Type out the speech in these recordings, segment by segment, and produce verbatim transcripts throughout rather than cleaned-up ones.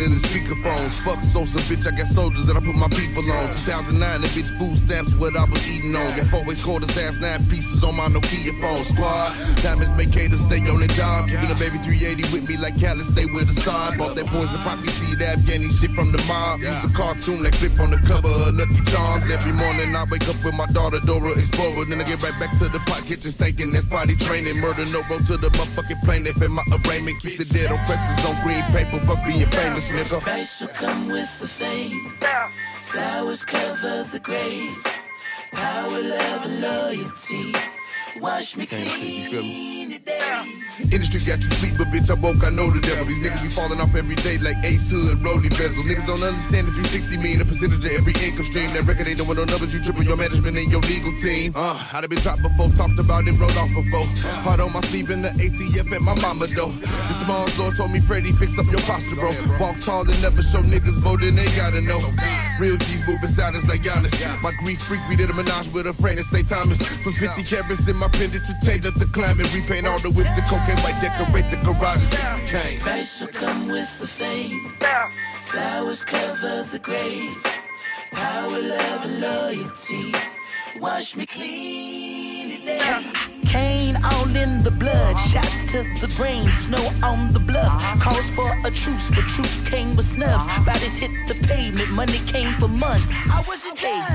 in the speakerphones. Fuck Sosa, bitch, I got soldiers that I put my people on. two thousand nine, that bitch food stamps what I was eating on. Got four ways, quarters, half, nine pieces on my Nokia phone. Squad, diamonds make haters stay on their job. Keeping a baby three eighty with me like Callis, stay with the side. Bought that poison poppy seed, Afghani shit from the mob. Use a cartoon that flip on the cover of Lucky Charms. Every morning I wake up with my daughter, Dora Explorer. Then I get right back to the pot kitchen, stinking that's potty training. Murder, no road to the motherfucking plaintiff in my arraignment. Keep the dead on presses on green paper for being famous, nigga. Price will come with the fame. Flowers cover the grave. Power, love, and loyalty. Wash me clean today. Industry got you sleep, but bitch, I woke, I know the devil. These niggas be falling off every day like Ace Hood, Rollie Bezel. Niggas don't understand the three sixty mean a percentage of every income stream. That record ain't no one on others, you tripping your management and your legal team. Uh, I'd have been dropped before, talked about it, rolled off before. Hard on my sleeve in the A T F at my mama, though. The small Lord told me, Freddie, fix up your posture, bro. Walk tall and never show niggas more than they gotta know. Real G's moving silence like Giannis. My grief freak, we did a menage with a friend at Saint Thomas. From fifty carats in my pendant to change up the climate. Repaint all the whips, the cocaine might decorate the garage. Price will come with the fame. Flowers cover the grave. Power, love, and loyalty. Wash me clean today. Cane all in the blood, shots to the brain, snow on the bluff. Calls for a truce, but troops came with snubs. Bodies hit the pavement, money came for months. I wasn't paid.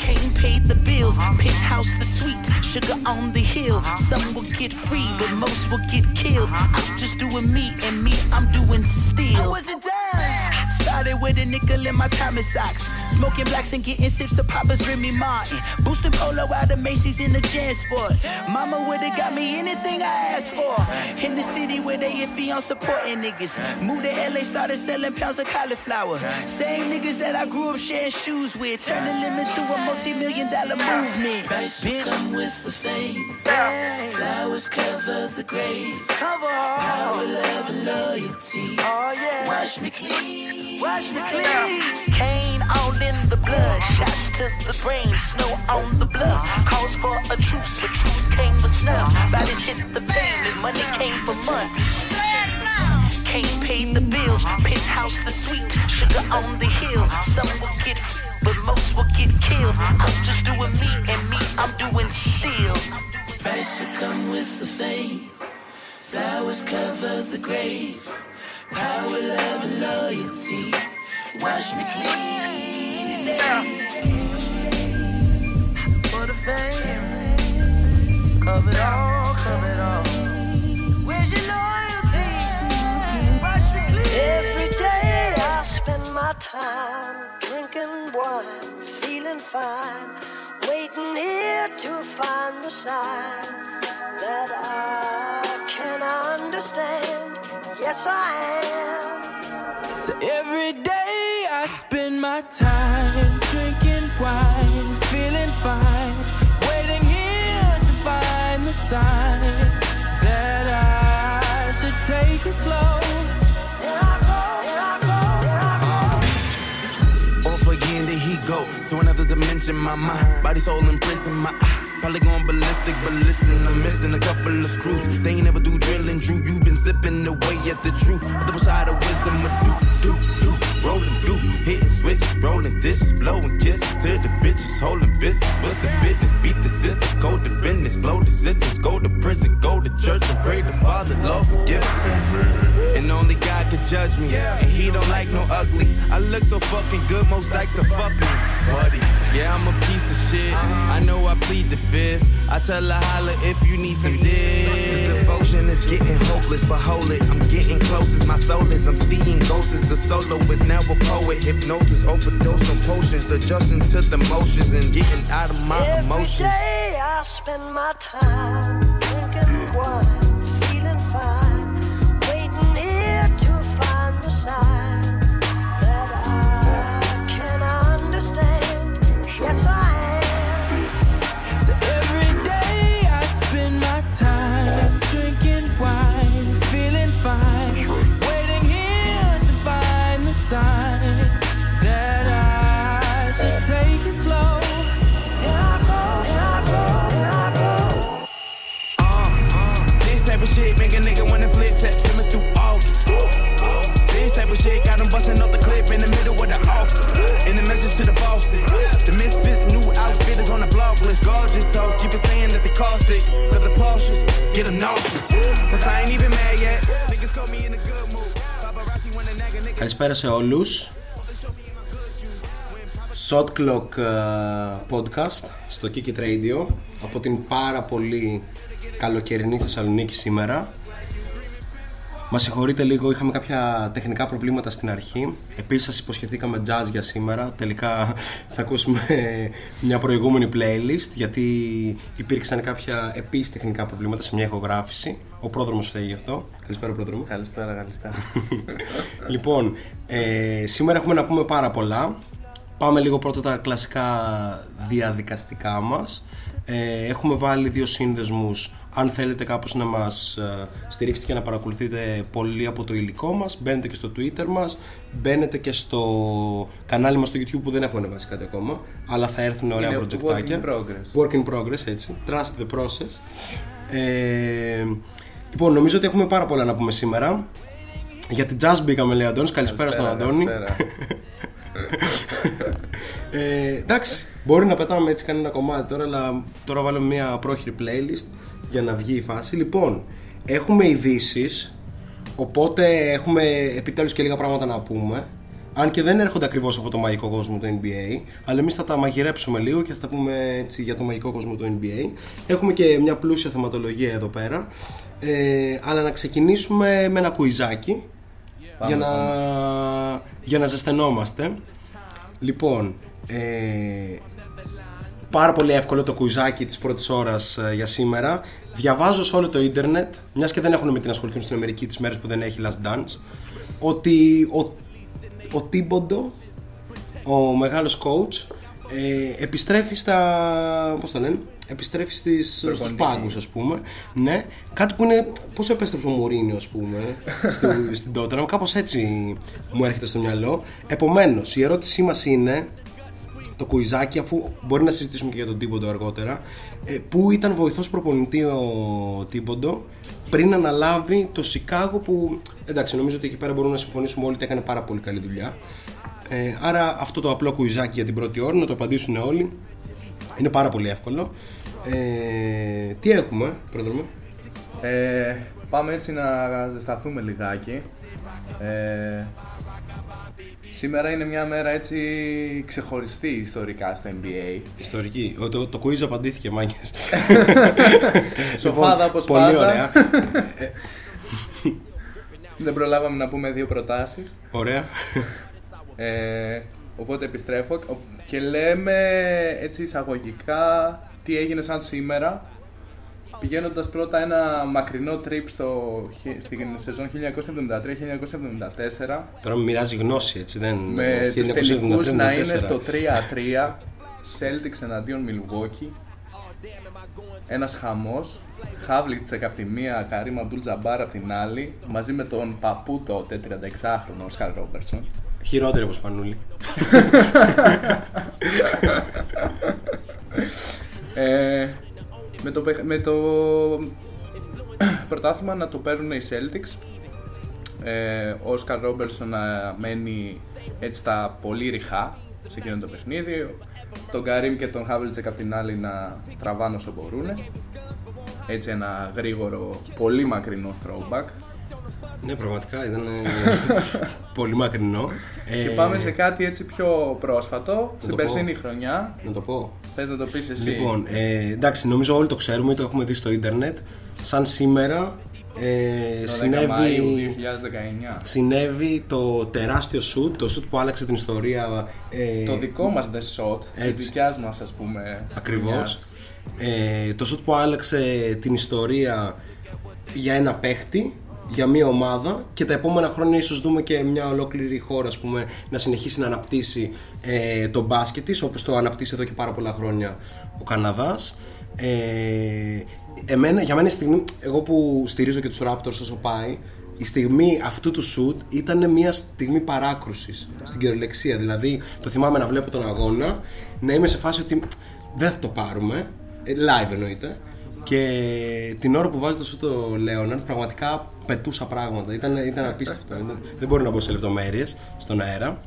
Kane paid the bills, penthouse the suite, sugar on the hill. Some will get free, but most will get killed. I'm just doing me, and me, I'm doing still. I wasn't done. Started with a nickel in my Tommy socks, smoking blacks and getting sips of Papa's Remy Martin, boosting Polo out of Macy's in the JanSport. Mama would've got me anything I asked for. In the city where they iffy on supporting niggas, moved to L A, started selling pounds of cauliflower. Same niggas that I grew up sharing shoes with, turned the limit to a multi-million dollar movement. Price will come with the fame. Flowers cover the grave. Power, love, and loyalty. Wash me clean. Wash me clean. Cane all in the blood, shots to the brain, snow on the bluff. Calls for a truce, but truce came with snuff. Bodies hit the pavement, money came for months. Cane paid the bills, penthouse the suite, sugar on the hill. Some will get free, but most will get killed. I'm just doing me, and me, I'm doing still. Price will come with the fame. Flowers cover the grave. Power, love, and loyalty. Wash me clean today. For the fame. Cover it all, cover it all. Where's your loyalty? Wash me clean. Every day I spend my time drinking wine, feeling fine, waiting here to find the sign that I can understand. Yes, I am. So every day I spend my time drinking wine, feeling fine, waiting here to find the sign that I should take it slow. There I go, there I go, there I go. Off again, there he go, to another dimension, my mind, body, soul, and prison, my eye. Probably going ballistic, but listen, I'm missing a couple of screws. They ain't never do drilling, Drew. You've been zipping away at the truth. A double side of wisdom, a do, do, do. Rolling, do, hitting switch, rolling dishes, blowing kisses to the bitches, holding business. What's the business? Beat the system, go to business, blow the sentence, go to prison, go to church, and pray the Father, Lord, forgive us. And only God could judge me, and He don't like no ugly. I look so fucking good, most dykes are fucking. Buddy. Yeah, I'm a piece of shit. Uh-huh. I know I plead the fifth. I tell her holla if you need some dick. The devotion is getting hopeless, but hold it. I'm getting closest. My soul is. I'm seeing ghosts. As a soloist, now a poet. Hypnosis, overdose on potions. Adjusting to the motions and getting out of my Every emotions. Every day I spend my time drinking wine, feeling fine, waiting here to find the sign. Time drinking wine, feeling fine, waiting here to find the sign that I should take it slow. Here I go, here I go, here I go. Uh, uh, this type of shit make a nigga wanna get them nauseous. Cause I ain't even mad yet. Niggas caught me in a good mood. Paparazzi wanna nag a nigga. Καλησπέρα σε όλους. Shot Clock Podcast στο Kiki Radio από την πάρα πολύ καλοκαιρινή Θεσσαλονίκη σήμερα. Μας συγχωρείτε λίγο, είχαμε κάποια τεχνικά προβλήματα στην αρχή. Επίσης σας υποσχεθήκαμε jazz για σήμερα. Τελικά θα ακούσουμε μια προηγούμενη playlist, γιατί υπήρξαν κάποια επίσης τεχνικά προβλήματα σε μια ηχογράφηση. Ο πρόδρομος φταίει γι' αυτό. Καλησπέρα πρόδρομο. Καλησπέρα, καλησπέρα. Λοιπόν, ε, σήμερα έχουμε να πούμε πάρα πολλά. Πάμε λίγο πρώτα τα κλασικά διαδικαστικά μας. Ε, έχουμε βάλει δύο σύνδεσμους. Αν θέλετε κάπως να μας στηρίξετε και να παρακολουθείτε πολύ από το υλικό μας, μπαίνετε και στο Twitter μας, μπαίνετε και στο κανάλι μας στο YouTube που δεν έχουμε ανεβάσει κάτι ακόμα, αλλά θα έρθουν ωραία προτζεκτάκια. Work in progress. Work in progress, έτσι. Trust the process. Ε, λοιπόν, νομίζω ότι έχουμε πάρα πολλά να πούμε σήμερα. Για την jazz μπήκαμε, λέει ο Αντώνης. Καλησπέρα στον Αντώνη. ε, εντάξει, μπορεί να πετάμε έτσι κανένα κομμάτι τώρα, αλλά τώρα βάλουμε μια πρόχειρη playlist για να βγει η φάση. Λοιπόν, έχουμε ειδήσεις, οπότε έχουμε επιτέλους και λίγα πράγματα να πούμε. Αν και δεν έρχονται ακριβώς από το μαγικό κόσμο του N B A, αλλά εμείς θα τα μαγειρέψουμε λίγο και θα τα πούμε έτσι για το μαγικό κόσμο του N B A. Έχουμε και μια πλούσια θεματολογία εδώ πέρα, ε, αλλά να ξεκινήσουμε με ένα κουιζάκι. Για να, για να ζεσθενόμαστε. Λοιπόν, ε, πάρα πολύ εύκολο το κουιζάκι της πρώτης ώρας ε, για σήμερα. Διαβάζω σε όλο το ίντερνετ, μιας και δεν έχουν με την ασχοληθούν στην Αμερική τις μέρες που δεν έχει Last Dance, ότι ο, ο Τίμποντο, ο μεγάλος coach, ε, επιστρέφει στα, πώς το λένε, επιστρέφει στις, στους πάγκους, ας πούμε. Ναι, κάτι που είναι, πώς επέστρεψε ο Μουρίνιο, ας πούμε, στη, στην Τότεναμ, κάπως έτσι μου έρχεται στο μυαλό. Επομένως, η ερώτησή μας είναι, το κουιζάκι, αφού μπορεί να συζητήσουμε και για τον Τίμποντο αργότερα, ε, που ήταν βοηθός προπονητή ο Τίμποντο πριν αναλάβει το Σικάγο, που εντάξει, νομίζω ότι εκεί πέρα μπορούμε να συμφωνήσουμε όλοι ότι έκανε πάρα πολύ καλή δουλειά. Ε, άρα αυτό το απλό κουιζάκι για την πρώτη ώρα, να το απαντήσουν όλοι. Είναι πάρα πολύ εύκολο. Ε, τι έχουμε, πρόδρομο? Ε, πάμε έτσι να ζεσταθούμε λιγάκι. Ε, σήμερα είναι μια μέρα έτσι ξεχωριστή ιστορικά στο N B A. Ιστορική. Ο, το, το quiz απαντήθηκε, μάγκες. Σοφάδα όπως πάντα. Πολύ ωραία. Δεν προλάβαμε να πούμε δύο προτάσεις. Ωραία. Ε, οπότε επιστρέφω και λέμε έτσι εισαγωγικά τι έγινε σαν σήμερα, πηγαίνοντας πρώτα ένα μακρινό trip στο, στην σεζόν χίλια εννιακόσια εβδομήντα τρία χίλια εννιακόσια εβδομήντα τέσσερα. Τώρα με μοιράζει γνώση, έτσι δεν? Με τους τελικούς να είναι στο τρία τρία Celtics εναντίον Milwaukee. Ένας χαμός, Havlicek από τη μία, Kareem Abdul-Jabbar από την άλλη, μαζί με τον παππού τότε τριανταεξάχρονο Oscar Robertson. Χειρότερη από Σπανούλη. ε, με, το, με το πρωτάθλημα να το παίρνουν οι Celtics. Ε, ο Όσκαρ Ρόμπερσον να μένει έτσι τα πολύ ριχά σε εκείνο το παιχνίδι. Τον Καρίμ και τον Χάβελτσεκ απ' την άλλη να τραβάνε όσο μπορούν. Έτσι ένα γρήγορο, πολύ μακρινό throwback. Ναι, πραγματικά ήταν πολύ μακρινό. Και πάμε σε κάτι έτσι πιο πρόσφατο, στην περσίνη χρονιά. Να το πω. Θες να το πεις εσύ? Λοιπόν, ε, εντάξει, νομίζω όλοι το ξέρουμε, το έχουμε δει στο ίντερνετ. Σαν σήμερα ε, συνέβη, δεκαεννιά συνέβη το τεράστιο shoot, το shoot που άλλαξε την ιστορία. Ε, το δικό μας the shot, έτσι, της δικιάς μας, ας πούμε. Ακριβώς. Ε, το shoot που άλλαξε την ιστορία για ένα παίχτη, για μια ομάδα, και τα επόμενα χρόνια ίσως δούμε και μια ολόκληρη χώρα, ας πούμε, να συνεχίσει να αναπτύσσει ε, το μπάσκετ της, όπως το αναπτύσσει εδώ και πάρα πολλά χρόνια ο Καναδάς. Ε, εμένα, για μένα η στιγμή, εγώ που στηρίζω και τους Raptors όσο πάει, η στιγμή αυτού του shoot ήταν μια στιγμή παράκρουσης στην κυριολεξία. Δηλαδή το θυμάμαι να βλέπω τον αγώνα, να είμαι σε φάση ότι δεν θα το πάρουμε, live εννοείται. Και την ώρα που βάζει το σούτ ο Λέοναρντ, πραγματικά πετούσα πράγματα. Ήταν, ήταν απίστευτο. Δεν μπορώ να μπω σε λεπτομέρειες στον αέρα.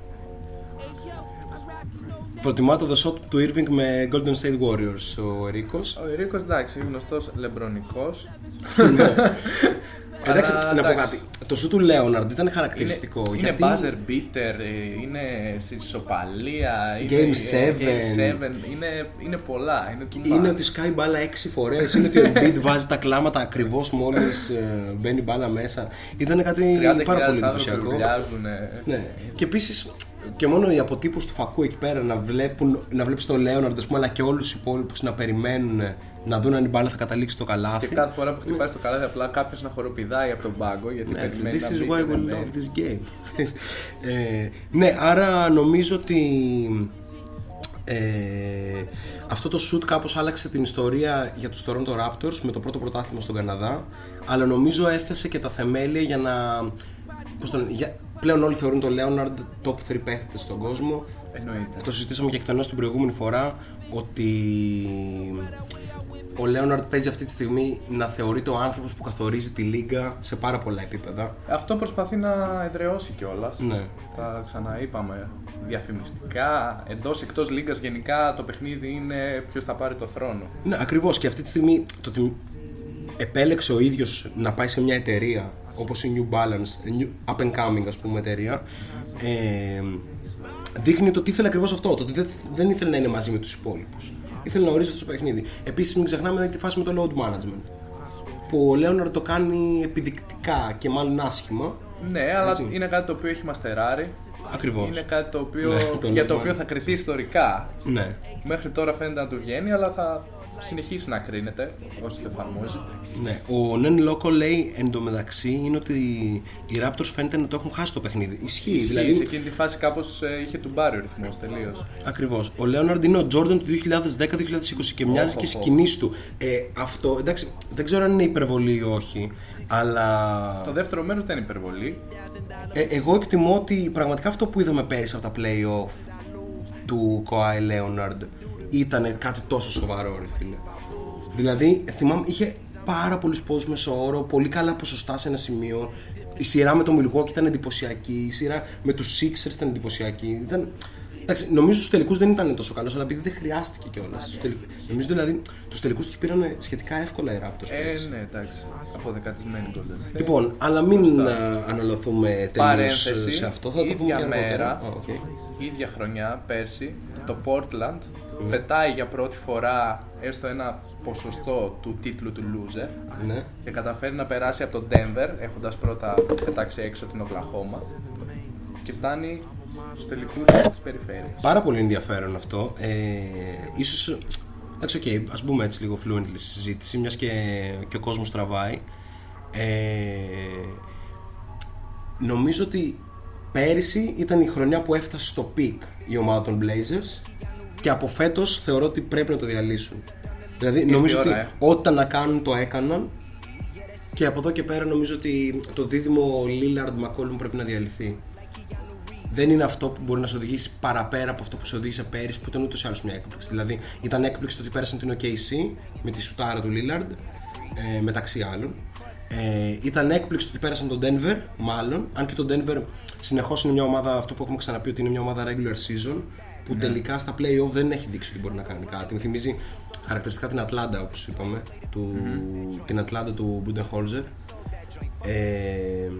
Προτιμά το The Shot του Irving με Golden State Warriors ο Ερίκος. Ο Ερίκος, εντάξει, γνωστός λεμπρονικός. Ναι. Εντάξει, αλλά, να εντάξει. πω κάτι. Το σου του Λέοναρντ ήταν χαρακτηριστικό. Είναι, γιατί... είναι buzzer beater, είναι σοπαλία, είναι Game seven. Είναι, είναι πολλά. Είναι, του είναι ότι σκάει μπάλα έξι φορές. Είναι ότι ο Embiid βάζει τα κλάματα ακριβώς μόλις ε, μπαίνει μπάλα μέσα. Ήταν κάτι πάρα πολύ εντυπωσιακό. Ναι. Και επίσης, και μόνο η αποτύπωση του φακού εκεί πέρα να, βλέπουν, να βλέπεις τον Λέοναρντ, αλλά και όλους τους υπόλοιπους να περιμένουν. Να δουν αν η μπάλα θα καταλήξει στο καλάθι. Και κάθε φορά που χτυπάει στο καλάθι, απλά κάποιος να χοροπηδάει από τον πάγκο. Γιατί ναι, this is why we love this game. ε, ναι, άρα νομίζω ότι ε, αυτό το shoot κάπως άλλαξε την ιστορία για τους Toronto Raptors με το πρώτο πρωτάθλημα στον Καναδά. Αλλά νομίζω έθεσε και τα θεμέλια για να. Πώς το λένε, για, πλέον όλοι θεωρούν τον Λέοναρντ top three παίχτες στον κόσμο. Εννοείται. Το συζητήσαμε και εκτενώς την προηγούμενη φορά ότι. Ο Λέοναρντ παίζει αυτή τη στιγμή να θεωρείται ο άνθρωπος που καθορίζει τη λίγκα σε πάρα πολλά επίπεδα. Αυτό προσπαθεί να εδραιώσει κιόλας. Ναι. Τα ξαναείπαμε. Διαφημιστικά, εντός εκτός λίγκας γενικά το παιχνίδι είναι ποιος θα πάρει το θρόνο. Ναι, ακριβώς. Και αυτή τη στιγμή το ότι επέλεξε ο ίδιος να πάει σε μια εταιρεία όπως η New Balance, New Up and Coming ας πούμε εταιρεία. Ε, δείχνει το τι ήθελε ακριβώς αυτό. Το ότι δεν ήθελε να είναι μαζί με τους υπόλοιπους. Ήθελε να ορίσει αυτό το παιχνίδι. Επίσης, μην ξεχνάμε τη φάση με το load management. Που ο Λέοναρντ το κάνει επιδεικτικά και μάλλον άσχημα. Ναι, αλλά έτσι. Είναι κάτι το οποίο έχει μαστεράρει. Ακριβώς. Είναι κάτι το οποίο, ναι, το για το οποίο θα κριθεί ιστορικά. Ναι. Μέχρι τώρα φαίνεται να του βγαίνει, αλλά θα συνεχίσει να κρίνεται όσο το εφαρμόζει. Ναι. Ο Νεν Λόκο λέει εντωμεταξύ είναι ότι οι Raptors φαίνεται να το έχουν χάσει το παιχνίδι. Ισχύει. Ισχύει δηλαδή... σε εκείνη τη φάση κάπως είχε του μπάρει ο ρυθμός τελείως. Ακριβώς. Ο Λέοναρντ είναι ο Τζόρνταν του δέκα δέκα είκοσι και μοιάζει oh, και στις oh, κινήσεις oh. του. Ε, αυτό εντάξει, δεν ξέρω αν είναι υπερβολή ή όχι, αλλά. Το δεύτερο μέρος δεν είναι υπερβολή. Ε, εγώ εκτιμώ ότι πραγματικά αυτό που είδαμε πέρυσι από τα playoff του Kawhi Leonard. Ήταν κάτι τόσο σοβαρό, ρε φίλε. Δηλαδή, θυμάμαι, είχε πάρα πολλούς πόντους μεσόωρο, πολύ καλά ποσοστά σε ένα σημείο. Η σειρά με το Milwaukee ήταν εντυπωσιακή, η σειρά με τους Sixers ήταν εντυπωσιακή. Ήταν... Εντάξει, νομίζω στους τελικούς δεν ήταν τόσο καλός, αλλά επειδή δεν χρειάστηκε κιόλας. Στους τελικούς... Νομίζω δηλαδή τους τελικούς τους πήραν σχετικά εύκολα οι Raptors. Ε, ναι, εντάξει. Αποδεκατισμένοι Golden State. Λοιπόν, αλλά μην αναλωθούμε τελείως σε αυτό. Θα το πούμε και αργότερα. Η ίδια χρονιά, πέρσι, το Portland. Mm. Πετάει για πρώτη φορά έστω ένα ποσοστό του τίτλου του loser mm. και καταφέρει να περάσει από τον Denver έχοντας πρώτα πετάξει έξω την Οκλαχώμα και φτάνει στους τελικούς της περιφέρειας. Πάρα πολύ ενδιαφέρον αυτό. Ε, ίσως, εντάξει, okay, ας μπούμε έτσι λίγο fluently στη συζήτηση, μιας και, και ο κόσμος τραβάει. Ε, νομίζω ότι πέρυσι ήταν η χρονιά που έφτασε στο peak η ομάδα των Blazers. Και από φέτος θεωρώ ότι πρέπει να το διαλύσουν. Δηλαδή είναι νομίζω ώρα, ότι ε. όταν να κάνουν το έκαναν. Και από εδώ και πέρα νομίζω ότι το δίδυμο Lillard McCollum πρέπει να διαλυθεί. Δεν είναι αυτό που μπορεί να σε οδηγήσει παραπέρα από αυτό που σε οδήγησε πέρυσι, που ήταν ούτως ή άλλως μια έκπληξη. Δηλαδή ήταν έκπληξη το ότι πέρασαν την Ο Κέι Σι με τη σουτάρα του Lillard, ε, μεταξύ άλλων. Ε, ήταν έκπληξη ότι πέρασαν τον Denver, μάλλον. Αν και τον Denver συνεχώς είναι μια ομάδα, αυτό που έχουμε ξαναπεί ότι είναι μια ομάδα regular season, που ναι. τελικά στα play-off δεν έχει δείξει ότι μπορεί να κάνει κάτι. Μου θυμίζει χαρακτηριστικά την Ατλάντα, όπως είπαμε, του, mm-hmm. την Ατλάντα του Budenholzer. Ε,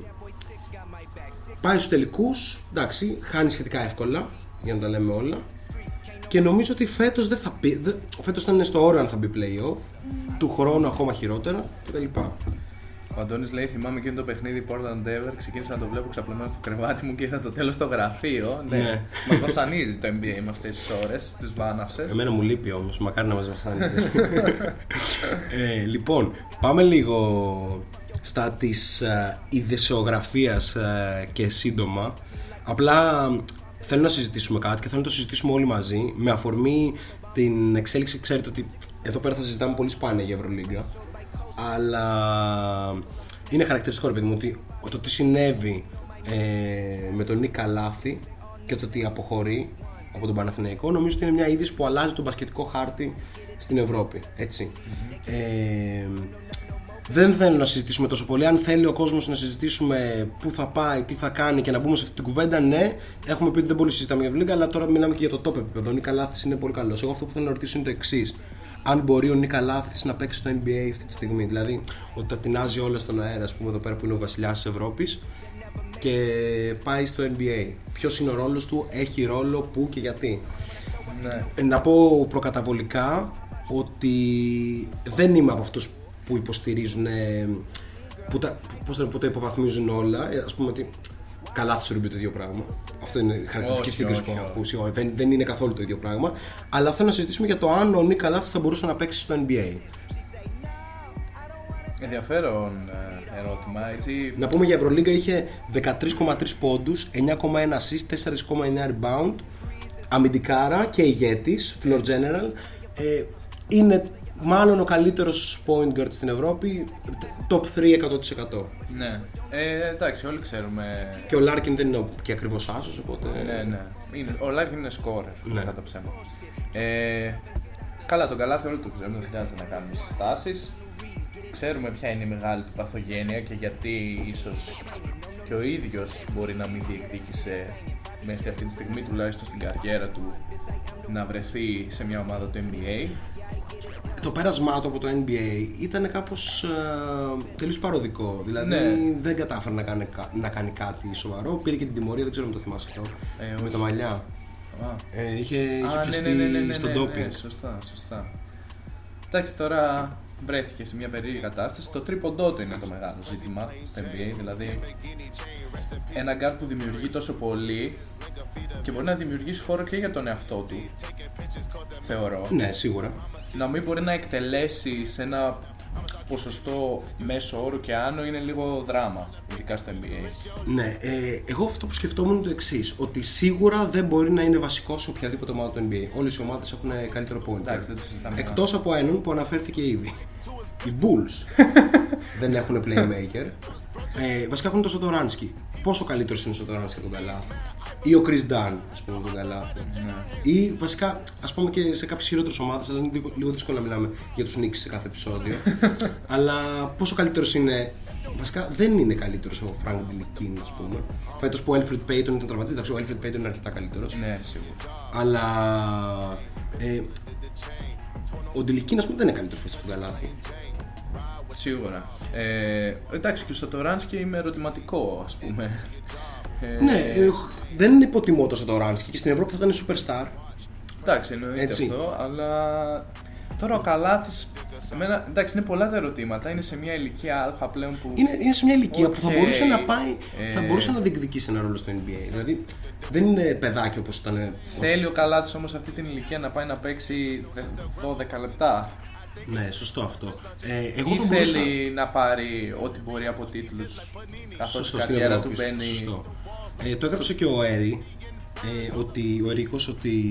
πάει στους τελικούς, εντάξει, χάνει σχετικά εύκολα, για να τα λέμε όλα. Και νομίζω ότι φέτος δεν θα πει, δε, φέτος ήταν στο όρο αν θα μπει play-off, του χρόνου ακόμα χειρότερα κτλ. Ο Αντώνης λέει: θυμάμαι εκείνο το παιχνίδι Portland Denver. Ξεκίνησα να το βλέπω ξαπλωμένο στο κρεβάτι μου και είδα το τέλος στο γραφείο. Ναι. ναι. Μας βασανίζει το N B A με αυτές τις ώρες, τις βάναυσες. Εμένα μου λείπει όμως, μακάρι να μας βασανίζει. ε, λοιπόν, πάμε λίγο στα της ε, ειδησιογραφίας ε, και σύντομα. Απλά θέλω να συζητήσουμε κάτι και θέλω να το συζητήσουμε όλοι μαζί με αφορμή την εξέλιξη. Ξέρετε ότι εδώ πέρα θα συζητάμε πολύ σπάνια για Ευρωλίγκα. Αλλά είναι χαρακτηριστικό, ρε παιδί μου, ότι το τι συνέβη ε, με τον Νίκ Καλάθη και το τι αποχωρεί από τον Παναθηναϊκό, νομίζω ότι είναι μια είδηση που αλλάζει τον μπασκετικό χάρτη στην Ευρώπη, έτσι. Mm-hmm. Ε, Δεν θέλω να συζητήσουμε τόσο πολύ. Αν θέλει ο κόσμος να συζητήσουμε πού θα πάει, τι θα κάνει και να μπούμε σε αυτή την κουβέντα, ναι. Έχουμε πει ότι δεν πολύ συζητάμε για Ευρωλίγκα, αλλά τώρα μιλάμε και για το top επίπεδο. Ο Νίκα Λάθης είναι πολύ καλός. Εγώ αυτό που θέλω να ρωτήσω είναι το εξής. Αν μπορεί ο Νίκα Λάθης να παίξει στο N B A αυτή τη στιγμή, δηλαδή ότι τα τεινάζει όλα στον αέρα, ας πούμε, εδώ πέρα που είναι ο βασιλιάς της Ευρώπης και πάει στο N B A. Ποιος είναι ο ρόλος του, έχει ρόλο, πού και γιατί. Ναι. Να πω προκαταβολικά ότι δεν είμαι από αυτούς που υποστηρίζουν, που, τα, πώς το, που το υποβαθμίζουν όλα. Ας πούμε ότι καλά θα σου ρίχνει το ίδιο πράγμα. Αυτό είναι η χαρακτηριστική σύγκριση που έχω ακούσει. Δεν, δεν είναι καθόλου το ίδιο πράγμα. Αλλά θέλω να συζητήσουμε για το αν ο Νίκα Λάθης θα μπορούσε να παίξει στο N B A. Ενδιαφέρον ερώτημα, έτσι. Να πούμε για Ευρωλίγκα είχε δεκατρία κόμμα τρία πόντους, εννιά κόμμα ένα assist, τέσσερα κόμμα εννιά rebound, αμυντικάρα και ηγέτης, floor general. Ε, είναι μάλλον ο καλύτερος point guard στην Ευρώπη, top τρία εκατό τοις εκατό. Ναι, ε, εντάξει, όλοι ξέρουμε. Και ο Λάρκιν δεν είναι και ακριβώς άσος, οπότε. Ναι, ναι. Είναι, ο Λάρκιν είναι scorer, ναι, κατά ψέμα. Ε, καλά, τον Καλάθι όλοι το ξέρουμε, δεν χρειάζεται να κάνουμε συστάσεις. Ξέρουμε ποια είναι η μεγάλη του παθογένεια και γιατί ίσως και ο ίδιος μπορεί να μην διεκδίκησε μέχρι αυτή τη στιγμή, τουλάχιστον στην καριέρα του, να βρεθεί σε μια ομάδα του N B A. Το πέρασμά του από το N B A ήταν κάπως ε, τελείως παροδικό. Δηλαδή ναι, δεν κατάφερε να κάνει, να κάνει κάτι σοβαρό. Πήρε και την τιμωρία, δεν ξέρω αν το θυμάσαι αυτό. Ε, με τα μαλλιά. Ε, είχε είχε Α, πιαστεί ναι, ναι, ναι, ναι, ναι, στον ντόπινγκ. Ναι, ναι, σωστά, σωστά. Εντάξει, τώρα βρέθηκε σε μια περίεργη κατάσταση. Το τρίποντό του είναι το μεγάλο ζήτημα στο N B A. Δηλαδή, ένα γκάρ που δημιουργεί τόσο πολύ και μπορεί να δημιουργήσει χώρο και για τον εαυτό του, θεωρώ. Ναι, σίγουρα. Να μην μπορεί να εκτελέσει σε ένα ποσοστό μέσο όρο και άνω είναι λίγο δράμα, ειδικά στο N B A. Ναι, ε, εγώ αυτό που σκεφτόμουν είναι το εξής, ότι σίγουρα δεν μπορεί να είναι βασικό σε οποιαδήποτε ομάδα του N B A. Όλες οι ομάδες έχουν καλύτερο point. Εκτός από έναν που αναφέρθηκε ήδη. Οι Bulls δεν έχουν playmaker. Ε, βασικά έχουν τον Σοτοράνσκι. Πόσο καλύτερο είναι ο Σοτοράνσκι από τον Καλάθι, ή ο Chris Dunn, ας πούμε, τον Καλάθι. Ναι. Ή βασικά, ας πούμε και σε κάποιες χειρότερες ομάδες, αλλά είναι λίγο δύσκολο να μιλάμε για τους Knicks σε κάθε επεισόδιο. Αλλά πόσο καλύτερο είναι, βασικά δεν είναι καλύτερο ο Frank Delikeen, ας πούμε. Φέτος που ο Alfred Payton ήταν τραυματής, εντάξει, ο Alfred Payton είναι αρκετά καλύτερο. Ναι, σίγουρα. Αλλά. Ε, ο Delikeen, ας πούμε, δεν είναι καλύτερο από τον Καλάθι. Σίγουρα. Ε, εντάξει, και ο Σατοράνσκι είμαι ερωτηματικό, ας πούμε. Ναι, ε, δεν υποτιμώ το Σατοράνσκι και στην Ευρώπη θα ήταν superstar. Εντάξει, εννοείται. Έτσι. Αυτό, αλλά τώρα ο Καλάθης, εμένα, εντάξει, είναι πολλά τα ερωτήματα, είναι σε μια ηλικία αλφα πλέον που... Είναι, είναι σε μια ηλικία okay, που θα μπορούσε να πάει, ε... θα μπορούσε να διεκδικήσει ένα ρόλο στο N B A, δηλαδή δεν είναι παιδάκι όπως ήταν... Θέλει ο Καλάθης όμως αυτή την ηλικία να πάει να παίξει δώδεκα λεπτά. Ναι, σωστό αυτό. Ε, εγώ ή το μπορούσα... θέλει να πάρει ό,τι μπορεί από τίτλους, καθώς η καριέρα του μπαίνει. Σωστό. Ε, το έγραψε και ο Έρη, ε, ότι ο Ερίκος, ότι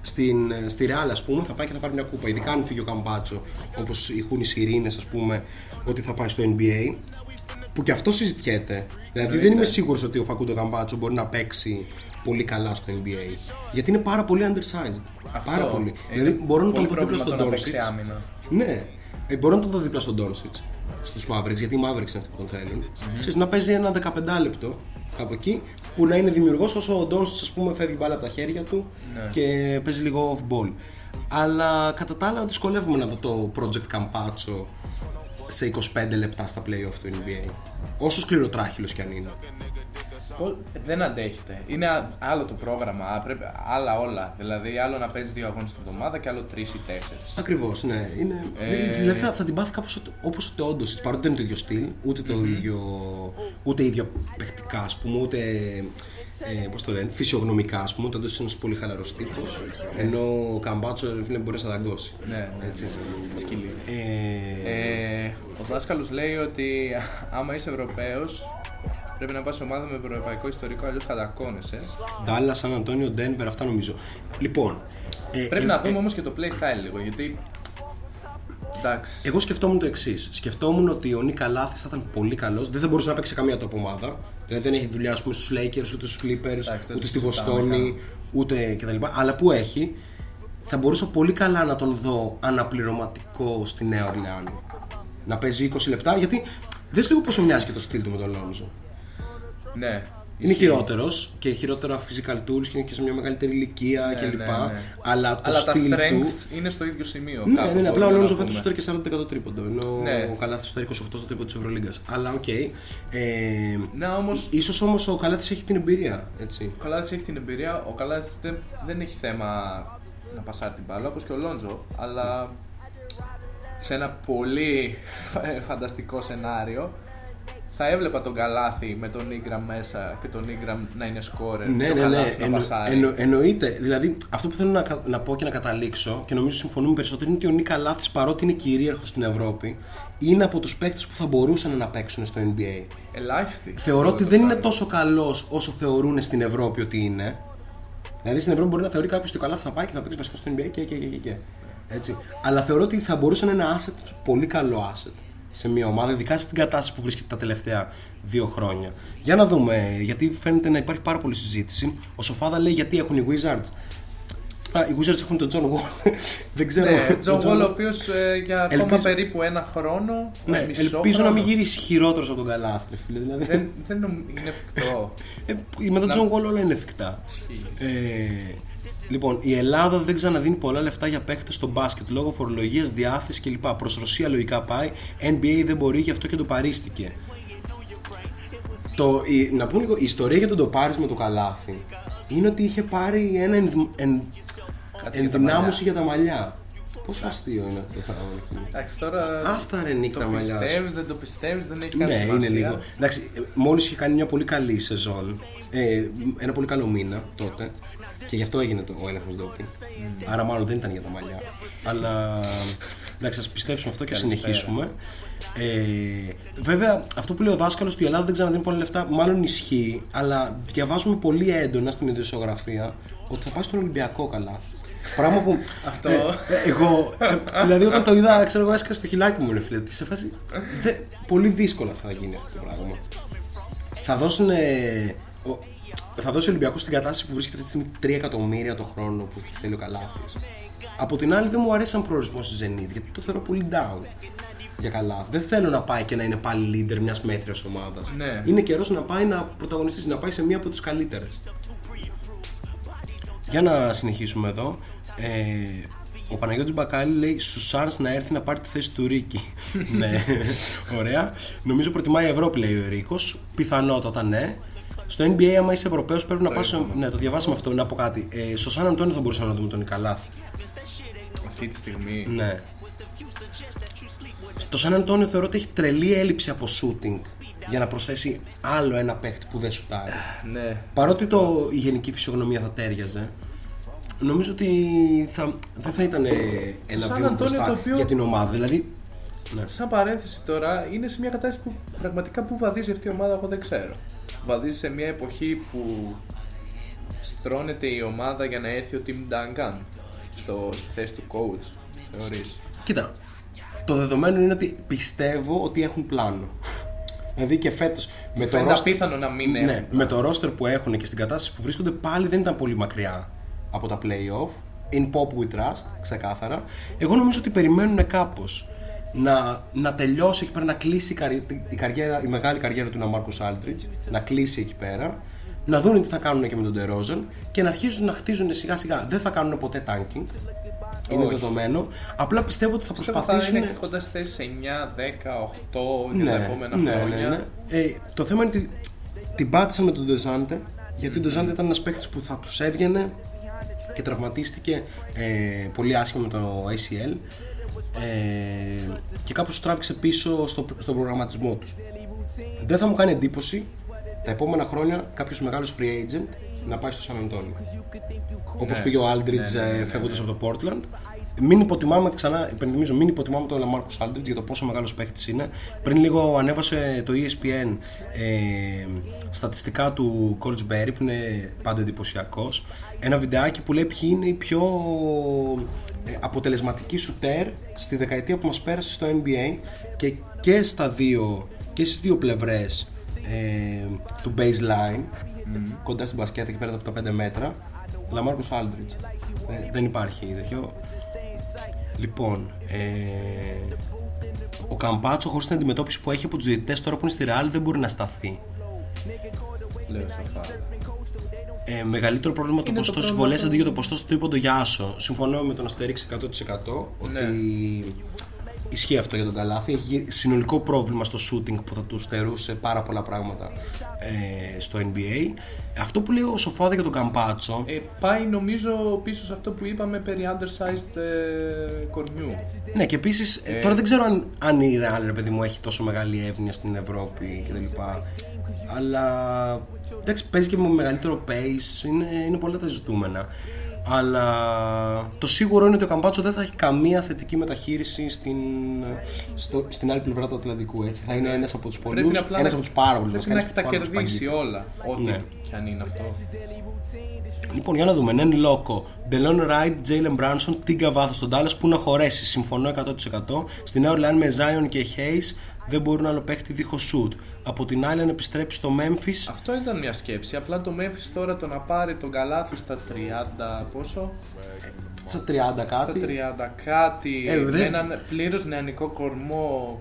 στην, στη Ρεάλ, ας πούμε, θα πάει και θα πάρει μια κούπα. Ειδικά αν φύγει ο Καμπάτσο, όπως ηχούν οι σιρήνες, ας πούμε, ότι θα πάει στο N B A, που και αυτό συζητιέται. Δηλαδή Λείτε. δεν είμαι σίγουρος ότι ο Φακούντο Καμπάτσο μπορεί να παίξει πολύ καλά στο N B A. Γιατί είναι πάρα πολύ undersized. Αυτό. Πάρα πολύ. Ε, δηλαδή μπορώ να τον δω δίπλα στον Dončić. Ναι, ε, μπορώ να τον δω δίπλα στον Dončić στους Mavericks, γιατί οι Mavericks είναι αυτοί που τον θέλουν. Mm-hmm. Ξέρεις, να παίζει ένα δεκαπέντε λεπτό από εκεί που να είναι δημιουργός, όσο ο Dončić, ας πούμε, φεύγει μπάλα από τα χέρια του, ναι, και παίζει λίγο off ball. Αλλά κατά τα άλλα δυσκολεύομαι να δω το project Campazzo σε είκοσι πέντε λεπτά στα playoff του N B A. Όσο σκληροτράχυλος κι αν είναι. Δεν αντέχεται. Είναι άλλο το πρόγραμμα, πρέπει, άλλα όλα. Δηλαδή, άλλο να παίζει δύο αγώνες την εβδομάδα και άλλο τρεις ή τέσσερις. Ακριβώς, ναι. Είναι... Ε... Δηλαδή, θα την πάθει κάπως όπως ο Ντόντσιτς. Παρότι δεν είναι το ίδιο στυλ, ούτε το mm-hmm. ίδιο. Ούτε ίδια παιχτικά, ας πούμε, ούτε. Ε, πώς το λένε, φυσιογνωμικά, ας πούμε. Ο Ντόντσιτς είναι ένας πολύ χαλαρός τύπος. Ενώ ο Καμπάτσο μπορεί να δαγκώσει. Ναι, έτσι. Σκύλι. Ε... Ε... Ο δάσκαλος λέει ότι άμα είσαι Ευρωπαίος, πρέπει να πας σε ομάδα με ευρωπαϊκό ιστορικό, αλλιώς κατακόνεσαι. Ντάλλα, Σαν Αντώνιο, Ντένβερ, αυτά νομίζω. Λοιπόν. Πρέπει ε, να ε, δούμε ε, όμως και το play style λίγο, γιατί. Εντάξει. Εγώ σκεφτόμουν το εξής. Σκεφτόμουν ότι ο Νίκα Λάθης θα ήταν πολύ καλός. Δεν θα μπορούσε να παίξει σε καμία top ομάδα. Δηλαδή δεν έχει δουλειά, ας πούμε, στους Lakers, ούτε στους Clippers, εντάξει, ούτε στη Βοστόνη, ούτε κτλ. Αλλά που έχει, θα μπορούσα πολύ καλά να τον δω αναπληρωματικό στη Νέα Ορλεάνη. Να παίζει είκοσι λεπτά, γιατί δες λίγο πόσο μοιάζει και το στυλ του με τον Λόνζο. Ναι. Είναι χειρότερος και χειρότερα physical tools και είναι και σε μια μεγαλύτερη ηλικία, ναι, κλπ. Ναι, ναι. Αλλά, το αλλά τα strength του... είναι στο ίδιο σημείο. Ναι, ναι, ναι, απλά ο Λόνζο φέτος σουτάρει και σαράντα τοις εκατό τρίποντο. Ενώ ναι. ο Καλάθης σουτάρει είκοσι οκτώ τοις εκατό στο τρίποντο της Ευρωλίγκας. Αλλά οκ. Okay. Ε, να, όμως... Ίσως όμως ο Καλάθης έχει την εμπειρία. Έτσι. Ο Καλάθης έχει την εμπειρία. Ο Καλάθης δεν, δεν έχει θέμα να πασάρει την μπάλα όπως και ο Λόνζο. Αλλά σε ένα πολύ φανταστικό σενάριο. Θα έβλεπα τον Καλάθη με τον Ingram μέσα και τον Ingram να είναι σκόρερ. Ναι, ναι, ναι. Εννο, εννο, εννοείται. Δηλαδή, αυτό που θέλω να, να πω και να καταλήξω και νομίζω συμφωνούμε περισσότερο είναι ότι ο Νίκ Καλάθης, παρότι είναι κυρίαρχος στην Ευρώπη, είναι από τους παίκτες που θα μπορούσαν να παίξουν στο N B A. Ελάχιστοι. Θεωρώ ότι δεν είναι τόσο καλός όσο θεωρούν στην Ευρώπη ότι είναι. Δηλαδή, στην Ευρώπη μπορεί να θεωρεί κάποιος ότι ο Καλάθης θα πάει και θα παίξει βασικό στο N B A και, και, και, και. Έτσι. Αλλά θεωρώ ότι θα μπορούσαν ένα asset, πολύ καλό asset. Σε μια ομάδα, ειδικά στην κατάσταση που βρίσκεται τα τελευταία δύο χρόνια. Για να δούμε, γιατί φαίνεται να υπάρχει πάρα πολλή συζήτηση. Ο Σοφάδα λέει γιατί έχουν οι Wizards. Α, οι Wizards έχουν τον John Wall. Δεν ξέρω. Ναι, John Wall, ο οποίος ε, για ακόμα ελπίζω... περίπου ένα χρόνο. Ναι, μισό ελπίζω χρόνο. Να μην γυρίσει χειρότερος από τον Καλάθη. Δηλαδή. Δεν, δεν είναι εφικτό. Ε, με τον να... John Wall όλα είναι εφικτά. Ε, λοιπόν, η Ελλάδα δεν ξαναδίνει πολλά λεφτά για παίκτες στο μπάσκετ λόγω φορολογίας, διάθεσης κλπ. Προς Ρωσία λογικά πάει. N B A δεν μπορεί, γι' αυτό και το παρίστηκε. Το, η, να πούμε λίγο, η ιστορία για τον τοπάρισμα του Καλάθη είναι ότι είχε πάρει ένα εν, εν, ενδυνάμωση για τα μαλλιά. Πόσο αστείο είναι αυτό το πράγμα. Εντάξει, τώρα. Άστα ρε Νίκ τα μαλλιά. Το πιστεύεις, δεν το πιστεύεις, δεν έχει καμία σημασία. Ναι, είναι λίγο. Εντάξει, μόλις είχε κάνει μια πολύ καλή σεζόν, ε, ένα πολύ καλό μήνα τότε. Και γι' αυτό έγινε το, ο έλεγχος ντόπινγκ. Mm. Άρα, μάλλον δεν ήταν για τα μαλλιά. Αλλά εντάξει, ας πιστέψουμε αυτό και ας συνεχίσουμε. Ε, βέβαια, αυτό που λέει ο δάσκαλος ότι η Ελλάδα δεν ξαναδίνει πολλά λεφτά, μάλλον ισχύει. Αλλά διαβάζουμε πολύ έντονα στην ειδησιογραφία ότι θα πάει στον Ολυμπιακό Καλάθη. Πράγμα που. Αυτό. Ε, ε, εγώ. Ε, δηλαδή, όταν το είδα, ξέρω εγώ, έσκασε το χιλάκι μου, ρε φίλε. Σε φάση. Δε, πολύ δύσκολα θα γίνει αυτό το πράγμα. Θα δώσουν. Ε, ο, Θα δώσει ο Ολυμπιακός στην κατάσταση που βρίσκεται αυτή τη στιγμή τρία εκατομμύρια το χρόνο που θέλει ο Καλάθης. Από την άλλη, δεν μου αρέσει σαν προορισμό στη Zenit, γιατί το θεωρώ πολύ down για Καλάθη. Δεν θέλω να πάει και να είναι πάλι leader μιας μέτριας ομάδας. Ναι. Είναι καιρός να πάει να πρωταγωνιστήσει, να πάει σε μία από τις καλύτερες. Για να συνεχίσουμε εδώ. Ε... Ο Παναγιώτης Μπακάλι λέει στους Suns να έρθει να πάρει τη θέση του Ρίκη. Ναι, ωραία. Νομίζω προτιμάει η Ευρώπη, λέει ο Ρίκος. Πιθανότατα ναι. Στο N B A, άμα είσαι Ευρωπαίος, πρέπει να πας. Ναι, το διαβάσαμε αυτό. Να πω κάτι. Ε, στο Σαν Αντώνιο θα μπορούσαμε να δούμε τον Καλάθη. Αυτή τη στιγμή. Ναι. Στο Σαν Αντώνιο θεωρώ ότι έχει τρελή έλλειψη από shooting για να προσθέσει άλλο ένα παίχτη που δεν σουτάρει. Ναι. Παρότι το, η γενική φυσιογνωμία θα τέριαζε, νομίζω ότι θα, δεν θα ήταν ένα βήμα μπροστά οποίο... για την ομάδα. Δηλαδή. Ναι. Σαν παρένθεση τώρα, είναι σε μια κατάσταση που πραγματικά που βαδίζει αυτή η ομάδα, εγώ δεν ξέρω. Βαδίζει σε μια εποχή που στρώνεται η ομάδα για να έρθει ο Tim Duncan στο θέση του coach, θεωρείς? Κοίτα, το δεδομένο είναι ότι πιστεύω ότι έχουν πλάνο. Δηλαδή και φέτος με το, roster... να μην ναι, με το roster που έχουν και στην κατάσταση που βρίσκονται πάλι δεν ήταν πολύ μακριά από τα play-off. In pop we trust, ξεκάθαρα. Εγώ νομίζω ότι περιμένουν κάπως Να, να τελειώσει εκεί πέρα, να κλείσει η, καρι, η, καριέρα, η μεγάλη καριέρα του Lamarcus Aldridge, να κλείσει εκεί πέρα, να δουν τι θα κάνουν και με τον DeRozan και να αρχίζουν να χτίζουν σιγά σιγά. Δεν θα κάνουν ποτέ tanking, είναι Όχι. δεδομένο. Απλά πιστεύω ότι θα πιστεύω προσπαθήσουν. Θα είναι και κοντά στις εννιά, δέκα, οκτώ για ναι, τα επόμενα ναι, χρόνια. Ναι, ναι. Ε, το θέμα είναι ότι την πάτησαν με τον Ντεζάντε, γιατί mm. ο Ντεζάντε ήταν ένας παίκτης που θα τους έβγαινε και τραυματίστηκε ε, πολύ άσχημα με το έι σι ελ. Ε, και κάπως τους τράβηξε πίσω στο, στον προγραμματισμό τους. Δεν θα μου κάνει εντύπωση τα επόμενα χρόνια κάποιος μεγάλος free agent να πάει στο San Antonio, όπως ναι, πήγε ο Aldridge ναι, ναι, ναι, φεύγοντας ναι, ναι. από το Portland. Μην υποτιμάμε, ξανά υπενθυμίζω, μην υποτιμάμε τον Lamarcus Aldridge για το πόσο μεγάλος παίκτης είναι. Πριν λίγο ανέβασε το E S P N ε, στατιστικά του Coltsberry, που είναι πάντα εντυπωσιακός. Ένα βιντεάκι που λέει ποιοι είναι οι πιο ε, αποτελεσματικοί σουτέρ στη δεκαετία που μας πέρασε στο N B A και, και, στα δύο, και στις δύο πλευρές ε, του baseline. Mm. Κοντά στην μπασκέτα και πέρα από τα πέντε μέτρα Lamarcus Aldridge. Ε, δεν υπάρχει τέτοιο. Λοιπόν, ε, ο Καμπάτσο χωρίς την αντιμετώπιση που έχει από τους διαιτητές τώρα που είναι στη Ρεάλ δεν μπορεί να σταθεί. Λέω σαφά. Ε, μεγαλύτερο πρόβλημα είναι το ποστό στις βολές αντί για το ποστό στο τρίποντο για άσο. Συμφωνώ με τον Αστερίξ εκατό τοις εκατό ότι ναι. Ισχύει αυτό για τον Καλάθι. Έχει συνολικό πρόβλημα στο shooting που θα του στερούσε πάρα πολλά πράγματα ε, στο εν μπι έι. Αυτό που λέει ο Σοφάδα για τον Καμπάτσο ε, πάει νομίζω πίσω σε αυτό που είπαμε περί undersized ε, κορμιού. Ναι, και επίσης ε, τώρα δεν ξέρω αν, αν η Real, ρε παιδί μου, έχει τόσο μεγάλη εύνοια στην Ευρώπη κτλ. Αλλά εντάξει, παίζει και με μεγαλύτερο pace, είναι, είναι πολλά τα ζητούμενα. Αλλά το σίγουρο είναι ότι ο Καμπάτσο δεν θα έχει καμία θετική μεταχείριση στην, στο, στην άλλη πλευρά του Ατλαντικού. Έτσι. Θα είναι ένας από τους πολλούς, ένας από τους πάρα πολλούς. Πρέπει να τα κερδίσει όλα, ό,τι ναι. κι αν είναι αυτό. Λοιπόν, για να δούμε. Νεν Λόκο, Delon Wright, Jalen Brunson, τίγκα βάθος στον Dallas που να χωρέσει. Συμφωνώ εκατό τοις εκατό. Στην Νέα Ορλεάν με Zion και Hayes δεν μπορούν άλλο παίχτη δίχως shoot. Από την άλλη, αν επιστρέψει στο Memphis. Αυτό ήταν μια σκέψη. Απλά το Memphis τώρα το να πάρει τον Καλάθι στα τριάντα. Πόσο? Στα τριάντα κάτι. Στα τριάντα κάτι. Ε, με έναν πλήρως νεανικό κορμό.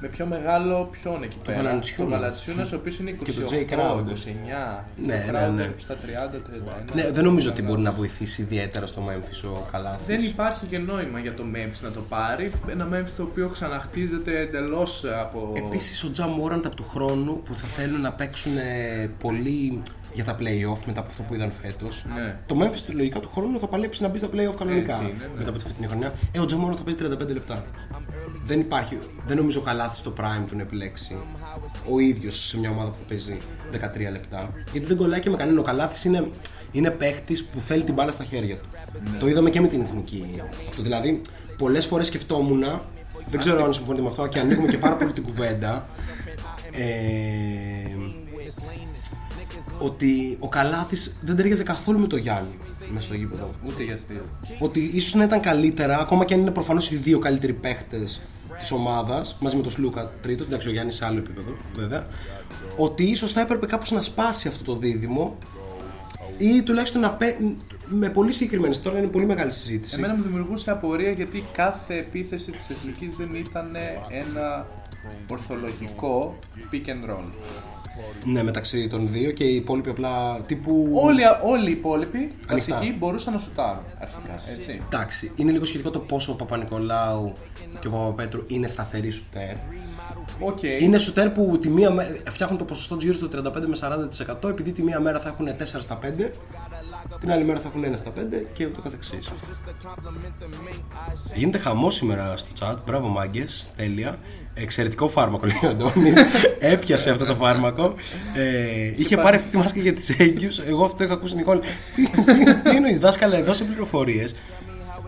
Με πιο μεγάλο ποιον εκεί πέρα. Τον Βαλατσιούνα, ο οποίος είναι είκοσι οκτώ, και το Jay είκοσι εννιά. Ναι, ναι, ναι. Στα τριάντα τριάντα ένα. Ναι, δεν νομίζω ότι μπορεί να βοηθήσει ιδιαίτερα στο Memphis ο Καλάθις. Δεν υπάρχει και νόημα για το Memphis να το πάρει. Ένα Memphis το οποίο ξαναχτίζεται εντελώς από. Επίσης ο Ja Morant από του χρόνου που θα θέλουν να παίξουν πολύ για τα play-off μετά από αυτό που είδαν φέτος. Ναι. Το Memphis λογικά του χρόνου θα παλέψει να μπει στα play-off κανονικά. Έτσι, ναι, ναι. Μετά από τη φετινή χρονιά. Ε, ο Ja Morant θα παίζει τριάντα πέντε λεπτά. Δεν υπάρχει, δεν νομίζω ο Καλάθης στο prime του να επιλέξει ο ίδιος σε μια ομάδα που παίζει δεκατρία λεπτά. Γιατί δεν κολλάει και με κανέναν. Ο Καλάθης είναι, είναι παίχτης που θέλει την μπάλα στα χέρια του. Ναι. Το είδαμε και με την εθνική. Αυτό δηλαδή, πολλές φορές σκεφτόμουν, δεν ξέρω αν συμφωνείτε με αυτό και ανοίγουμε και πάρα πολύ την κουβέντα. Ε, ότι ο Καλάθης δεν ταιριάζει καθόλου με το Γιάννη μέσα στο γήπεδο. Ούτε για αστείο. Ότι ίσως να ήταν καλύτερα, ακόμα και αν είναι προφανώς οι δύο καλύτεροι παίχτες της ομάδας, μαζί με τον Σλούκα τρίτο, εντάξει ο Γιάννης σε άλλο επίπεδο βέβαια, ότι ίσως θα έπρεπε κάπως να σπάσει αυτό το δίδυμο ή τουλάχιστον να πέ... με πολύ συγκεκριμένες. Τώρα είναι πολύ μεγάλη συζήτηση. Εμένα μου δημιουργούσε απορία γιατί κάθε επίθεση της εθνικής δεν ήταν ένα ορθολογικό pick and roll. Ναι, μεταξύ των δύο και οι υπόλοιποι απλά τύπου. Όλοι, όλοι οι υπόλοιποι βασικοί μπορούσαν να σουτάρουν αρχικά. Εντάξει, είναι λίγο σχετικό το πόσο ο Παπα-Νικολάου και ο Παπαπέτρου είναι σταθεροί σουτέρ. Okay. Είναι σουτέρ που τη μία μέρα φτιάχνουν το ποσοστό του γύρω στο τριάντα πέντε με σαράντα τοις εκατό επειδή τη μία μέρα θα έχουν τέσσερα στα πέντε, την άλλη μέρα θα έχουν ένα στα πέντε και ούτω καθεξής. Γίνεται χαμό σήμερα στο chat, μπράβο μάγκες, τέλεια. Εξαιρετικό φάρμακο λέει ο Αντώνης. Έπιασε αυτό το φάρμακο. ε, είχε πάρει αυτή τη μάσκα για τις έγκυους. Εγώ αυτό είχα ακούσει Νικόλη. Τι εννοείς δάσκαλα, εδώ σε πληροφορίες.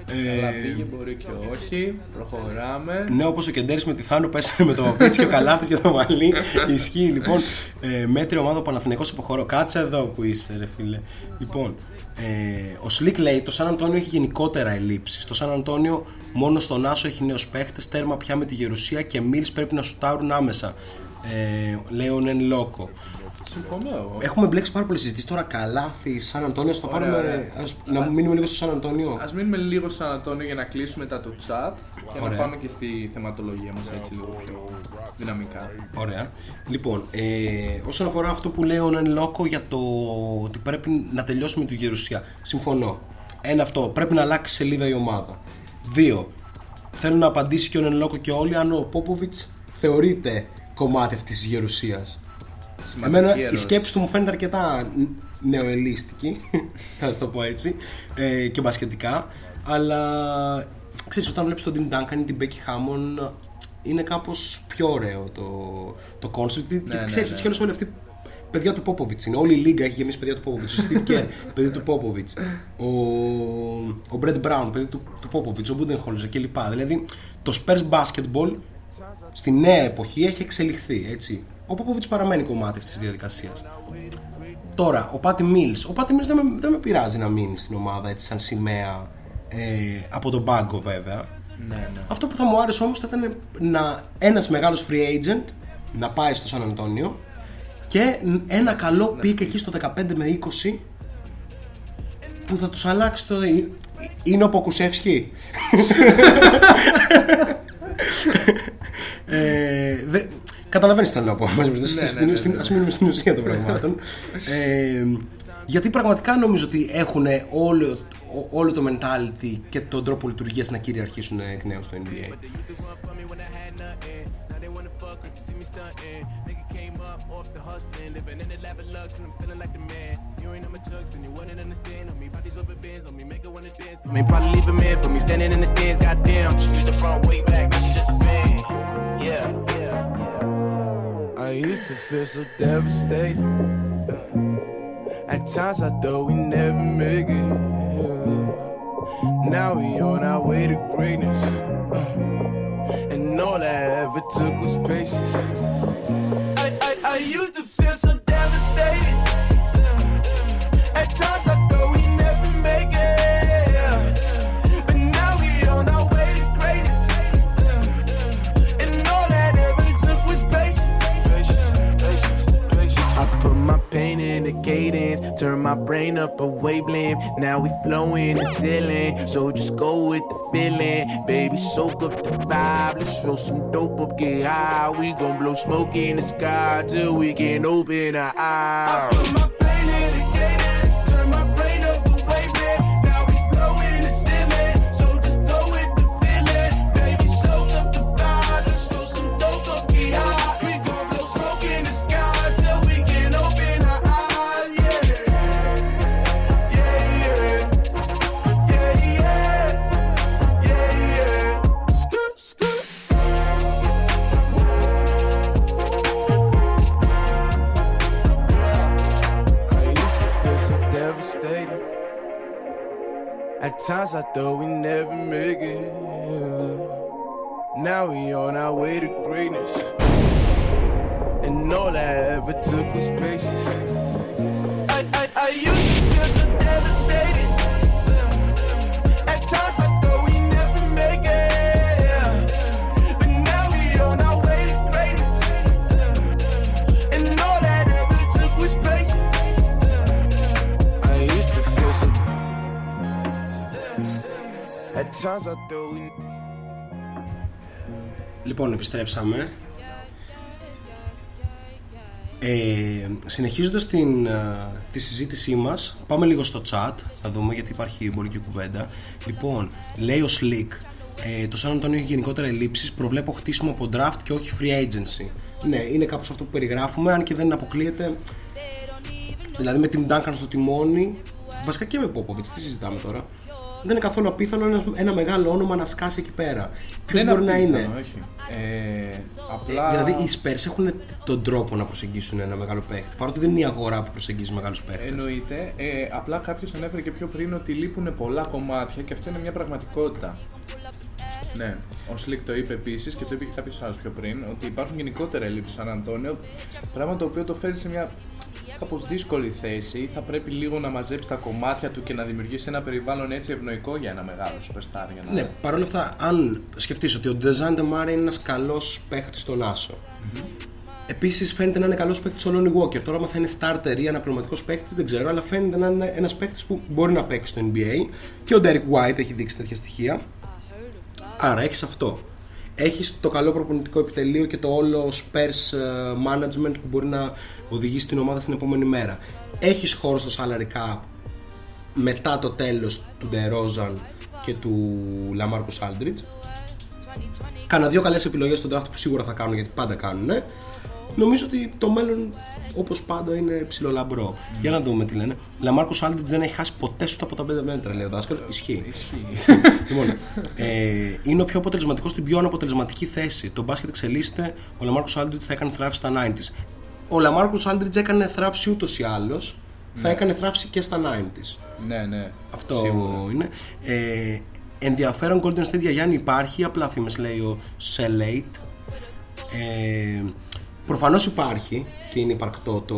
Καλά πήγε, μπορεί και όχι. Προχωράμε. Ναι, όπως ο Κεντέρης με τη Θάνου πέσανε με το πίτσι και ο Καλάθης και το μαλλί. Ισχύει λοιπόν. Ε, μέτρη ομάδα ο Παναθηναϊκός υποχωρώ. Κάτσε εδώ που είσαι, ρε φίλε. Λοιπόν, ε, ο Σλικ λέει: το Σαν Αντώνιο έχει γενικότερα ελλείψεις. Το Σαν Αντώνιο μόνο στον Άσο έχει νέους παίχτες. Τέρμα πια με τη Γερουσία και Μίλς πρέπει να σουτάρουν άμεσα. Ε, λέει ο Νεν Λόκο. Συμφωνώ. Έχουμε μπλέξει πάρα πολλές συζητήσεις τώρα. Καλάθι, Σαν Αντώνιο. Θα ωραία, πάρουμε, ας, να μείνουμε λίγο στο Σαν Αντώνιο. Ας μείνουμε λίγο στο Σαν Αντώνιο για να κλείσουμε μετά το chat και ωραία. Να πάμε και στη θεματολογία μας έτσι λίγο πιο δυναμικά. Ωραία. Λοιπόν, ε, όσον αφορά αυτό που λέει ο Νεν Λόκο για το ότι πρέπει να τελειώσουμε τη Γερουσία. Συμφωνώ. Ένα αυτό. Πρέπει να αλλάξει σελίδα η ομάδα. Δύο. Θέλω να απαντήσει και ο Νεν Λόκο και όλοι αν ο Πόποβιτς θεωρείται κομμάτι αυτής της γερουσίας. Εμένα η σκέψη του μου φαίνεται αρκετά νεοελίστικη, θα σου το πω έτσι, ε, και μπασκετικά, αλλά ξέρεις όταν βλέπεις τον Tim Duncan ή την Becky Hammon είναι κάπως πιο ωραίο το concept, ναι, γιατί ξέρεις ναι, ναι. Όλοι αυτοί παιδιά του Popovich είναι, όλη η λίγα έχει γεμίσει παιδιά του Popovich, ο Steve Kerr παιδί του Popovich, ο, ο Brett Brown παιδί του, του Popovich, ο Budenholzer κλπ. Δηλαδή το Spurs Basketball στη νέα εποχή έχει εξελιχθεί, έτσι. Ο Πόποβιτς παραμένει κομμάτι αυτής της διαδικασίας. Τώρα, ο Πάτι Μίλς. Ο Πάτι Μίλς δεν με, δεν με πειράζει να μείνει στην ομάδα έτσι, σαν σημαία ε, από τον πάγκο, βέβαια. Ναι, ναι. Αυτό που θα μου άρεσε όμως θα ήταν να, ένας μεγάλος free agent να πάει στο Σαν Αντώνιο και ένα καλό ναι. πικ εκεί στο δεκαπέντε με είκοσι που θα τους αλλάξει τώρα. Είναι ο Ποκουσεύσκι. ε, δε... Καταλαβαίνεις τι θέλω να πω. Ας μείνουμε στην ουσία των πραγμάτων. ε, γιατί πραγματικά νομίζω ότι έχουν όλο, όλο το mentality και τον τρόπο λειτουργίας να κυριαρχήσουν εκ νέου στο N B A. I used to feel so devastated. At times I thought we'd never make it. Now we on our way to greatness. And all I ever took was patience. I, I, I used to feel so devastated. At times I thought we'd never make it. But now we on our way to greatness. And all that ever took was patience. I put my pain in the cadence, turn my brain up a wavelength. Now we flowing and ceiling, so just go with the feeling. Baby, soak up the vibe, let's throw some dope up, get high. We gon' blow smoke in the sky till we can open our eyes. Times I thought we'd never make it. Now we on our way to greatness. And all I ever took was patience. I, I, I used to feel so devastated. At times I thought we'd never make it. But now we on our way to greatness. And all that ever took was patience. I used to feel so. Λοιπόν, επιστρέψαμε. Ε, συνεχίζοντας την, uh, τη συζήτησή μας, πάμε λίγο στο chat, θα δούμε γιατί υπάρχει πολύ και κουβέντα. Λοιπόν, λέει ο Slick, ε, το Σαν Αντώνιο έχει γενικότερα ελλείψεις, προβλέπω χτίσιμο από draft και όχι free agency. Ναι, είναι κάπως αυτό που περιγράφουμε, αν και δεν αποκλείεται. Δηλαδή με την Duncan στο τιμόνι, βασικά και με Popovich, τι συζητάμε τώρα. Δεν είναι καθόλου απίθανο ένα, ένα μεγάλο όνομα να σκάσει εκεί πέρα. Ποιο μπορεί απίθανο, να είναι. Όχι. Ε, απλά... ε, δηλαδή οι Spurs έχουν τον τρόπο να προσεγγίσουν ένα μεγάλο παίχτη. Παρότι δεν είναι η αγορά που προσεγγίζει μεγάλους παίχτες. Εννοείται. Ε, απλά κάποιος ανέφερε και πιο πριν ότι λείπουν πολλά κομμάτια και αυτό είναι μια πραγματικότητα. Ναι. Ο Σλικ το είπε επίσης και το είπε και κάποιος άλλος πιο πριν, ότι υπάρχουν γενικότερα ελλείψεις στον Αντώνιο. Πράγμα το οποίο το φέρει σε μια κάπως δύσκολη θέση. Θα πρέπει λίγο να μαζέψει τα κομμάτια του και να δημιουργήσει ένα περιβάλλον έτσι ευνοϊκό για ένα μεγάλο superstar. Να... Ναι, παρόλα αυτά, αν σκεφτείς ότι ο Ντεζάντε Μάρε είναι ένας καλός παίχτης στον Άσο. Mm-hmm. Επίσης, φαίνεται να είναι καλός παίχτης ο Lonnie Walker. Τώρα, αν θα είναι starter ή αναπληρωματικός παίχτης, δεν ξέρω, αλλά φαίνεται να είναι ένας παίχτης που μπορεί να παίξει στο N B A. Και ο Derek White έχει δείξει τέτοια στοιχεία. Άρα, έχεις αυτό. Έχεις το καλό προπονητικό επιτελείο και το όλο Spurs management που μπορεί να οδηγήσει την ομάδα στην επόμενη μέρα. Έχεις χώρο στο salary cap μετά το τέλος του DeRozan και του Lamarcus Aldridge. Κάνα δύο καλές επιλογές στον draft που σίγουρα θα κάνουν, γιατί πάντα κάνουνε. Νομίζω ότι το μέλλον, όπως πάντα, είναι ψιλολαμπρό. Mm. Για να δούμε τι λένε. Lamarcus Aldridge δεν έχει χάσει ποτέ σου από τα πέντε μέτρα, λέει ο δάσκαλος. Ισχύει. Λοιπόν, ε, είναι ο πιο αποτελεσματικός στην πιο αναποτελεσματική θέση. Το μπάσκετ εξελίσσεται. Ο Lamarcus Aldridge θα έκανε θράψη στα ενενήντα. Ο Lamarcus Aldridge έκανε θράψη ούτως ή άλλως. Ναι. Θα έκανε θράψη και στα ενενήντα. Ναι, ναι. Αυτό σίγουρα είναι. Ε, ενδιαφέρον Golden State για Γιάννη υπάρχει. Απλά φήμες, λέει ο Selate. Ε, Προφανώς υπάρχει και είναι υπαρκτό το,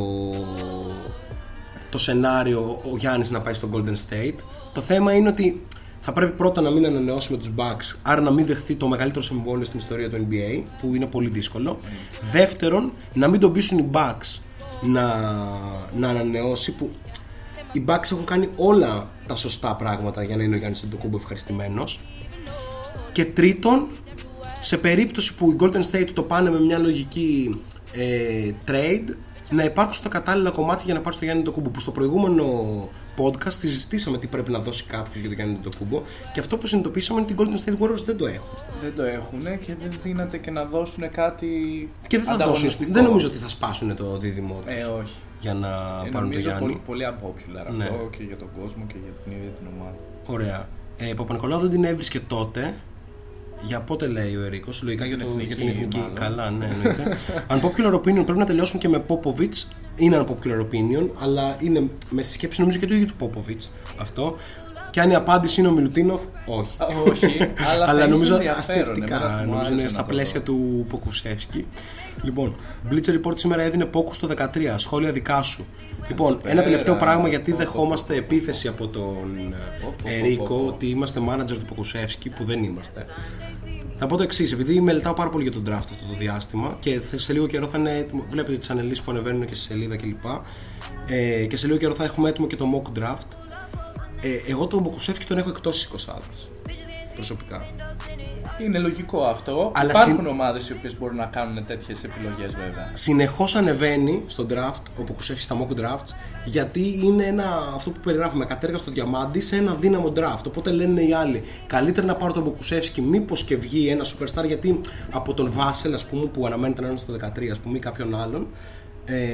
το σενάριο ο Γιάννης να πάει στο Golden State. Το θέμα είναι ότι θα πρέπει πρώτα να μην ανανεώσουμε τους Bucks, άρα να μην δεχθεί το μεγαλύτερο συμβόλαιο στην ιστορία του N B A, που είναι πολύ δύσκολο. Mm. Δεύτερον, να μην τον πείσουν οι Bucks να, να ανανεώσει, που οι Bucks έχουν κάνει όλα τα σωστά πράγματα για να είναι ο Γιάννης Αντετοκούνμπο ευχαριστημένος. Και τρίτον, σε περίπτωση που οι Golden State το πάνε με μια λογική ε, trade, να υπάρξουν τα κατάλληλα κομμάτια για να πάρει το Γιάννη Αντετοκούνμπο. Που στο προηγούμενο podcast συζητήσαμε τι πρέπει να δώσει κάποιος για τον Γιάννη Αντετοκούνμπο, και αυτό που συνειδητοποίησαμε είναι ότι οι Golden State Warriors δεν το έχουν. Δεν το έχουν και δεν δύναται και να δώσουν κάτι. Και δεν θα δώσουν. Δεν νομίζω ότι θα σπάσουν το δίδυμο τους. Ε, όχι. Για να ε, πάρουν το Γιάννη. Είναι πολύ unpopular αυτό, ναι, και για τον κόσμο και για την ίδια την ομάδα. Ωραία. Ε, Παπα-Νικολάου δεν την έβρισκε τότε. Για πότε λέει ο Ερίκος, λογικά για, το, εθνική, για την εθνική. Μάλλον. Καλά, ναι, εννοείται. Unpopular opinion, πρέπει να τελειώσουν και με Popovich. Είναι unpopular opinion, αλλά είναι με συσκέψη νομίζω και του ίδιου του Popovich αυτό. Και αν η απάντηση είναι ο Μιλουτίνοφ, όχι. Όχι, αλλά, αλλά νομίζω αστευτικά. Νομίζω είναι στα πλαίσια του Ποκουσεύσκη. Λοιπόν, Bleacher Report σήμερα έδινε πόκου στο δεκατρία. Σχόλια δικά σου. Λοιπόν, ένα τελευταίο πράγμα, γιατί δεχόμαστε επίθεση από τον Ερίκο ότι είμαστε manager του Ποκουσεύσκη, που δεν είμαστε. Θα πω το εξής, επειδή μελετάω πάρα πολύ για τον draft αυτό το διάστημα και σε λίγο καιρό θα είναι έτοιμο. Βλέπετε τις αναλύσεις που ανεβαίνουν και στη σελίδα κλπ. Ε, και σε λίγο καιρό θα έχουμε έτοιμο και το mock draft. Ε, εγώ τον Μποκουσεύκη τον έχω εκτός είκοσι άλλες προσωπικά. Είναι λογικό αυτό. Αλλά υπάρχουν συν... ομάδες οι οποίες μπορούν να κάνουν τέτοιες επιλογές, βέβαια. Συνεχώς ανεβαίνει στον draft ο Μποκουσεύκης στα mock drafts, γιατί είναι ένα, αυτό που περιγράφουμε, κατέργα στο διαμάντι σε ένα δύναμο draft. Οπότε λένε οι άλλοι, καλύτερα να πάρω τον Μποκουσεύκη, μήπως και βγει ένα superstar, γιατί από τον Βάσελ, ας πούμε, που αναμένεται να είναι στο δεκατρία, ας πούμε, ή κάποιον άλλον. Ε...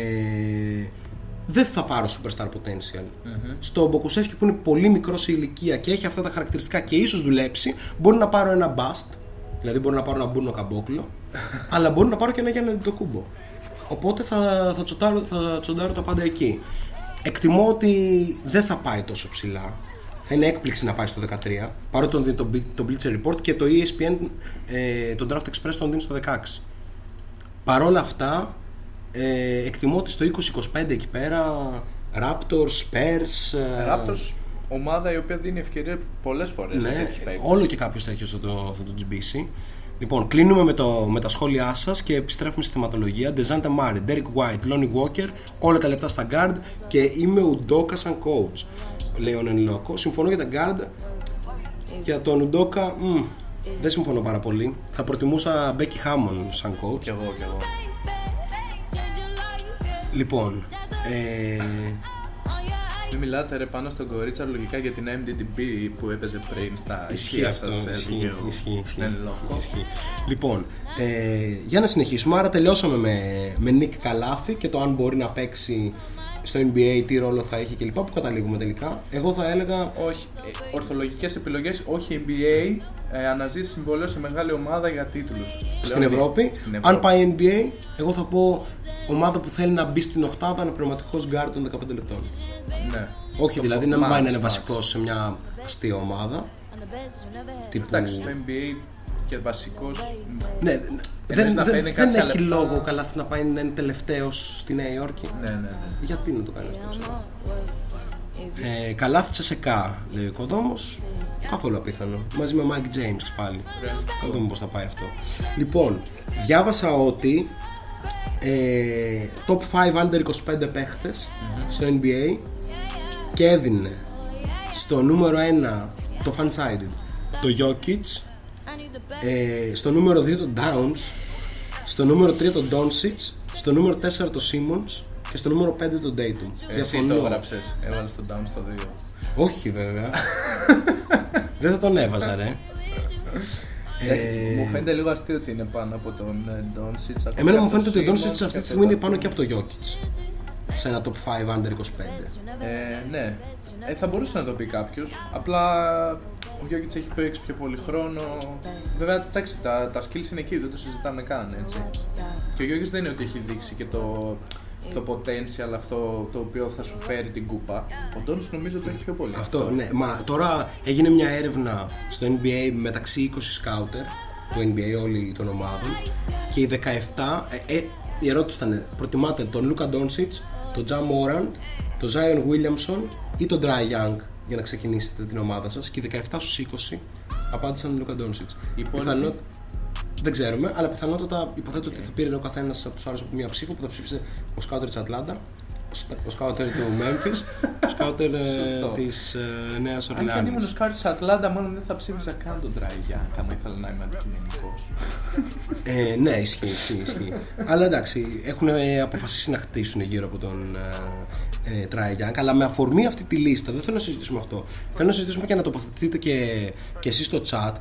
Δεν θα πάρω superstar potential. Mm-hmm. Στον Μποκουσεύσκη που είναι πολύ μικρό σε ηλικία και έχει αυτά τα χαρακτηριστικά και ίσως δουλέψει, μπορεί να πάρω ένα bust, δηλαδή μπορεί να πάρω ένα μπούρνο καμπόκλο, αλλά μπορεί να πάρω και ένα Γιάννη Αντετοκούνμπο. Οπότε θα, θα, τσοντάρω, θα τσοντάρω τα πάντα εκεί. Εκτιμώ ότι δεν θα πάει τόσο ψηλά. Θα είναι έκπληξη να πάει στο δεκατρία, παρότι τον δίνει το, το Bleacher Report και το ι ες πι εν, ε, τον Draft Express τον δίνει στο δεκαέξι. Παρόλα αυτά, Ε, εκτιμώ ότι στο είκοσι είκοσι πέντε εκεί πέρα Raptors, Spurs. Raptors, ομάδα η οποία δίνει ευκαιρία πολλές φορές. Ναι, όλο και κάποιος τέτοιος θα το, το τσιμπήσει. Λοιπόν, κλείνουμε με, το, με τα σχόλιά σας και επιστρέφουμε στη θεματολογία. Ντεζάντε Μάρι, Ντέρικ Γουάιτ, Λόνι Walker, όλα τα λεπτά στα guard και είμαι Ουντόκα σαν coach. Λέει ο Νενλόκο. Συμφωνώ για τα guard. Για τον Ουντόκα μ, δεν συμφωνώ πάρα πολύ. Θα προτιμούσα Μπέκι Χάμον σαν coach. Κι εγώ, κι εγώ. Λοιπόν, ε... μην μιλάτε ρε πάνω στον κορίτσα λογικά για την εμ ντι ντι μπι που έπαιζε πριν στα ισχύα σας. Ισχύει, ισχύει, ισχύει. Λοιπόν, ε, για να συνεχίσουμε, άρα τελειώσαμε με, με Νικ Καλάθη και το αν μπορεί να παίξει στο εν μπι έι, τι ρόλο θα έχει κλπ. Πού καταλήγουμε τελικά? Εγώ θα έλεγα όχι, ε, ορθολογικές επιλογές, όχι εν μπι έι, ε, αναζήτηση συμβολέου σε μεγάλη ομάδα για τίτλους. Στην Ευρώπη, στην Ευρώπη, αν πάει εν μπι έι, εγώ θα πω ομάδα που θέλει να μπει στην οκτάδα, ένα πνευματικός γκάρ των δεκαπέντε λεπτών. Ναι. Όχι, το δηλαδή να μην πάει να είναι βασικός σε μια αστεία ομάδα. Τύπου... Εντάξει, στο εν μπι έι και βασικός. Ναι, δεν, να δεν, δεν έχει λόγο ο Καλάθης να πάει να είναι τελευταίος στη Νέα Υόρκη. Ναι, ναι, ναι. Γιατί να το κάνει αυτό? Ε, Καλάθη Τσεσεκά, λέει ο Οικοδόμος. Καθόλου απίθανο. Μαζί με Mike James πάλι. Θα δούμε πώς θα πάει αυτό. Λοιπόν, διάβασα ότι ε, top πέντε under είκοσι πέντε παίχτες mm-hmm. στο εν μπι έι και έδινε στο νούμερο ένα το Fansided, το Jokić, ε, στο νούμερο δύο το Downs, στο νούμερο τρία το Dončić, στο νούμερο τέσσερα το Simmons και στο νούμερο πέντε το Tatum. Εσύ το έγραψες, έβαλες το Downs στο δύο. Όχι βέβαια. Δεν θα τον έβαζα ρε. Ε... Μου φαίνεται λίγο αστείο ότι είναι πάνω από τον Dončić. Εμένα μου φαίνεται ότι ο Dončić αυτή τη στιγμή είναι πάνω και από το Jokić σε ένα top πέντε under είκοσι πέντε. ε, Ναι, ε, θα μπορούσε να το πει κάποιος. Απλά ο Jokić έχει παίξει πιο πολύ χρόνο. Βέβαια, εντάξει, τα, τα skills είναι εκεί, δεν το συζητάμε καν, έτσι. Και ο Jokić δεν είναι ότι έχει δείξει και το, το potential αυτό το οποίο θα σου φέρει την κούπα. Ο Dončić νομίζω το έχει πιο πολύ. Αυτό, αυτό, ναι, μα τώρα έγινε μια έρευνα στο εν μπι έι μεταξύ είκοσι σκάουτερ του εν μπι έι όλοι των ομάδων και οι δεκαεπτά, ε, ε, η ερώτηση ήταν, προτιμάτε τον Luka Dončić, τον Ja Morant, τον Zion Williamson ή τον Trae Young για να ξεκινήσετε την ομάδα σας? Και οι δεκαεπτά στους είκοσι απάντησαν Luka Dončić. Πιθανό... Δεν ξέρουμε, αλλά πιθανότατα υποθέτω okay. ότι θα πήρε ο καθένας από τους άλλους από μία ψήφο που θα ψήφισε ο σκάουτερ της Ατλάντα, ο ο σκάουτερ του Memphis, ο σκάουτερ της Νέας Ορλεάνης. Αν και αν ήμουν ο σκάουτερ της Ατλάντα, μάλλον δεν θα ψήφιζα καν τον Trae Young, άμα ήθελα να είμαι αντικειμενικός. ε, ναι, ισχύει, ισχύει. Αλλά εντάξει, έχουν αποφασίσει να χτίσουν γύρω από τον ε, Trae Young, αλλά με αφορμή αυτή τη λίστα, δεν θέλω να συζητήσουμε αυτό. Θέλω να συζητήσουμε και να τοποθετηθείτε και, και εσείς στο chat.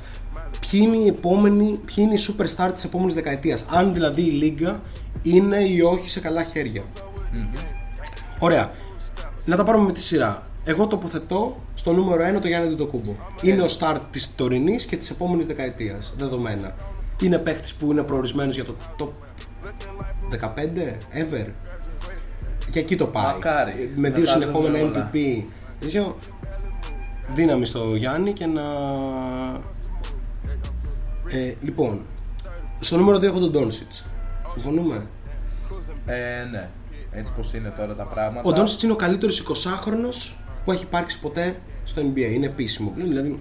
Ποιοι είναι οι επόμενοι, ποιοι είναι οι superstar της επόμενης δεκαετίας, αν δηλαδή η Λίγκα είναι ή όχι σε καλά χέρια. Mm. Ωραία, να τα πάρουμε με τη σειρά. Εγώ τοποθετώ στο νούμερο ένα το Γιάννη Αντετοκούνμπο. Okay. Είναι ο star της τωρινής και της επόμενης δεκαετίας, δεδομένα. Είναι παίκτης που είναι προορισμένος για το top δεκαπέντε ever. Και εκεί το πάει. Μακάρι. Με δύο συνεχόμενα εμ βι πι. Δύο... Δύναμη στο Γιάννη και να... Ε, λοιπόν, στο νούμερο δύο έχω τον Ντόνσιτς. Συμφωνούμε? Ε, ναι. Έτσι πως είναι τώρα τα πράγματα. Ο Ντόνσιτς είναι ο καλύτερος εικοσάχρονος που έχει υπάρξει ποτέ στο εν μπι έι. Είναι επίσημο. Δηλαδή,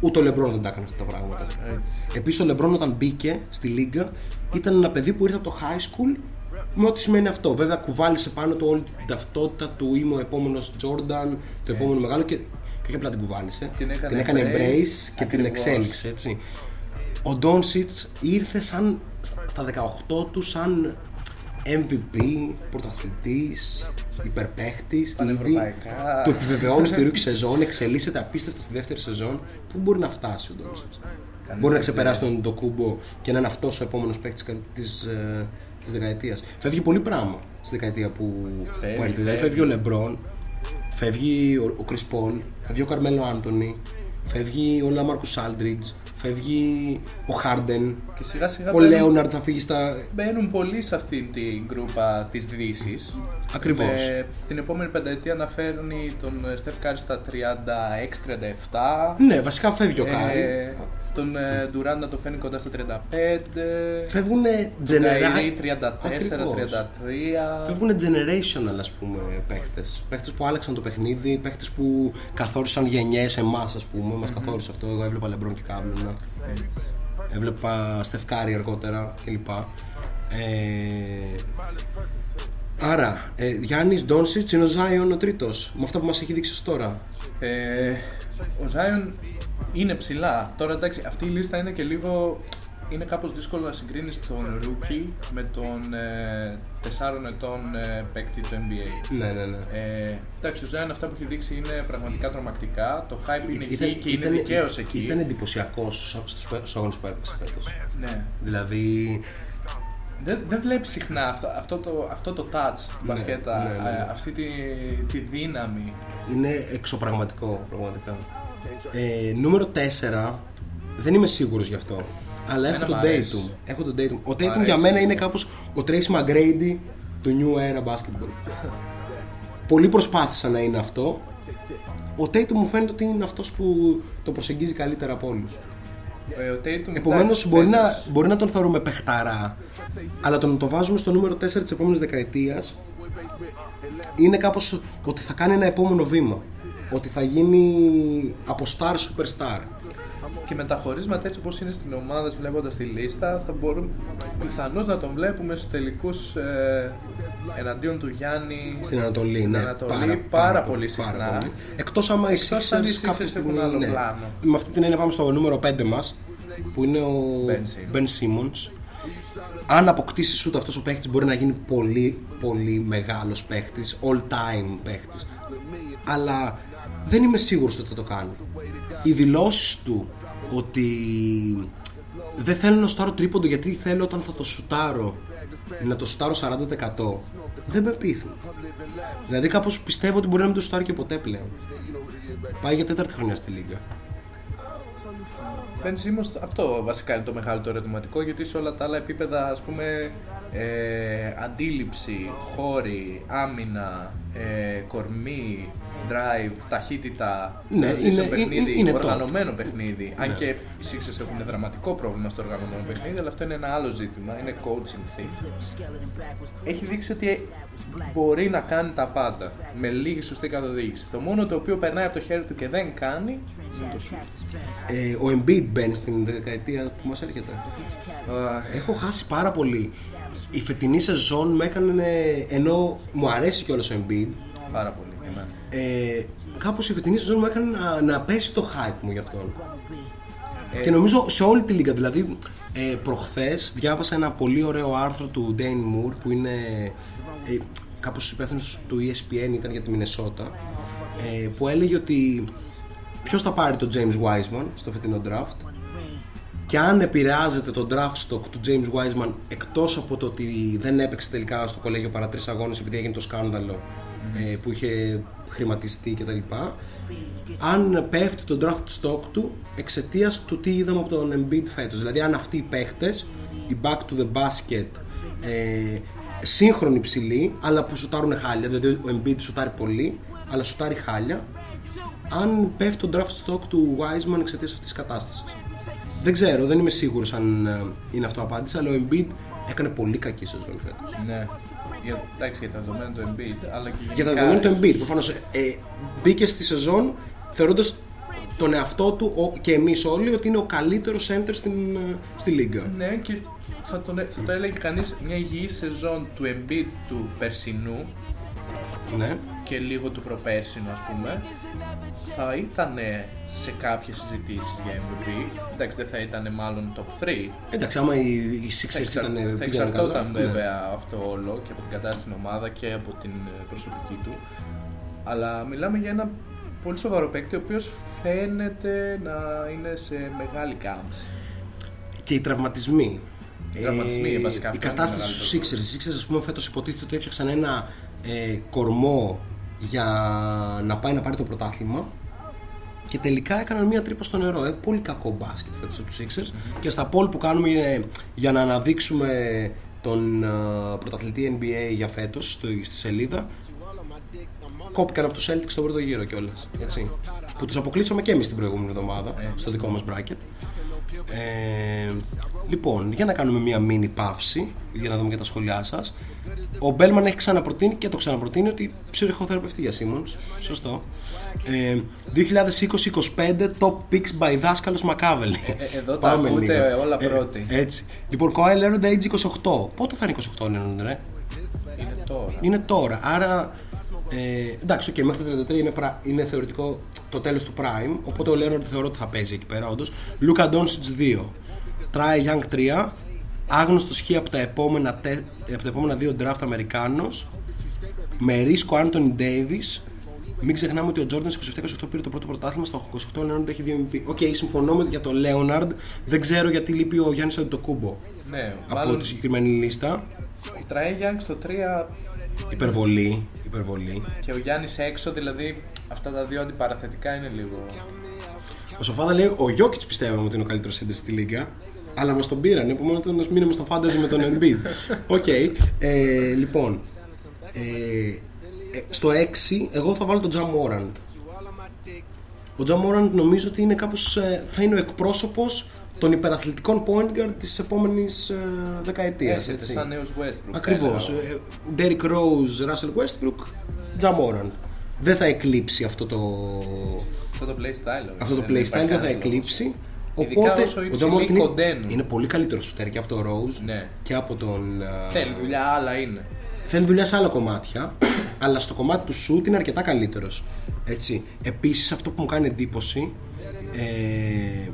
ούτε ο Λεμπρόν δεν τα έκανε αυτά τα πράγματα. Έτσι. Επίσης, ο Λεμπρόν όταν μπήκε στη Λίγκα ήταν ένα παιδί που ήρθε από το high school με ό,τι σημαίνει αυτό. Βέβαια, κουβάλισε πάνω του όλη την ταυτότητα του. Είμαι ο επόμενος Τζόρνταν, το επόμενο μεγάλο. Και, και όχι απλά την κουβάλισε. Την έκανε, την έκανε embrace ακριβώς. Και την εξέλιξε, έτσι. Ο Ντόνσιτς ήρθε σαν, στα δεκαοκτώ του σαν εμ βι πι, πρωταθλητής, υπερπαίχτης. Ήδη το επιβεβαιώνει στη ρούκη σεζόν, εξελίσσεται απίστευτα στη δεύτερη σεζόν. Πού μπορεί να φτάσει ο Ντόνσιτς? Μπορεί να ξεπεράσει τον Ντοκούμπο και να είναι αυτός ο επόμενος παίκτης της, ε, της δεκαετίας. Φεύγει πολύ πράγμα στη δεκαετία που, που έρθει. Δηλαδή φεύγει ο Λεμπρόν, φεύγει ο Κρις Πολ, φεύγει ο Καρμέλο Άντονι, φεύγει ο Λαμάρκους Άλντριτζ. Φεύγει ο Χάρντεν, ο Λέοναρντ θα φύγει στα... Μπαίνουν πολλοί σε αυτήν την γκρούπα της Δύσης. Ακριβώς. Ε, την επόμενη πενταετία να φέρνει τον Στεφ Κάρι στα τριάντα έξι τριάντα επτά. Ναι, βασικά φεύγει ο Κάρι. Ε, τον ε, Ντουράντ να το φέρνει κοντά στα τριάντα πέντε. Φεύγουνε generation. Φεύγουνε generational, ας πούμε, παίχτες. Παίχτες που άλλαξαν το παιχνίδι, παίχτες που καθόρισαν γενιές εμάς, ας πούμε. Mm-hmm. Μας καθόρισε αυτό. Εγώ έβλεπα Λεμπρόν και Κάμπλον. Έτσι. Έβλεπα Στεφκάρι αργότερα κλπ. Ε... Άρα, ε, Γιάννης, Ντόνσιτς, είναι ο Ζάιον ο τρίτος, με αυτά που μας έχει δείξει τώρα. Ε, ο Ζάιον είναι ψηλά. Τώρα εντάξει, αυτή η λίστα είναι και λίγο... Είναι κάπως δύσκολο να συγκρίνεις τον Ρούκι με τον ε, τεσσάρων ετών ε, παίκτη του εν μπι έι. Ναι, ναι, ναι. Ε, εντάξει, ο Zion αυτά που έχει δείξει είναι πραγματικά τρομακτικά. Το hype είναι εκεί και είναι δικαίως εκεί. Ήταν εντυπωσιακός στους αγώνες που έπαιξε φέτος. Ναι. Δηλαδή... Δεν, δεν βλέπεις συχνά αυτό, αυτό, το, αυτό το touch στην μπασκέτα, ναι, ναι, ναι. Αυτή τη, τη δύναμη. Είναι εξωπραγματικό, πραγματικά. Ε, νούμερο τέσσερα, δεν είμαι σίγουρος γι' αυτό. Αλλά έχω τον, έχω τον Tatum. Ο Tatum για μένα είναι κάπως ο Tracy McGrady του New Era Basketball. Πολλοί προσπάθησαν να είναι αυτό. Ο Tatum μου φαίνεται ότι είναι αυτός που το προσεγγίζει καλύτερα από όλους. Επομένως μπορεί να, μπορεί να τον θεωρούμε παιχταρά, αλλά τον το βάζουμε στο νούμερο τέσσερα της επόμενης δεκαετίας. Είναι κάπως ότι θα κάνει ένα επόμενο βήμα. Ότι θα γίνει από star superstar. Και με τα χωρίσματα έτσι όπως είναι στην ομάδα, βλέποντας τη λίστα, θα μπορούμε πιθανώς να τον βλέπουμε στους τελικούς ε, εναντίον του Γιάννη στην Ανατολή, στην ναι, Ανατολή πάρα, πάρα, πάρα πολύ συχνά. Πάρα πολύ. Εκτός άμα οι Sixers κάποια στιγμή, άλλο ναι. Πλάνο. Με αυτή την έννοια πάμε στο νούμερο πέντε μας, που είναι ο Ben Simmons. Αν αποκτήσει σούτ αυτός ο παίχτης μπορεί να γίνει πολύ πολύ μεγάλος παίχτης, all time παίχτης. Αλλά δεν είμαι σίγουρος ότι θα το κάνει. Οι δηλώσεις του ότι δεν θέλω να σουτάρω τρίποντο γιατί θέλω όταν θα το σουτάρω να το σουτάρω σαράντα τοις εκατό δεν με πείθουν. Δηλαδή κάπως πιστεύω ότι μπορεί να μην το σουτάρει και ποτέ πλέον. Πάει για τέταρτη χρονιά στη Λίγκα. Είμαστε, αυτό βασικά είναι το μεγαλύτερο ερωτηματικό, γιατί σε όλα τα άλλα επίπεδα, ας πούμε, ε, αντίληψη, χώρη, άμυνα, ε, κορμί, drive, ταχύτητα, ναι, είναι, παιχνίδι, είναι, είναι οργανωμένο top. Παιχνίδι. Ναι. Αν και οι Sixers έχουν δραματικό πρόβλημα στο οργανωμένο παιχνίδι, αλλά αυτό είναι ένα άλλο ζήτημα, είναι coaching thing. Έχει δείξει ότι μπορεί να κάνει τα πάντα με λίγη σωστή καθοδήγηση. Το μόνο το οποίο περνάει από το χέρι του και δεν κάνει είναι το shoot. Ε, ο Embiid μπαίνει στην δεκαετία που μας έρχεται. uh, Έχω χάσει πάρα πολύ. Η φετινή σεζόν με έκανε, ενώ μου αρέσει κιόλας ο Embiid πάρα πολύ, ε, κάπως η φετινή σεζόν μου έκανε να, να πέσει το hype μου γι' αυτόν. ε, Και νομίζω σε όλη τη λίγα, δηλαδή ε, προχθές διάβασα ένα πολύ ωραίο άρθρο του Dane Moore που είναι ε, κάπως υπεύθυνος του E S P N, ήταν για τη Μινεσότα, ε, που έλεγε ότι ποιος θα πάρει τον James Wiseman στο φετινό draft και αν επηρεάζεται το draft stock του James Wiseman εκτός από το ότι δεν έπαιξε τελικά στο κολέγιο παρά τρεις αγώνες επειδή έγινε το σκάνδαλο mm-hmm. ε, που είχε χρηματιστεί κτλ. Αν πέφτει το draft stock του εξαιτίας του τι είδαμε από τον Embiid φέτος. Δηλαδή αν αυτοί οι παίχτες, οι back to the basket, ε, σύγχρονοι ψηλοί αλλά που σουτάρουν χάλια, δηλαδή ο Embiid σουτάρει πολύ αλλά σουτάρει χάλια, αν πέφτει το draft stock του Wiseman εξαιτίας αυτής της κατάστασης. Δεν ξέρω, δεν είμαι σίγουρος αν είναι αυτό απάντηση, αλλά ο Embiid έκανε πολύ κακή σεζόν φέτος. Ναι, για, εντάξει, για τα δεδομένα του Embiid, αλλά και γενικά... Για τα δεδομένα του Embiid, προφανώς ε, μπήκε στη σεζόν θεωρώντας τον εαυτό του ο, και εμείς όλοι ότι είναι ο καλύτερος center στην, στη λίγκα. Ναι, και θα, τον, θα το έλεγε κανείς μια υγιή σεζόν του Embiid του περσινού, ναι, και λίγο του προπέρσινου, ας πούμε, θα ήταν σε κάποιες συζητήσεις για εμ βι πι. Εντάξει, δεν θα ήταν μάλλον top τρία. Εντάξει, άμα οι, οι Sixers ήταν. Θα εξαρτόταν βέβαια, ναι, αυτό όλο και από την κατάσταση στην ομάδα και από την προσωπική του. Αλλά μιλάμε για ένα πολύ σοβαρό παίκτη, ο οποίος φαίνεται να είναι σε μεγάλη κάμψη. Και οι τραυματισμοί. Οι τραυματισμοί, ε, βασικά. Η κατάσταση στους Sixers. Οι Sixers, ας πούμε, φέτος υποτίθεται ότι έφτιαξαν ένα Ε, κορμό για να πάει να πάρει το πρωτάθλημα και τελικά έκαναν μια τρύπα στο νερό. Ε, πολύ κακό μπάσκετ φέτος από τους Sixers. Mm-hmm. Και στα poll που κάνουμε ε, για να αναδείξουμε τον ε, πρωταθλητή N B A για φέτος στο, στη σελίδα, κόπηκαν από τους Celtics στον πρώτο γύρο κιόλας, έτσι, που τους αποκλείσαμε και εμείς την προηγούμενη εβδομάδα mm-hmm. στο δικό μας bracket. Ε, λοιπόν, για να κάνουμε μια μίνι παύση για να δούμε και τα σχόλιά σας. Ο Μπέλμαν έχει ξαναπροτείνει και το ξαναπροτείνει ότι ψυχοθεραπευτή για Simmons. Σωστό. ε, είκοσι είκοσι-είκοσι πέντε top picks by δάσκαλος Μακάβελη. ε, Εδώ τα ακούτε όλα πρώτη, ε, έτσι. Λοιπόν, Kawhi Leonard age είκοσι οκτώ. Πότε θα είναι είκοσι οκτώ Leonard, ρε? Είναι τώρα, είναι τώρα. Άρα ε, εντάξει, okay, μέχρι το τριάντα τρία είναι, είναι θεωρητικό το τέλος του prime. Οπότε ο Leonard θεωρώ ότι θα παίζει εκεί πέρα όντως. Luka Dončić δύο, Trae Young τρία, άγνωστος χ από τα επόμενα, από τα επόμενα δύο draft Αμερικάνος, με ρίσκο Anthony Davis. Μην ξεχνάμε ότι ο Jordan είκοσι επτά είκοσι οκτώ πήρε το πρώτο πρωτάθλημα, στο είκοσι οκτώ ο Leonard έχει δύο εμ βι πι. Οκ, okay, συμφωνώ για το Leonard, δεν ξέρω γιατί λείπει ο Giannis Antetokounmpo, ναι, από μάλλον... τη συγκεκριμένη λίστα. Η Trae Young στο τρία... Υπερβολή, υπερβολή. Και ο Γιάννης έξω, δηλαδή αυτά τα δύο αντιπαραθετικά είναι λίγο. Ο Σοφάδα λέει: ο Jokić πιστεύαμε ότι είναι ο καλύτερος έντερ στη λίγκα, αλλά μας τον πήραν. Επομένως, μείναμε στο φάνταζι με τον Embiid. Οκ. Okay. Ε, λοιπόν, ε, στο έξι, εγώ θα βάλω τον Ja Morant. Ο Ja Morant νομίζω ότι είναι κάπως, θα είναι ο εκπρόσωπος των υπεραθλητικών point guard της επόμενης ε, δεκαετίας. Έτσι, σαν νέος Westbrook. Ακριβώς. Derrick Rose, Russell Westbrook, Ja Morant. Δεν θα εκλείψει αυτό το... Αυτό το playstyle. Αυτό το playstyle δεν θα εκλείψει. Οπότε ο Ja Morant είναι, είναι πολύ καλύτερο σουτέρ και από τον Rose, ναι, και από τον... Θέλει δουλειά, άλλα είναι. Θέλει δουλειά σε άλλα κομμάτια, αλλά στο κομμάτι του shoot είναι αρκετά καλύτερος. Έτσι. Επίσης αυτό που μου κάνει εντύπωση, ε,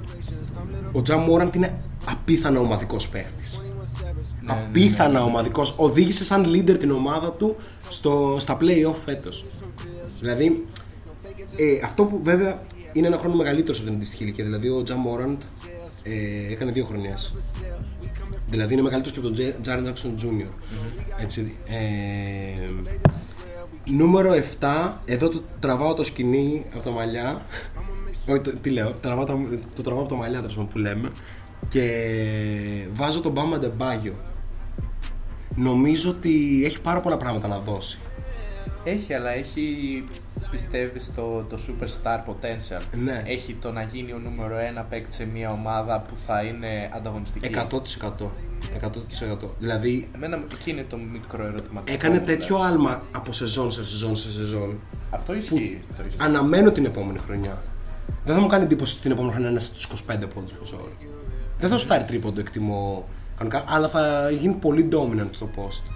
ο Ja Morant είναι απίθανα ομαδικός παίχτης. Ναι, απίθανα, ναι, ναι, ναι, ομαδικός. Οδήγησε σαν leader την ομάδα του στο, στα play-off φέτος. Δηλαδή, ε, αυτό που βέβαια είναι ένα χρόνο μεγαλύτερος από την αντίστοιχη ηλικία. Δηλαδή, ο Ja Morant ε, έκανε δύο χρονιές. Δηλαδή, είναι μεγαλύτερος και από τον Jaren Jackson Junior Mm-hmm. Έτσι, ε, νούμερο επτά, εδώ το τραβάω το σκοινί από τα μαλλιά. Όχι, το, τι λέω, τραβάω το, το τραβάω από το μαλλιά τρασμα που λέμε και βάζω τον Bam Adebayo. Νομίζω ότι έχει πάρα πολλά πράγματα να δώσει. Έχει, αλλά έχει, πιστεύει στο το superstar potential. Ναι. Έχει το να γίνει ο νούμερο ένα παίκτη σε μια ομάδα που θα είναι ανταγωνιστική. εκατό τοις εκατό. εκατό τοις εκατό. Δηλαδή, εμένα εκεί είναι το μικρό ερωτηματικό. Έκανε τέτοιο δηλαδή άλμα από σεζόν σε σεζόν σε σεζόν. Αυτό ισχύει. Αναμένω την επόμενη χρονιά. Δεν θα μου κάνει εντύπωση την επόμενη χρονιά να είναι στους είκοσι πέντε πόντους προς ώρα. Δεν θα σουτάρει τρίποντο, εκτιμώ κανονικά, αλλά θα γίνει πολύ dominant στο post.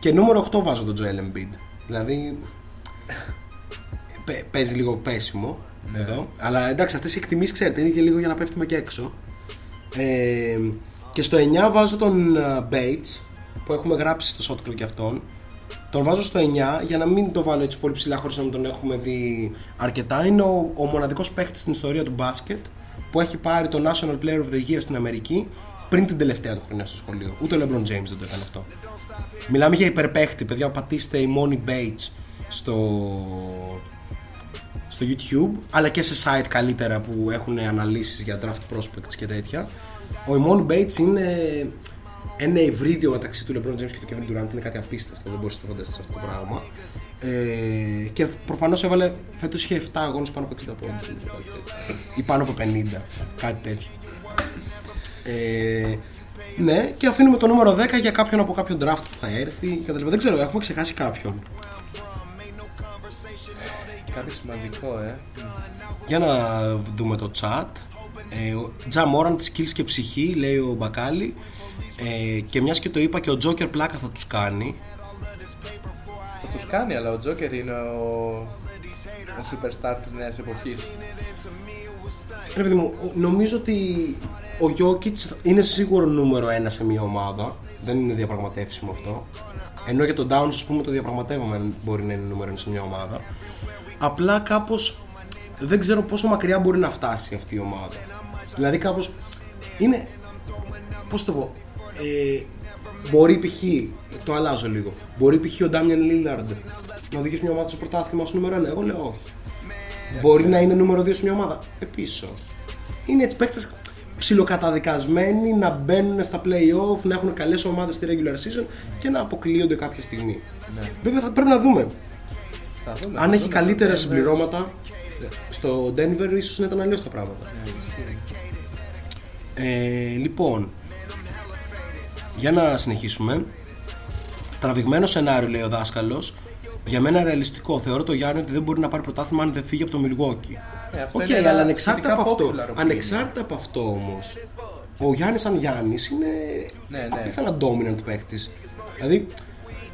Και νούμερο οκτώ βάζω τον Joel Embiid. Δηλαδή παίζει λίγο πέσιμο, ναι, εδώ. Αλλά εντάξει, αυτές οι εκτιμήσεις ξέρετε είναι και λίγο για να πέφτουμε και έξω. Ε, και στο εννιά βάζω τον Bates που έχουμε γράψει στο Shot Clock και αυτόν. Τον βάζω στο εννιά για να μην το βάλω έτσι πολύ ψηλά χωρίς να μην τον έχουμε δει αρκετά. Είναι ο, ο μοναδικός παίκτης στην ιστορία του μπάσκετ που έχει πάρει το National Player of the Year στην Αμερική πριν την τελευταία του χρονιά στο σχολείο. Ούτε ο LeBron James δεν το έκανε αυτό. Μιλάμε για υπερπαίχτη, παιδιά. Πατήστε η Money Bates στο, στο YouTube, αλλά και σε site καλύτερα που έχουν αναλύσεις για draft prospects και τέτοια. Ο Money Bates είναι ένα υβρίδιο μεταξύ του LeBron James και του Kevin Durant. Είναι κάτι απίστευτο, δεν μπορείς να το φανταστείς αυτό το πράγμα. Ε, και προφανώς έβαλε, φέτος είχε εφτά αγώνες πάνω από εξήντα πόντους ή πάνω από πενήντα, κάτι τέτοιο. Ε, ναι, και αφήνουμε το νούμερο δέκα για κάποιον από κάποιο draft που θα έρθει. Δεν ξέρω, έχουμε ξεχάσει κάποιον. Κάτι σημαντικό, ε. Για να δούμε το chat. Ja Morant, skills και ψυχή, λέει ο Μπακάλι. Ε, και μιας και το είπα και ο Joker πλάκα θα τους κάνει. Θα τους κάνει, αλλά ο Joker είναι ο, ο superstar της νέας εποχής. Ρε παιδί μου, νομίζω ότι ο Jokic είναι σίγουρο νούμερο ένα σε μια ομάδα. Δεν είναι διαπραγματεύσιμο αυτό. Ενώ για τον Downs, ας πούμε, το διαπραγματεύομαι, μπορεί να είναι νούμερο ένα σε μια ομάδα. Απλά κάπως δεν ξέρω πόσο μακριά μπορεί να φτάσει αυτή η ομάδα. Δηλαδή κάπως είναι, πώς το πω, ε, μπορεί π.χ. το αλλάζω λίγο. Μπορεί π.χ. ο Damian Lillard να οδηγήσει μια ομάδα στο πρωτάθλημα ως νούμερο ένα. Εγώ λέω όχι. Μπορεί να είναι νούμερο δύο σε μια ομάδα. Επίσης όχι. Είναι έτσι παίκτες ψιλοκαταδικασμένοι να μπαίνουν στα play-off, να έχουν καλές ομάδες στη regular season και να αποκλείονται κάποια στιγμή. Ναι. Βέβαια θα πρέπει να δούμε. Θα δούμε αν θα έχει δούμε, καλύτερα συμπληρώματα yeah. στο Denver, ίσως να ήταν αλλιώς τα πράγματα. Yeah. Ε, λοιπόν, για να συνεχίσουμε. Τραβηγμένο σενάριο, λέει ο δάσκαλος. Για μένα ρεαλιστικό. Θεωρώ το Γιάννη ότι δεν μπορεί να πάρει πρωτάθλημα αν δεν φύγει από το Milwaukee. Οκ, okay, αλλά ανεξάρτητα από αυτό, ανεξάρτητα από αυτό όμως, ο Γιάννης σαν Γιάννης είναι ναι, ναι. απίθανα dominant παίκτης. Δηλαδή,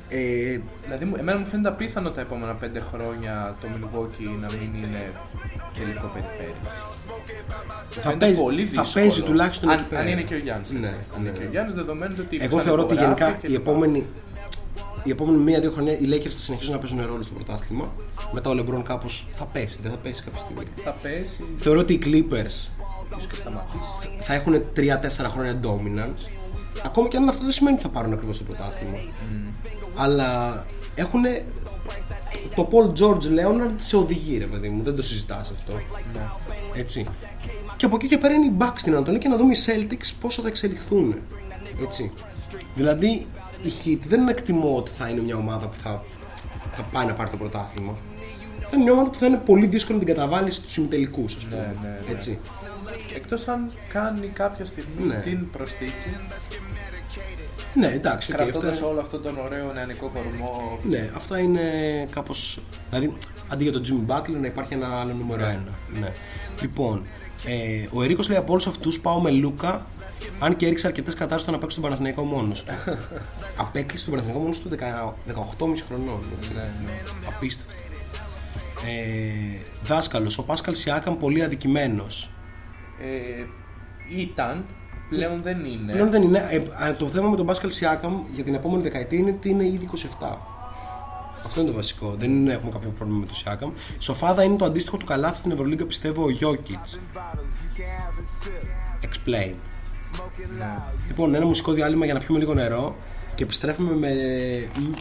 ε... δηλαδή, εμένα μου φαίνεται απίθανο τα επόμενα πέντε χρόνια το Milwaukee να μην είναι κελικό περιφέρει. Θα παίζει, πολύ θα παίζει τουλάχιστον αν, αν είναι και ο Γιάννης. Ναι, αν είναι ναι. και ο Γιάννης, δεδομένου ότι εγώ θεωρώ ότι γενικά η επόμενη. Η επόμενη μία-δύο χρόνια οι Lakers θα συνεχίζουν να παίζουν ρόλο στο πρωτάθλημα. Μετά ο LeBron κάπως θα πέσει, δεν θα πέσει κάποια στιγμή. Θα πέσει. Θεωρώ ότι οι Clippers θα έχουν τρία τέσσερα χρόνια dominance. Ακόμα και αν αυτό δεν σημαίνει ότι θα πάρουν ακριβώς το πρωτάθλημα. Mm. Αλλά έχουν το Paul George Leonard σε οδηγεί, ρε παιδί μου, δεν το συζητάς αυτό. Mm. Έτσι. Και από εκεί και πέρα είναι οι Bucks στην Ανατολή και να δούμε οι Celtics πόσο θα εξελιχθούν. Έτσι. Δηλαδή. Η Heat δεν εκτιμώ ότι θα είναι μια ομάδα που θα, θα πάει να πάρει το πρωτάθλημα. Θα είναι μια ομάδα που θα είναι πολύ δύσκολο να την καταβάλει στους ημιτελικούς, ας πούμε. Ναι, ναι, ναι. Έτσι. Εκτός αν κάνει κάποια στιγμή ναι. την προσθήκη. Ναι, εντάξει. Κρατώντας αυτά... όλο αυτόν τον ωραίο νεανικό κορμό. Ναι, αυτά είναι κάπως. Δηλαδή, αντί για τον Jimmy Butler να υπάρχει ένα άλλο νούμερο ένα. Ναι. Ναι. Λοιπόν, ε, ο Ερίκος λέει από όλους αυτούς πάω με Λούκα. Αν και έριξε αρκετές κατάστασεις να παίξει στον Παναθηναϊκό μόνος του. Απέκλεισε τον Παναθηναϊκό μόνος του δεκαοκτώ και μισό χρονών. Ναι, ναι. Απίστευτο. Ε, δάσκαλος, ο Πάσκαλ Σιάκαμ πολύ αδικημένος. Ε, ήταν, πλέον δεν είναι. Πλέον δεν είναι. Ε, το θέμα με τον Πάσκαλ Σιάκαμ για την επόμενη δεκαετία είναι ότι είναι ήδη είκοσι επτά. Αυτό είναι το βασικό. Δεν έχουμε κάποιο πρόβλημα με το Σιάκαμ. Σοφάδα είναι το αντίστοιχο του Καλάθι στην Ευρωλίγκα, πιστεύω, ο Γιόκιτς. Explain. Ναι. Λοιπόν, ένα μουσικό διάλειμμα για να πιούμε λίγο νερό και επιστρέφουμε με,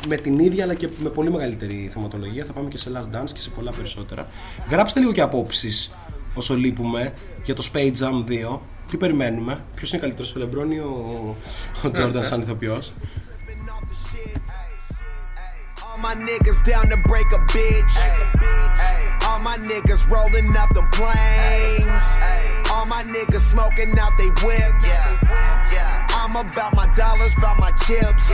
με την ίδια αλλά και με πολύ μεγαλύτερη θεματολογία. Θα πάμε και σε Last Dance και σε πολλά περισσότερα. Γράψτε λίγο και απόψεις όσο λείπουμε για το Space Jam δύο. Τι περιμένουμε, ποιος είναι καλύτερος, ο LeBron ή ο, ο Jordan σαν ηθοποιός. All my niggas down to break a bitch. All my niggas rolling up the planes. All my niggas smoking out they whip. I'm about my dollars, about my chips.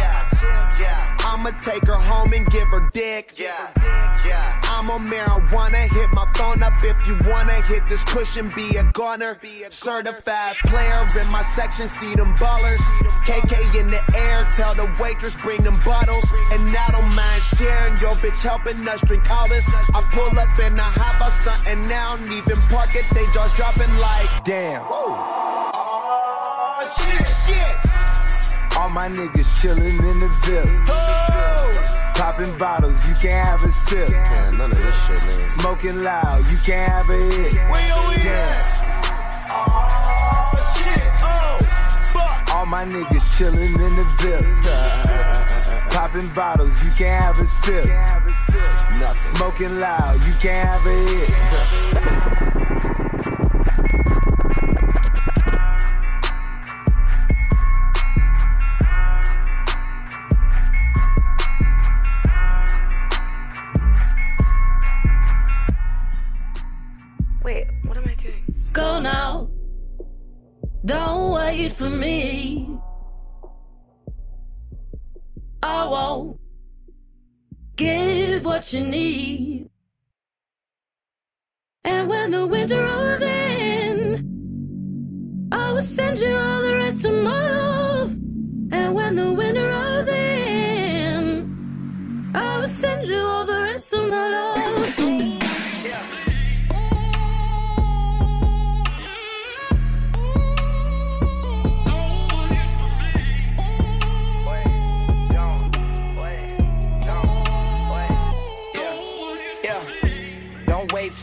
I'ma take her home and give her dick. I'm more marijuana. Hit my phone up if you wanna. Hit this cushion, be a goner. Certified player in my section, see them ballers. K K in the air, tell the waitress bring them bottles. And I don't mind sharing, yo bitch helping us drink all this. I pull up and I hop, I stunt and now I don't even park it. They just dropping like damn. Oh shit, shit. All my niggas chillin' in the village. Oh. Popping bottles, you can't have a sip. Man, none of this shit, man. Smoking loud, you can't have a hit. Where we at? Oh, shit. Oh, fuck. All my niggas chilling in the village. Popping bottles, you can't have a sip. Nothing. Smoking loud, you can't have a hit. Go now, don't wait for me. I won't give what you need. And when the winter rolls in, I will send you all the rest of my love. And when the winter rolls in, I will send you all the rest of my love.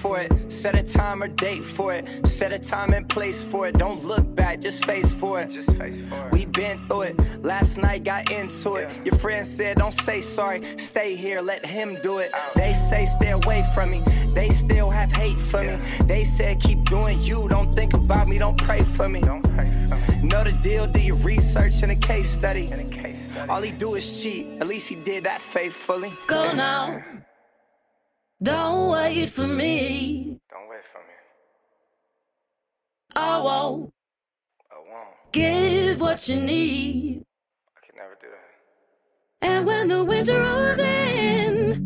For it, set a time or date for it, set a time and place for it. Don't look back, just face for it. Just face for it. We been through it. Last night got into it. Yeah. Your friend said, "Don't say sorry, stay here, let him do it." Out. They say, "Stay away from me." They still have hate for yeah. me. They said, "Keep doing you. Don't think about me. Don't pray for me." Don't pray for me. Know the deal? Do your research and a case study. And a case study. All he do is cheat. At least he did that faithfully. Go yeah. now. Don't wait for me. Don't wait for me. I won't. I won't. Give what you need. I can never do that. And when the winter rolls in,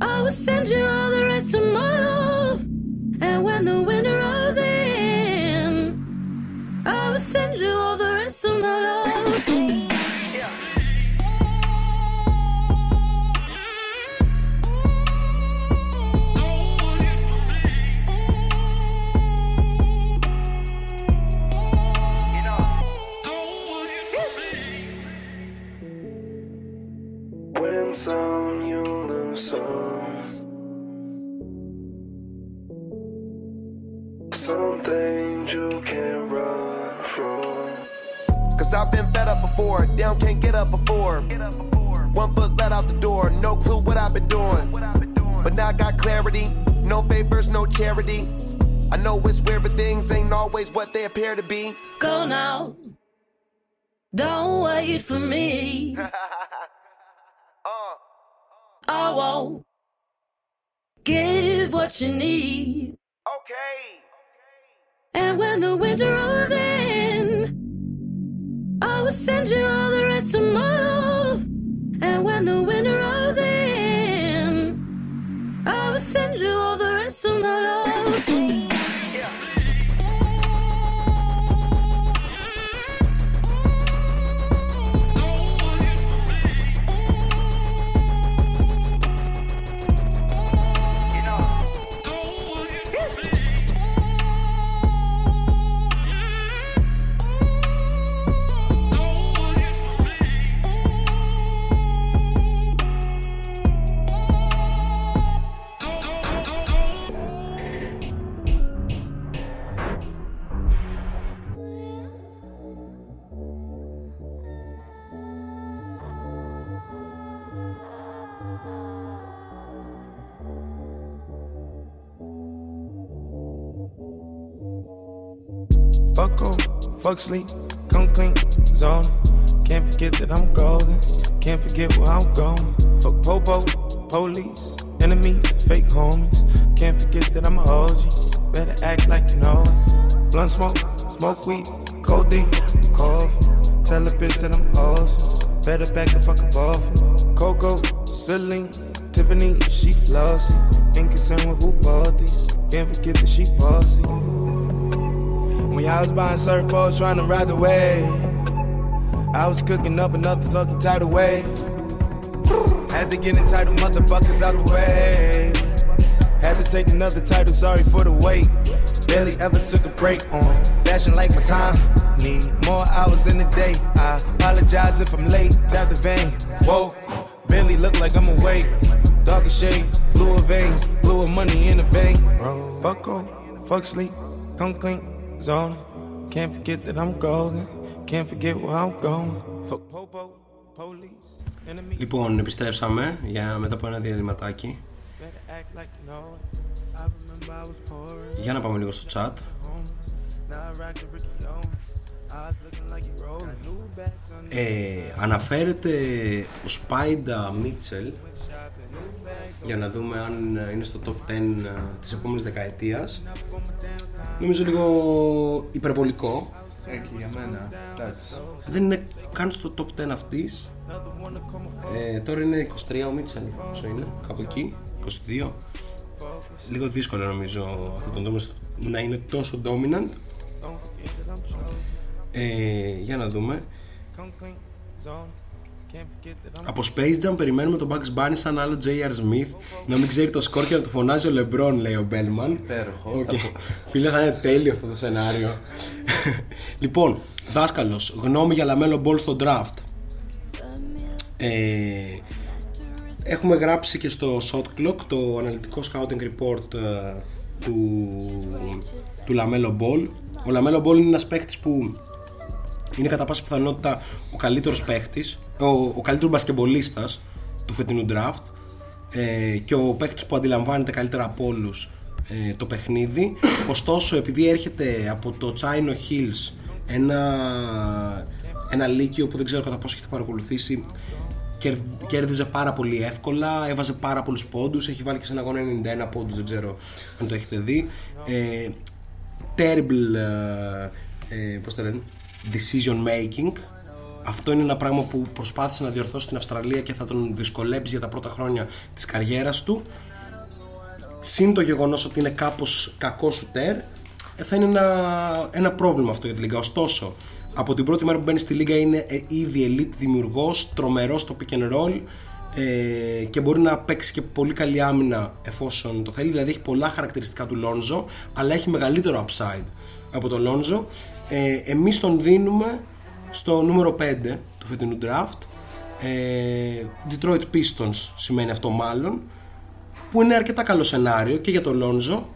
I will send you all the rest of my love. And when the winter rolls in, I will send you all the rest of my love. Some you lose some. Some things you can't run from. Cause I've been fed up before, down can't get up before. Get up before. One foot let out the door, no clue what I've been doing. What I've been doing. But now I got clarity, no favors, no charity. I know it's weird, but things ain't always what they appear to be. Go now, don't wait for me. I won't give what you need. Okay. And when the winter rolls in, I will send you all the rest of my love. And when the winter rolls in, I will send you all the rest of my love. Fuck off, fuck sleep, come clean, zone. Can't forget that I'm golden, can't forget where I'm going. Fuck popo, police, enemies, fake homies. Can't forget that I'm a O G, better act like you know it. Blunt smoke, smoke weed, codeine, cough. Tell a bitch that I'm awesome, better back the fuck up off. Coco, Celine. Tiffany, she flossy. Ain't concerned with who bought these. Can't forget that she bossy. When y'all was buying surfboards trying to ride the wave, I was cooking up another fucking tidal wave. Had to get entitled motherfuckers out the way. Had to take another title, sorry for the wait. Barely ever took a break on fashion like my time. Need more hours in the day. I apologize if I'm late. Tap the vein. Whoa, barely look like I'm awake. Darker shades, bluer veins, bluer money in the bank. Fuck off, fuck sleep, come clean, zone. Can't forget that I'm golden. Can't forget where I'm going. Fuck popo, police. Λοιπόν, επιστρέψαμε για μετά από ένα διαλυματάκι. Για να πάμε λίγο στο chat. Ε, αναφέρεται ο Σπάιντα Μίτσελ, για να δούμε αν είναι στο top δέκα της επόμενης δεκαετίας. Νομίζω λίγο υπερβολικό. Εκεί για μένα. Δεν είναι καν στο top δέκα αυτής. Ε, τώρα είναι είκοσι τρία ο Μίτσελ, όσο είναι, κάπου εκεί, είκοσι δύο. Λίγο δύσκολο νομίζω αυτό το να είναι τόσο dominant. Ε, για να δούμε. Από Space Jam περιμένουμε τον Bugs Bunny σαν άλλο τζέι αρ Smith, να μην ξέρει το σκορ και να του φωνάζει ο LeBron, λέει ο Bellman. Υπέροχο. Okay. Φίλε, θα είναι τέλειο αυτό το σενάριο. Λοιπόν, δάσκαλος, γνώμη για LaMelo Ball στο draft. Ε, έχουμε γράψει και στο Shot Clock το αναλυτικό scouting report ε, του, του LaMelo Ball. Ο LaMelo Ball είναι ένας παίκτης που είναι κατά πάσα πιθανότητα ο καλύτερος παίκτης, ο, ο καλύτερος μπασκεμπολίστας του φετινού draft ε, και ο παίκτης που αντιλαμβάνεται καλύτερα από όλους ε, το παιχνίδι. Ωστόσο, επειδή έρχεται από το Chino Hills, ένα, ένα λύκειο που δεν ξέρω κατά πόσο έχετε παρακολουθήσει, κέρδιζε πάρα πολύ εύκολα, έβαζε πάρα πολλούς πόντους, έχει βάλει και σε ένα αγώνα ενενήντα ένα πόντους, δεν ξέρω αν το έχετε δει. ε, terrible ε, πώς το λένε, decision making. Αυτό είναι ένα πράγμα που προσπάθησε να διορθώσει στην Αυστραλία και θα τον δυσκολέψει για τα πρώτα χρόνια της καριέρας του. Συν το γεγονός ότι είναι κάπως κακό σουτέρ, θα είναι ένα, ένα πρόβλημα αυτό για τη Λίγκα. Ωστόσο, από την πρώτη μέρα που μπαίνει στη Λίγκα είναι ήδη elite δημιουργός, τρομερός στο pick and roll ε, και μπορεί να παίξει και πολύ καλή άμυνα εφόσον το θέλει. Δηλαδή έχει πολλά χαρακτηριστικά του Λόνζο, αλλά έχει μεγαλύτερο upside από τον Λόνζο. Ε, εμείς τον δίνουμε στο νούμερο πέντε του φετινού draft. ε, Detroit Pistons σημαίνει αυτό μάλλον, που είναι αρκετά καλό σενάριο και για τον Λόνζο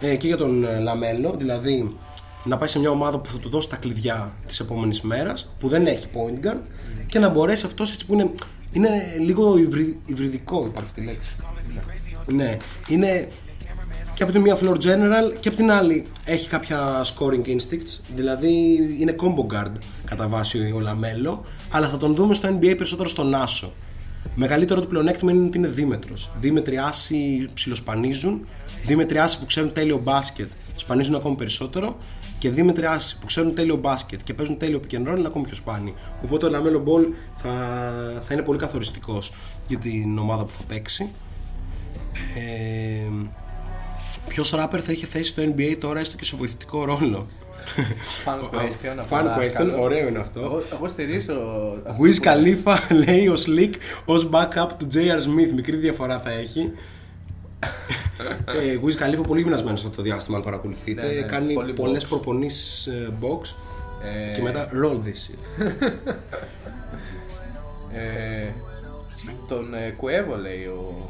ε, και για τον Λαμέλο. Δηλαδή να πάει σε μια ομάδα που θα του δώσει τα κλειδιά της επόμενης μέρας, που δεν έχει point guard, και να μπορέσει αυτός, έτσι που είναι, είναι λίγο υβρι, υβριδικό, υπάρχει τη λέξη. Ναι, είναι και από τη μία floor general και από την άλλη έχει κάποια scoring instincts, δηλαδή είναι combo guard κατά βάση ο Λαμέλο, αλλά θα τον δούμε στο εν μπι έι περισσότερο στον άσο. Μεγαλύτερο του πλεονέκτημα είναι ότι είναι δίμετρος. Δίμετροι άσοι ψιλοσπανίζουν, δίμετροι άσοι που ξέρουν τέλειο μπάσκετ σπανίζουν ακόμη περισσότερο, και δίμετροι άσοι που ξέρουν τέλειο μπάσκετ και παίζουν τέλειο pick and roll είναι ακόμη πιο σπάνιοι. Οπότε ο LaMelo Ball θα, θα είναι πολύ καθοριστικός για την ομάδα που θα παίξει. Ε, ποιος rapper θα είχε θέσει στο εν μπι έι τώρα έστω και σε βοηθητικό ρόλο? Fan question, Fan question. Ωραίο είναι αυτό. Εγώ, εγώ στηρίζω. Wiz Khalifa λέει ο Slick ως backup του τζέι αρ Smith. Μικρή διαφορά θα έχει. ε, Wiz Khalifa πολύ γυμνασμένος αυτό το διάστημα, αν παρακολουθείτε. Ναι, ναι, κάνει πολλές προπονήσεις box ε... και μετά roll this. ε, τον ε, Κουέβο λέει ο.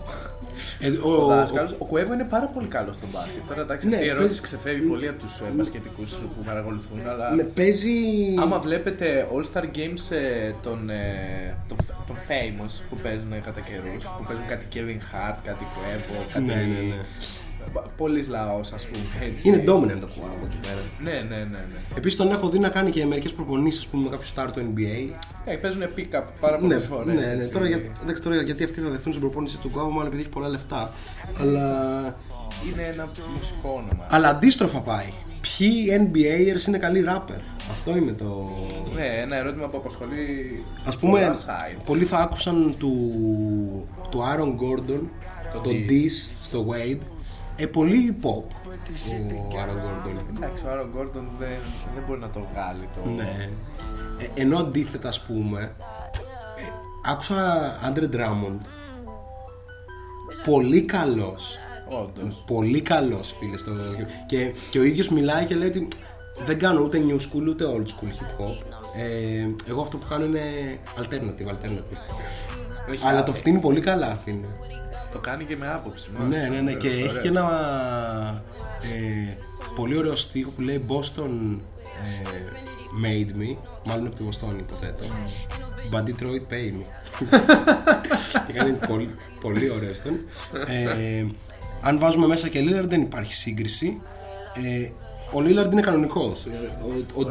Ε, ο, ο, δάσκαλος, ο... ο Κουέβο είναι πάρα πολύ καλό στον μπάσκετ. Τώρα εντάξει, ναι, η ερώτηση πες... ξεφεύγει πολύ από τους ε, μπασκετικούς που παρακολουθούν, αλλά ναι, παίζει... άμα βλέπετε All Star Games ε, των ε, το, το famous που παίζουν ε, κατά καιρούς, που παίζουν κάτι Kevin Hart, κάτι Κουέβο, κάτι... Ναι, ναι, ναι. Πολλής λαός, ας πούμε. Έτσι, είναι dominant το Κουέβο εκεί πέρα. Ναι, ναι, ναι, ναι. Επίσης τον έχω δει να κάνει και μερικές προπονήσεις, πούμε, με κάποιο star του εν μπι έι. Ναι, παίζουν pick-up πάρα πολλές ναι, φορές. Ναι, ναι. Τώρα, για, εντάξει, τώρα γιατί αυτοί θα δεχθούν στην προπόνηση του Κουέβο, μάλλον επειδή έχει πολλά λεφτά. Αλλά είναι ένα μουσικό όνομα. Αλλά αντίστροφα πάει. Ποιοι εν μπι έι-ers είναι καλοί rapper? Αυτό είναι το... Ναι, ένα ερώτημα που απασχολεί. Ας πούμε, πολλοί θα άκουσαν του, του Aaron Gordon, το, το Diss στο Wade. Ε, πολύ pop ο Aaron Gordon. Εντάξει, ο Aaron Gordon δεν, δεν μπορεί να το βγάλει το... Ναι. Ε, ενώ αντίθετα, ας πούμε, άκουσα Andre Drummond. Πολύ καλός. Όντως. Πολύ καλός, φίλε. Στο... Και, και ο ίδιος μιλάει και λέει ότι δεν κάνω ούτε new school ούτε old school hip hop. Ε, εγώ αυτό που κάνω είναι alternative, alternative. Όχι, αλλά το φτύνει πολύ καλά, φίλε. Το κάνει και με άποψη. Ναι, ναι, ναι, ναι. Και ωραία. Έχει και ένα ε, πολύ ωραίο στίχο που λέει Boston ε, made me. Μάλλον από τη Βοστόνη, υποθέτω. But Detroit pay me. Και κάνει πολύ, πολύ ωραίο στίχο. Ε, αν βάζουμε μέσα και Lillard δεν υπάρχει σύγκριση. Ε, ο Lillard είναι κανονικός. Ο, ο,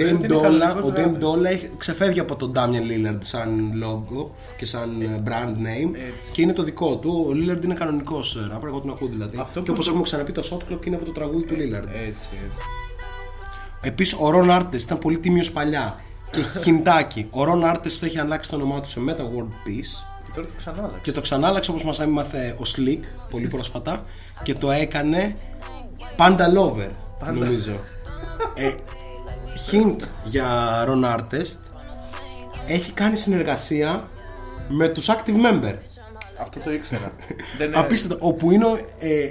ο Dame Dolla ξεφεύγει από τον Damian Lillard σαν logo και σαν ε, brand name. Έτσι. Και είναι το δικό του. Ο Lillard είναι κανονικός rapper, εγώ τον ακούω δηλαδή. Αυτό και όπως το... έχουμε ξαναπεί, το Shot Clock είναι από το τραγούδι του Lillard. Έτσι, έτσι. Επίσης ο Ron Artest ήταν πολύ τίμιος παλιά. Και χιντάκι. Ο Ron Artest το έχει αλλάξει το όνομά του σε Meta World Peace. Και το ξανάλλαξε, όπως μας έμαθε ο Slick πολύ πρόσφατα, και το έκανε Panda Lover, Panda. Νομίζω. ε, hint για Ron Artest, έχει κάνει συνεργασία με τους active member. Αυτό το ήξερα. Δεν είναι... Απίστευτο, όπου είναι, ε,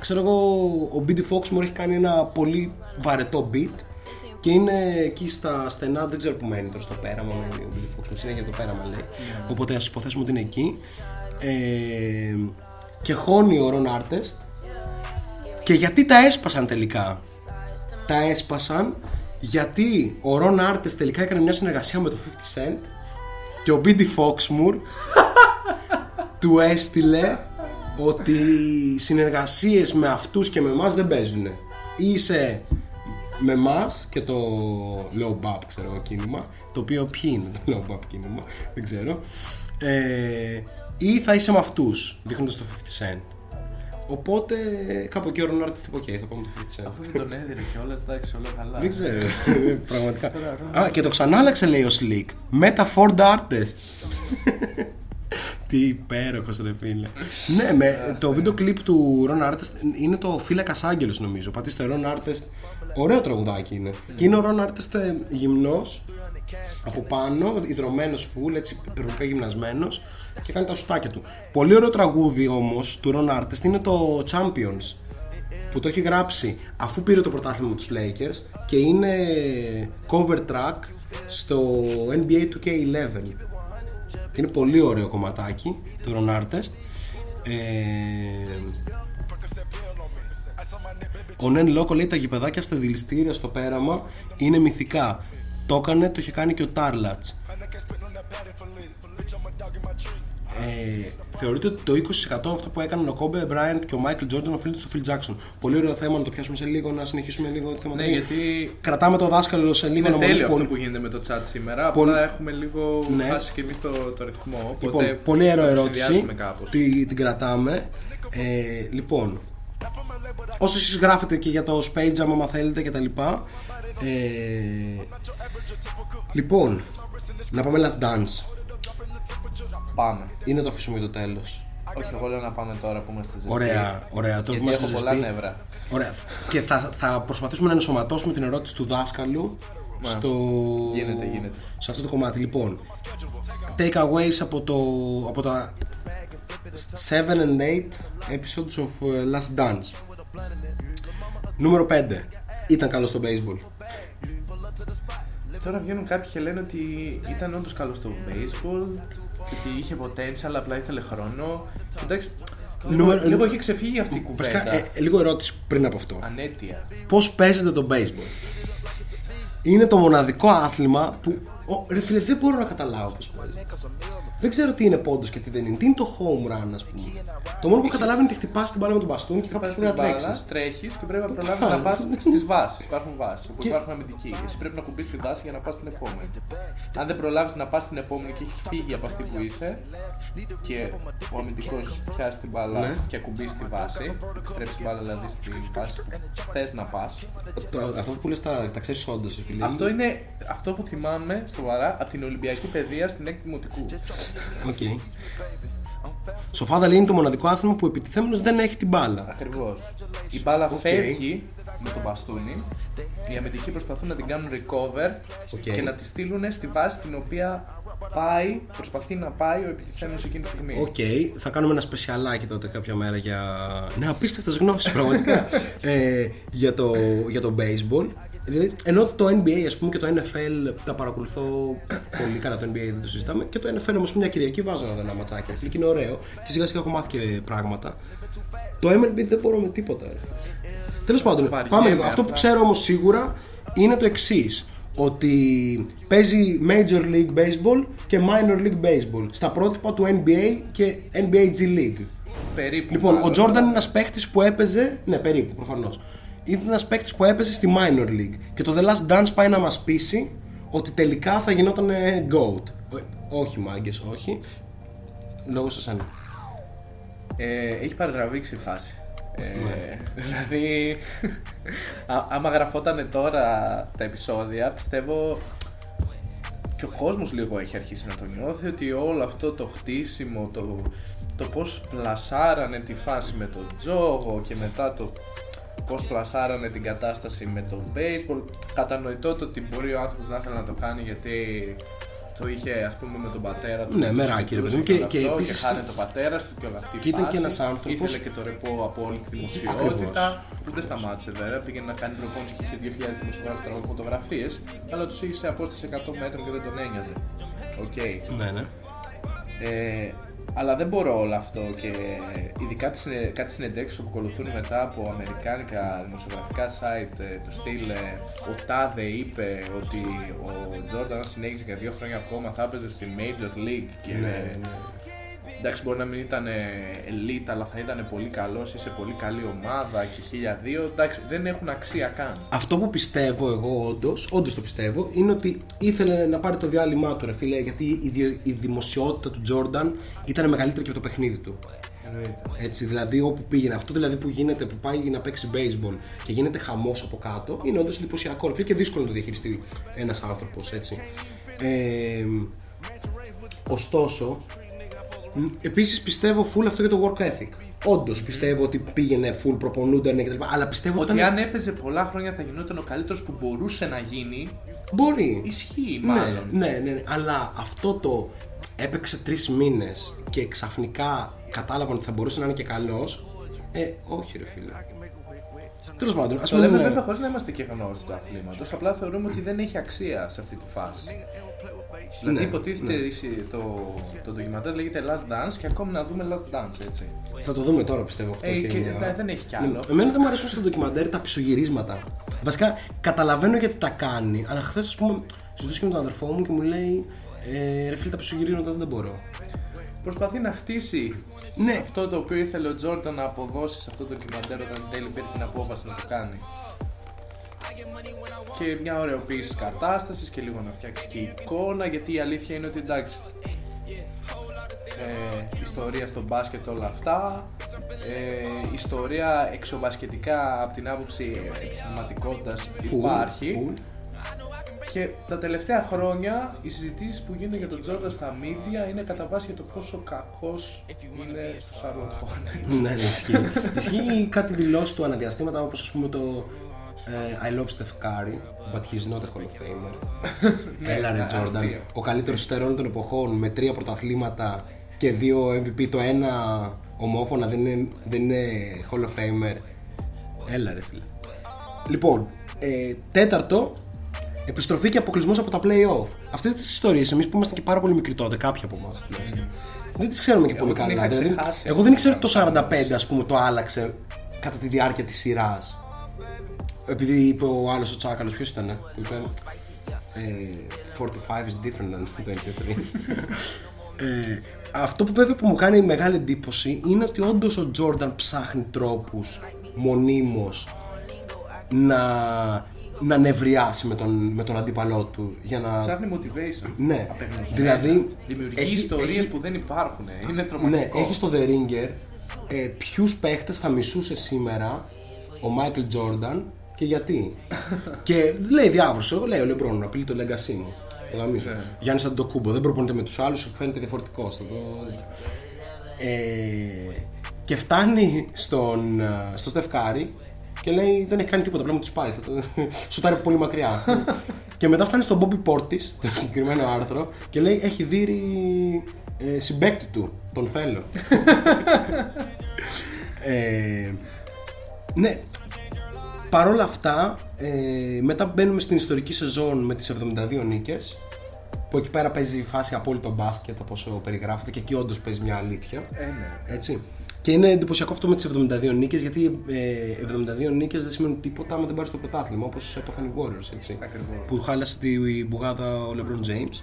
ξέρω εγώ, ο μπι ντι Fox μου έχει κάνει ένα πολύ βαρετό beat. Και είναι εκεί στα στενά, δεν ξέρω που μένει τώρα, στο πέραμα, μένει ο Billy Fox, είναι για το πέραμα λέει. Yeah. Οπότε ας υποθέσουμε ότι είναι εκεί. Ε, και χώνει ο Ron Artest. Και γιατί τα έσπασαν τελικά? Τα έσπασαν γιατί ο Ron Artest τελικά έκανε μια συνεργασία με το πενήντα Cent και ο μπι ντι Foxmoor του έστειλε ότι οι συνεργασίες με αυτούς και με εμάς δεν παίζουν. Είσαι με μας και το low bap, ξέρω εγώ, κίνημα. Το οποίο ποιοι είναι το low bap κίνημα, δεν ξέρω. Ε, ή θα είσαι με αυτούς, δείχνοντας το πενήντα Cent. Οπότε κάπου εκεί ο Ron Artest είπε: OK, θα πάμε το πενήντα Cent. Αφού δεν τον έδινε και όλα, εντάξει, όλα καλά. Δεν ξέρω, πραγματικά. Α, και το ξανάλλαξε, λέει ο Slick, Meta Ford Artist. Τι υπέροχος ρε φίλε. Ναι, με το βίντεο κλιπ του Ron Artest είναι το Φύλακας Άγγελος, νομίζω. Πατήστε Ron Artest, ωραίο τραγουδάκι είναι. Και είναι ο Ron Artest γυμνός, από πάνω, ιδρωμένος φουλ, έτσι υπερβολικά γυμνασμένος, και κάνει τα σουτάκια του. Πολύ ωραίο τραγούδι όμως του Ron Artest είναι το Champions, που το έχει γράψει αφού πήρε το πρωτάθλημα με τους Lakers και είναι cover track στο εν μπι έι two K eleven. Και είναι πολύ ωραίο κομματάκι του Ron Artest. Ε... Ο Νεν Λόκο λέει τα γηπεδάκια στα δηληστήρια στο πέραμα είναι μυθικά. Το έκανε, το είχε κάνει και ο Τάρλατς. Ε... Θεωρείται ότι το είκοσι τοις εκατό αυτό που έκαναν ο Kobe Bryant και ο Michael Jordan οφείλεται στο Phil Jackson. Πολύ ωραίο θέμα, να το πιάσουμε σε λίγο, να συνεχίσουμε λίγο το θέμα. Ναι, γιατί κρατάμε το δάσκαλο σε λίγο. Είναι τέλειο πολύ... αυτό που γίνεται με το chat σήμερα. Απλά πολύ... έχουμε λίγο ναι. χάσει και εμείς το, το ρυθμό. Λοιπόν, οπότε, πολύ ωραίο ερώτηση. Την, την κρατάμε. Ε, λοιπόν, όσοι εσείς γράφετε και για το Space Jam, άμα θέλετε κτλ. Ε, λοιπόν, να πάμε Last Dance. Πάμε. Είναι το αφήσουμε για το τέλος. Όχι, εγώ λέω να πάμε τώρα που είμαστε ζεστοί. Ωραία, ωραία. Τώρα που έχουμε πολλά νεύρα. Ωραία. Και θα, θα προσπαθήσουμε να ενσωματώσουμε την ερώτηση του δάσκαλου στο... γίνεται, γίνεται. Σε αυτό το κομμάτι. Λοιπόν, take aways από, το, από τα seven and eight episodes of Last Dance. Νούμερο πέντε. Ήταν καλό στο baseball. Τώρα βγαίνουν κάποιοι και λένε ότι ήταν όντως καλό στο baseball, ότι είχε potential, αλλά απλά ήθελε χρόνο. Εντάξει, Νούμερο, λίγο έχει ξεφύγει αυτή η κουβέντα. Βασικά, ε, λίγο ερώτηση πριν από αυτό. Ανέτεια. Πώς παίζετε το baseball? Είναι το μοναδικό άθλημα που... Ο, ρε φίλε, δεν μπορώ να καταλάβω πώς παίζετε. δεν ξέρω τι είναι πόντος και τι δεν είναι. Τι είναι το home run, ας πούμε. Το μόνο που καταλάβει είναι ότι χτυπάς την μπάλα με τον μπαστούνι και κάπως πρέπει να τρέξεις. Τρέχεις και πρέπει να προλάβεις να πας στις βάσεις. Υπάρχουν βάσεις όπου υπάρχουν αμυντικοί. Εσύ πρέπει να κουμπίσεις τη βάση για να πας στην επόμενη. Αν δεν προλάβεις να πας στην επόμενη και έχεις φύγει από αυτή που είσαι και ο αμυντικός πιάσει την μπάλα και κουμπίσεις τη βάση, στρέψεις την μπάλα δηλαδή στη βάση που θες να πας. Αυτό που λες τα ξέρεις όντως. Αυτό είναι αυτό που θυμάμαι σοβαρά από την Ολυμπιακή παιδεία στην έκτη δημοτικού. Okay. Σοφάδα λέει είναι το μοναδικό άθλημα που επιτιθέμενος δεν έχει την μπάλα. Ακριβώς. Η μπάλα okay. φεύγει με τον μπαστούνι. Οι αμυντικοί προσπαθούν να την κάνουν recover okay. και να τη στείλουν στη βάση στην οποία πάει, προσπαθεί να πάει ο επιτιθέμενος εκείνη τη στιγμή. Οκ, okay. θα κάνουμε ένα σπεσιαλάκι τότε κάποια μέρα για. Ναι, απίστευτες γνώσεις πραγματικά. ε, για, το, για το baseball. Δηλαδή, ενώ το N B A ας πούμε, και το N F L τα παρακολουθώ πολύ καλά, το N B A δεν το συζητάμε. Και το N F L όμως μια Κυριακή βάζω να δω ένα ματσάκι, και είναι ωραίο. Και σιγά σιγά έχω μάθει και πράγματα. Το M L B δεν μπορώ με τίποτα. Τέλος πάντων, πάμε λίγο. Αυτό που ξέρω όμως σίγουρα είναι το εξής. Ότι παίζει Major League Baseball και Minor League Baseball στα πρότυπα του N B A και N B A G League. Περίπου. Λοιπόν, μάλλον. Ο Jordan είναι ένας παίχτης που έπαιζε. Ναι, περίπου, προφανώς. Ήταν ένας παίκτης που έπεσε στη Minor League και το The Last Dance πάει να μας πείσει ότι τελικά θα γινόταν Goat. Όχι μάγκες, όχι. Λόγω σας αν... Ε, έχει παρατραβήξει η φάση. Ε, ναι. Δηλαδή, α, άμα γραφότανε τώρα τα επεισόδια, πιστεύω και ο κόσμος λίγο έχει αρχίσει να το νιώθει ότι όλο αυτό το χτίσιμο, το, το πώς πλασάρανε τη φάση με τον τζόγο και μετά το... πώς πλασάρανε την κατάσταση με το baseball. Κατανοητό το ότι μπορεί ο άνθρωπος να θέλει να το κάνει γιατί το είχε ας πούμε με τον πατέρα του. Ναι, μεράκι ρε παιδί μου. Και, και, και, και χάνε το πατέρα του και όλα αυτή η φάση. Και ένας άνθρωπος... ήθελε και το ρεπό από όλη τη δημοσιότητα. Δεν σταμάτησε βέβαια, πήγαινε να κάνει προπόνηση και σε δύο χιλιάδες δημοσιογράφους φωτογραφίες, αλλά τους είχε σε απόσταση εκατό μέτρων και δεν τον ένοιαζε. Οκ. Okay. Ναι, ναι. Ε, Αλλά δεν μπορώ όλο αυτό και ειδικά κάτι συνεντέξεις που ακολουθούν μετά από αμερικάνικα δημοσιογραφικά site του στυλ ο Τάδε είπε ότι ο Τζόρνταν συνέχιζε για δύο χρόνια ακόμα θα έπαιζε στη Major League και ναι, ναι. εντάξει μπορεί να μην ήταν elite αλλά θα ήταν πολύ καλός, είσαι πολύ καλή ομάδα και χίλια δύο, εντάξει δεν έχουν αξία καν. Αυτό που πιστεύω εγώ όντως, όντως το πιστεύω, είναι ότι ήθελε να πάρει το διάλειμμα του ρε φίλε γιατί η δημοσιότητα του Jordan ήταν μεγαλύτερη και από το παιχνίδι του. Έτσι, δηλαδή όπου πήγαινε, αυτό δηλαδή που γίνεται, που πάει να παίξει baseball και γίνεται χαμός από κάτω, είναι όντως εντυπωσιακό και δύσκολο να το διαχειριστεί ένας άνθρωπος έτσι. Ε, ωστόσο, επίσης πιστεύω full αυτό για το work ethic. Όντως πιστεύω ότι πήγαινε full, προπονούνταν κτλ. Αλλά πιστεύω ότι. Ότι αν έπαιζε πολλά χρόνια θα γινόταν ο καλύτερος που μπορούσε να γίνει. Μπορεί. Ισχύει, μάλλον. Ναι, ναι, ναι, ναι. Αλλά αυτό το έπαιξε τρεις μήνες και ξαφνικά κατάλαβαν ότι θα μπορούσε να είναι και καλός. Ε, όχι, ρε φίλε. Τέλος πάντων, ας πούμε. Το λέμε βέβαια χωρίς να είμαστε και γνώστοι του αθλήματος. Απλά θεωρούμε ότι δεν έχει αξία σε αυτή τη φάση. Δηλαδή ναι, υποτίθεται ναι. το, το ντοκιμαντέρ λέγεται Last Dance και ακόμη να δούμε Last Dance έτσι. Θα το δούμε τώρα πιστεύω αυτό. Hey, και και ναι, δεν έχει κι άλλο. Ναι. Εμένα δεν μου αρέσουν στο ντοκιμαντέρ τα πισωγυρίσματα. Βασικά καταλαβαίνω γιατί τα κάνει, αλλά χθες ας πούμε συζητούσα και με τον αδερφό μου και μου λέει ε, ρε φίλε τα πισωγυρίσματα δεν μπορώ. Προσπαθεί να χτίσει ναι. αυτό το οποίο ήθελε ο Τζόρνταν να αποδώσει σε αυτό το ντοκιμαντέρ όταν τέλει πήρε την απόφαση να το κάνει. Και μια ωραιοποίηση κατάσταση και λίγο να φτιάξει και εικόνα γιατί η αλήθεια είναι ότι εντάξει ε, ιστορία στο μπάσκετ όλα αυτά ε, ιστορία εξωμπασκετικά από την άποψη επιχειρηματικότητας υπάρχει και τα τελευταία χρόνια οι συζητήσεις που γίνονται για τον Τζόρνταν στα μίντια είναι κατά βάση για το πόσο κακός είναι στο Σάρλοτ Χόρνετς. Ναι, ισχύει. Ισχύει κάτι δηλώσεις του αναδιαστήματα όπως ας πούμε το I love Steph Curry, but he's not a Hall of Famer. Έλα ρε Jordan, ο καλύτερος σουτέρ όλων των εποχών με τρία πρωταθλήματα και δύο εμ βι πι, το ένα ομόφωνα δεν είναι, δεν είναι Hall of Famer. Έλα ρε φίλε. Λοιπόν, ε, τέταρτο, επιστροφή και αποκλεισμός από τα play-off. Αυτές τις ιστορίες εμείς που ήμασταν και πάρα πολύ μικροί τότε, κάποιοι από εμάς δεν τις ξέρουμε και πολύ καλά. Εγώ δεν ήξερα ότι το σαράντα πέντε ας πούμε το άλλαξε κατά τη διάρκεια της σειράς. Επειδή είπε ο άλλος ο Τσάκαλος, ποιος ήταν, είπε, ε, forty-five is different than twenty-three. Ε, αυτό που βέβαια που μου κάνει μεγάλη εντύπωση είναι ότι όντως ο Jordan ψάχνει τρόπους μονίμως να, να νευριάσει με τον, με τον αντίπαλό του για να... Ψάχνει motivation. Ναι, δηλαδή δημιουργεί έχει, ιστορίες έχει, που δεν υπάρχουν, είναι τρομακτικό. Ναι, έχει στο The Ringer ε, ποιους παίχτες θα μισούσε σήμερα ο Michael Jordan και γιατί. Και λέει διάβρωσο, λέει ο LeBron να πειλεί το legacy μου. Yeah. Γιάννης Αντετοκούνμπο, δεν προπονείται με τους άλλους, φαίνεται διαφορετικός το... ε, και φτάνει στον, στο Steph Curry και λέει δεν έχει κάνει τίποτα, απλά μου τους πάει, σουτάρει πολύ μακριά. Και μετά φτάνει στον Bobby Portis, το συγκεκριμένο άρθρο, και λέει έχει δείρει ε, συμπαίκτη του, τον θέλω. ε, ναι. Παρ' όλα αυτά, ε, μετά μπαίνουμε στην ιστορική σεζόν με τις εβδομήντα δύο νίκες, που εκεί πέρα παίζει η φάση απόλυτο μπάσκετ, όπως περιγράφεται, και εκεί όντως παίζει μια αλήθεια. Ε, ναι. Έτσι. Και είναι εντυπωσιακό αυτό με τις εβδομήντα δύο νίκες, γιατί ε, εβδομήντα δύο νίκες δεν σημαίνουν τίποτα άμα δεν πάρεις το πρωτάθλημα, όπως έπαθαν οι Warriors, έτσι, που χάλασε την μπουγάδα ο LeBron James.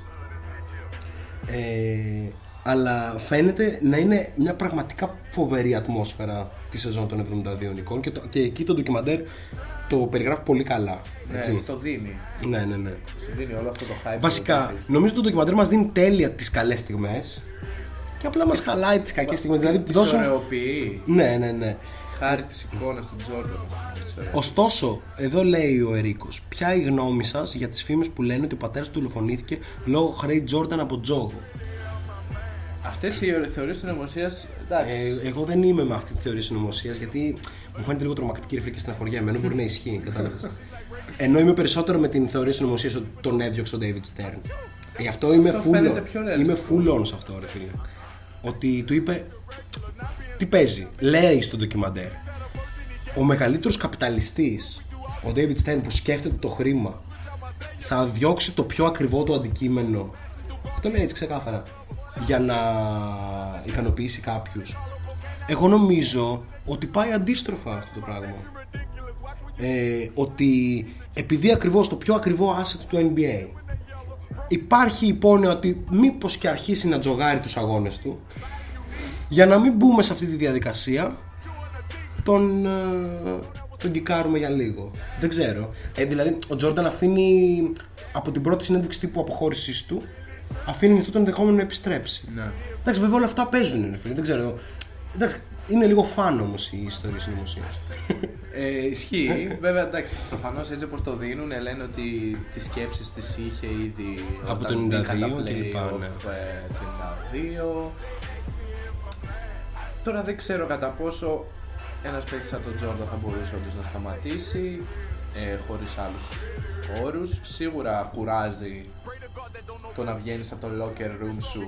Ε, αλλά φαίνεται να είναι μια πραγματικά φοβερή ατμόσφαιρα τη σεζόν των εβδομήντα δύο νικών και, το, και εκεί το ντοκιμαντέρ το περιγράφει πολύ καλά. Έτσι. Ναι, στο δίνει. Ναι, ναι, ναι. Στο δίνει όλο αυτό το hype. Βασικά, νομίζω το ντοκιμαντέρ μας δίνει τέλεια τις καλές στιγμές και απλά μας χαλάει τις κακές στιγμές. Δηλαδή, τις δώσουν... ωραιοποιεί. Ναι, ναι, ναι. Χάρη της εικόνας του Τζόρνταν. Ωστόσο, εδώ λέει ο Ερίκος, ποια η γνώμη σας για τις φήμες που λένε ότι ο πατέρας του δολοφονήθηκε λόγω χρέη Τζόρνταν από τζόγο? Αυτές οι θεωρίες συνωμοσίας, εντάξει. Ε, εγώ δεν είμαι με αυτή τη θεωρία συνωμοσίας γιατί μου φαίνεται λίγο τρομακτική ρεφλή και στεναχωριά. Εμένα μπορεί να ισχύει, κατάλαβες. Ενώ είμαι περισσότερο με την θεωρία συνωμοσίας ότι τον έδιωξε ο David Stern. Γι' αυτό, αυτό είμαι full, είμαι full on σε αυτό, ρε φίλε. Ότι του είπε. Τι παίζει, λέει στο ντοκιμαντέρ. Ο μεγαλύτερος καπιταλιστής, ο David Stern που σκέφτεται το χρήμα, θα διώξει το πιο ακριβό του αντικείμενο. Το λέει έτσι ξεκάθαρα. Για να ικανοποιήσει κάποιους. Εγώ νομίζω ότι πάει αντίστροφα αυτό το πράγμα. Ε, ότι επειδή ακριβώς το πιο ακριβό asset του N B A υπάρχει υπόνοια ότι μήπως και αρχίσει να τζογάρει τους αγώνες του, για να μην μπούμε σε αυτή τη διαδικασία τον, τον κικάρουμε για λίγο. Δεν ξέρω. Ε, δηλαδή ο Jordan αφήνει από την πρώτη συνέντευξη τύπου αποχώρησής του αφήνει με αυτό το ενδεχόμενο να επιστρέψει. Ναι. Εντάξει, βέβαια όλα αυτά παίζουν, ρε φίλε. Δεν ξέρω. Εντάξει, είναι λίγο φαν όμως η ιστορία συνωμοσίας. Ε, ισχύει. Βέβαια, εντάξει, προφανώς έτσι όπως το δίνουν, λένε ότι τις σκέψεις τις είχε ήδη από το ενενήντα δύο κλπ. Από το ενενήντα δύο. Τώρα δεν ξέρω κατά πόσο ένας παίκτης σαν τον Jordan θα μπορούσε όντως να σταματήσει ε, χωρίς άλλους όρους. Σίγουρα κουράζει το να βγαίνεις από το locker room σου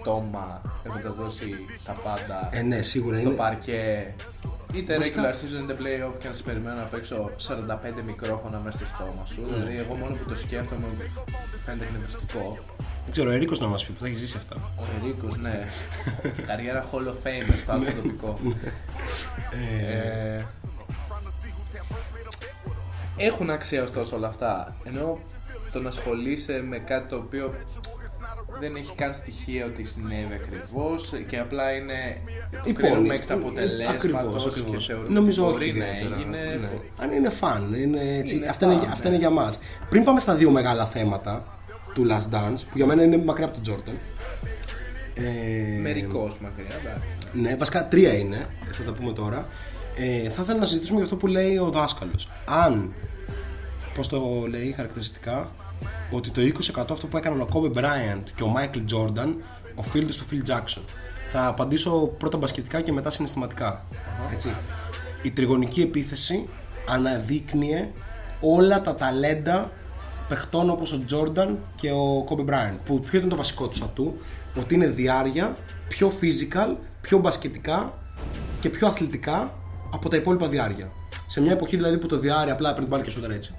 πτώμα, έχοντας δώσει τα πάντα ε, ναι, σίγουρα στο είναι... παρκέ. Είτε regular season είτε playoff και να σε περιμένω να παίξω σαράντα πέντε μικρόφωνα μέσα στο στόμα σου. Mm. Δηλαδή, εγώ μόνο που το σκέφτομαι φαίνεται εκνευριστικό. Δεν ξέρω, ο Ερίκος να μας πει που θα έχει ζήσει αυτά. Ο Ερίκος, ναι. Καριέρα Hall of Famer στο άλλο τοπικό. ε... Έχουν αξία ωστόσο όλα αυτά. Ενώ το να ασχολείσαι με κάτι το οποίο δεν έχει καν στοιχεία ότι συνέβη ακριβώς και απλά είναι κρίνουμε εκ τα αποτελέσματος και θεωρούμε ότι μπορεί να έγινε. Ναι. Αν είναι φαν, είναι έτσι. Είναι αυτά, φαν, είναι, ναι. Αυτά είναι για μας. Πριν πάμε στα δύο μεγάλα θέματα του Last Dance, που για μένα είναι μακριά από τον Jordan. Ε, Μερικώς μακριά, εντάξει. Ναι, βασικά τρία είναι, θα τα πούμε τώρα. Ε, θα ήθελα να συζητήσουμε για αυτό που λέει ο δάσκαλος. Αν, πώς το λέει χαρακτηριστικά, ότι το είκοσι τοις εκατό αυτό που έκαναν ο Kobe Bryant και ο Michael Jordan οφείλεται στο Phil Jackson. Θα απαντήσω πρώτα μπασκετικά και μετά συναισθηματικά. Uh-huh. Έτσι. Η τριγωνική επίθεση αναδείκνυε όλα τα ταλέντα παιχτών όπως ο Jordan και ο Kobe Bryant. Που ποιο ήταν το βασικό του ατού? Ότι είναι διάρκεια, πιο physical, πιο μπασκετικά και πιο αθλητικά από τα υπόλοιπα διάρκεια. Σε μια εποχή δηλαδή που το διάρρη απλά έπαιρνε την μπάλα και σούταρε έτσι,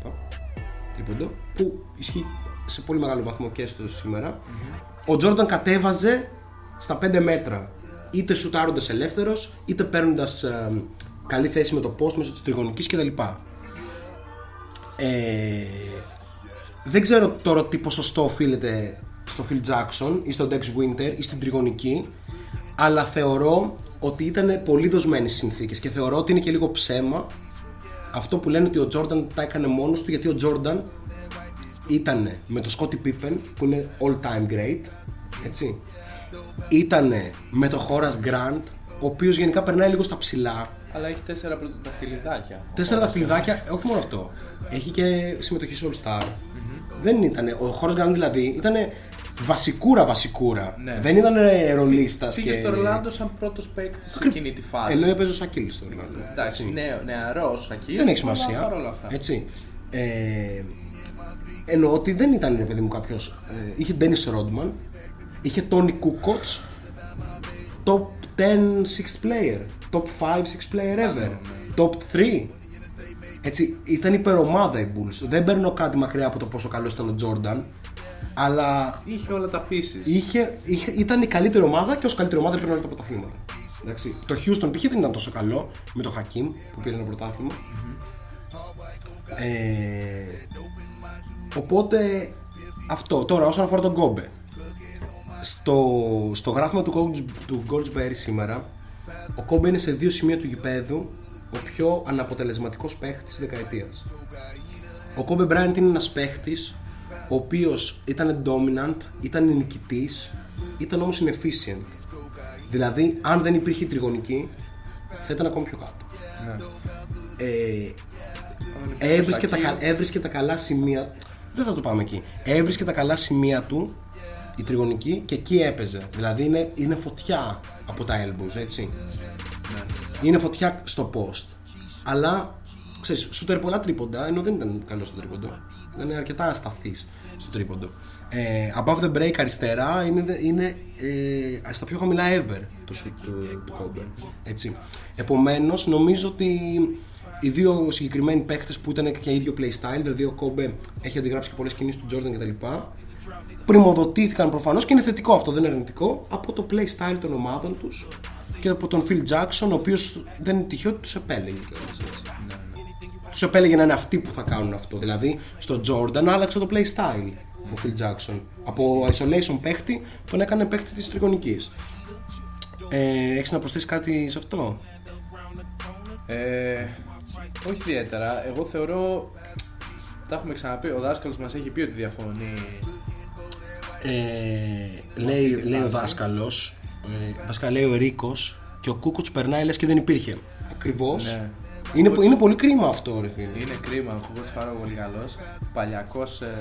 τρίποντο, που ισχύει σε πολύ μεγάλο βαθμό και στο σήμερα. Mm-hmm. Ο Jordan κατέβαζε στα πέντε μέτρα, είτε σουτάροντας ελεύθερος, είτε παίρνοντας ε, καλή θέση με το post μέσω της τριγωνικής κτλ. Ε, δεν ξέρω τώρα τι ποσοστό οφείλεται στο Phil Jackson ή στον Dex Winter ή στην τριγωνική, αλλά θεωρώ ότι ήταν πολύ δοσμένοι στις συνθήκες και θεωρώ ότι είναι και λίγο ψέμα αυτό που λένε ότι ο Jordan τα έκανε μόνος του, γιατί ο Jordan ήταν με τον Scottie Pippen που είναι all time great, έτσι, ήταν με τον Horace Grant ο οποίος γενικά περνάει λίγο στα ψηλά, αλλά έχει τέσσερα δαχτυλιδάκια. Τέσσερα δαχτυλιδάκια, όχι μόνο αυτό. Έχει και συμμετοχή σε All Star. Mm-hmm. Δεν ήταν. Ο Horace Grant δηλαδή ήταν βασικούρα βασικούρα. Ναι. Δεν ήταν ρολίστας. Πήγε και... στο Ορλάντο σαν πρώτος παίκτης σε εκείνη τη φάση. Ενώ έπαιζε ο Σακίλ στο Ορλάντο. Εντάξει, ναι, νεαρός Σακίλ. Δεν έχει σημασία. Έτσι. Ε, εννοώ ότι δεν ήταν, ρε παιδί μου, κάποιος. Ε, είχε Dennis Rodman, είχε Tony Kukoc, top δέκα sixth player. Top five, six player ever, top τρία. Έτσι, ήταν υπερομάδα οι Bulls. Δεν παίρνω κάτι μακριά από το πόσο καλό ήταν ο Jordan, αλλά είχε όλα τα πίσεις. Είχε, είχε, ήταν η καλύτερη ομάδα και ως καλύτερη ομάδα πήρε όλα τα πρωταθλήματα. Εντάξει. Το Houston π.χ. δεν ήταν τόσο καλό με το Hakim που πήρε ένα πρωτάθλημα. Mm-hmm. Ε, οπότε αυτό. Τώρα όσον αφορά τον Kobe, στο, στο γράφημα του, του Goldsberry σήμερα, ο Κόμπε είναι σε δύο σημεία του γηπέδου ο πιο αναποτελεσματικός παίχτης της δεκαετίας. Ο Κόμπε Μπράιαντ είναι ένας παίχτης ο οποίος ήταν dominant, ήταν νικητής, ήταν όμως inefficient. Δηλαδή, αν δεν υπήρχε η τριγωνική, θα ήταν ακόμη πιο κάτω. Ναι. Ε, έβρισκε, τα, έβρισκε τα καλά σημεία. Δεν θα το πάμε εκεί. Έβρισκε τα καλά σημεία του η τριγωνική και εκεί έπαιζε. Δηλαδή, είναι, είναι φωτιά από τα elbows, έτσι. Ναι. Είναι φωτιά στο post. Αλλά ξέρεις, σούτερ πολλά τρίποντα, ενώ δεν ήταν καλό στο τρίποντο. Δεν είναι αρκετά ασταθής στο τρίποντο. Ε, above the break αριστερά είναι, είναι ε, στα πιο χαμηλά ever το shoot του, του Kobe. Έτσι. Επομένως, νομίζω ότι οι δύο συγκεκριμένοι παίκτες που ήταν και ίδιο playstyle, δηλαδή ο Kobe έχει αντιγράψει και πολλές κινήσεις του Jordan κτλ. Πριμοδοτήθηκαν προφανώς και είναι θετικό αυτό, δεν είναι αρνητικό, από το playstyle των ομάδων τους και από τον Phil Jackson, ο οποίος δεν είναι τυχαίο ότι τους επέλεγε. Ναι, ναι. Τους επέλεγε να είναι αυτοί που θα κάνουν αυτό. Δηλαδή στο Jordan άλλαξε το playstyle ο Phil Jackson. Από isolation παίχτη τον έκανε παίχτη της τριγωνικής. Ε, έχεις να προσθέσεις κάτι σε αυτό? Ε, όχι ιδιαίτερα. Εγώ θεωρώ, τα έχουμε ξαναπεί, ο δάσκαλος μας έχει πει ότι διαφωνεί. Ε, λέει, λέει ο δάσκαλος, ε, βασικά λέει ο Ερίκος, και ο Κούκουτς περνάει λες και δεν υπήρχε. Ακριβώς. Ναι. Είναι, Κούκουτς... είναι πολύ κρίμα αυτό, ρε φίλε. Είναι κρίμα, ο Κούκουτς πάρα πολύ καλός. Παλιακός, ε,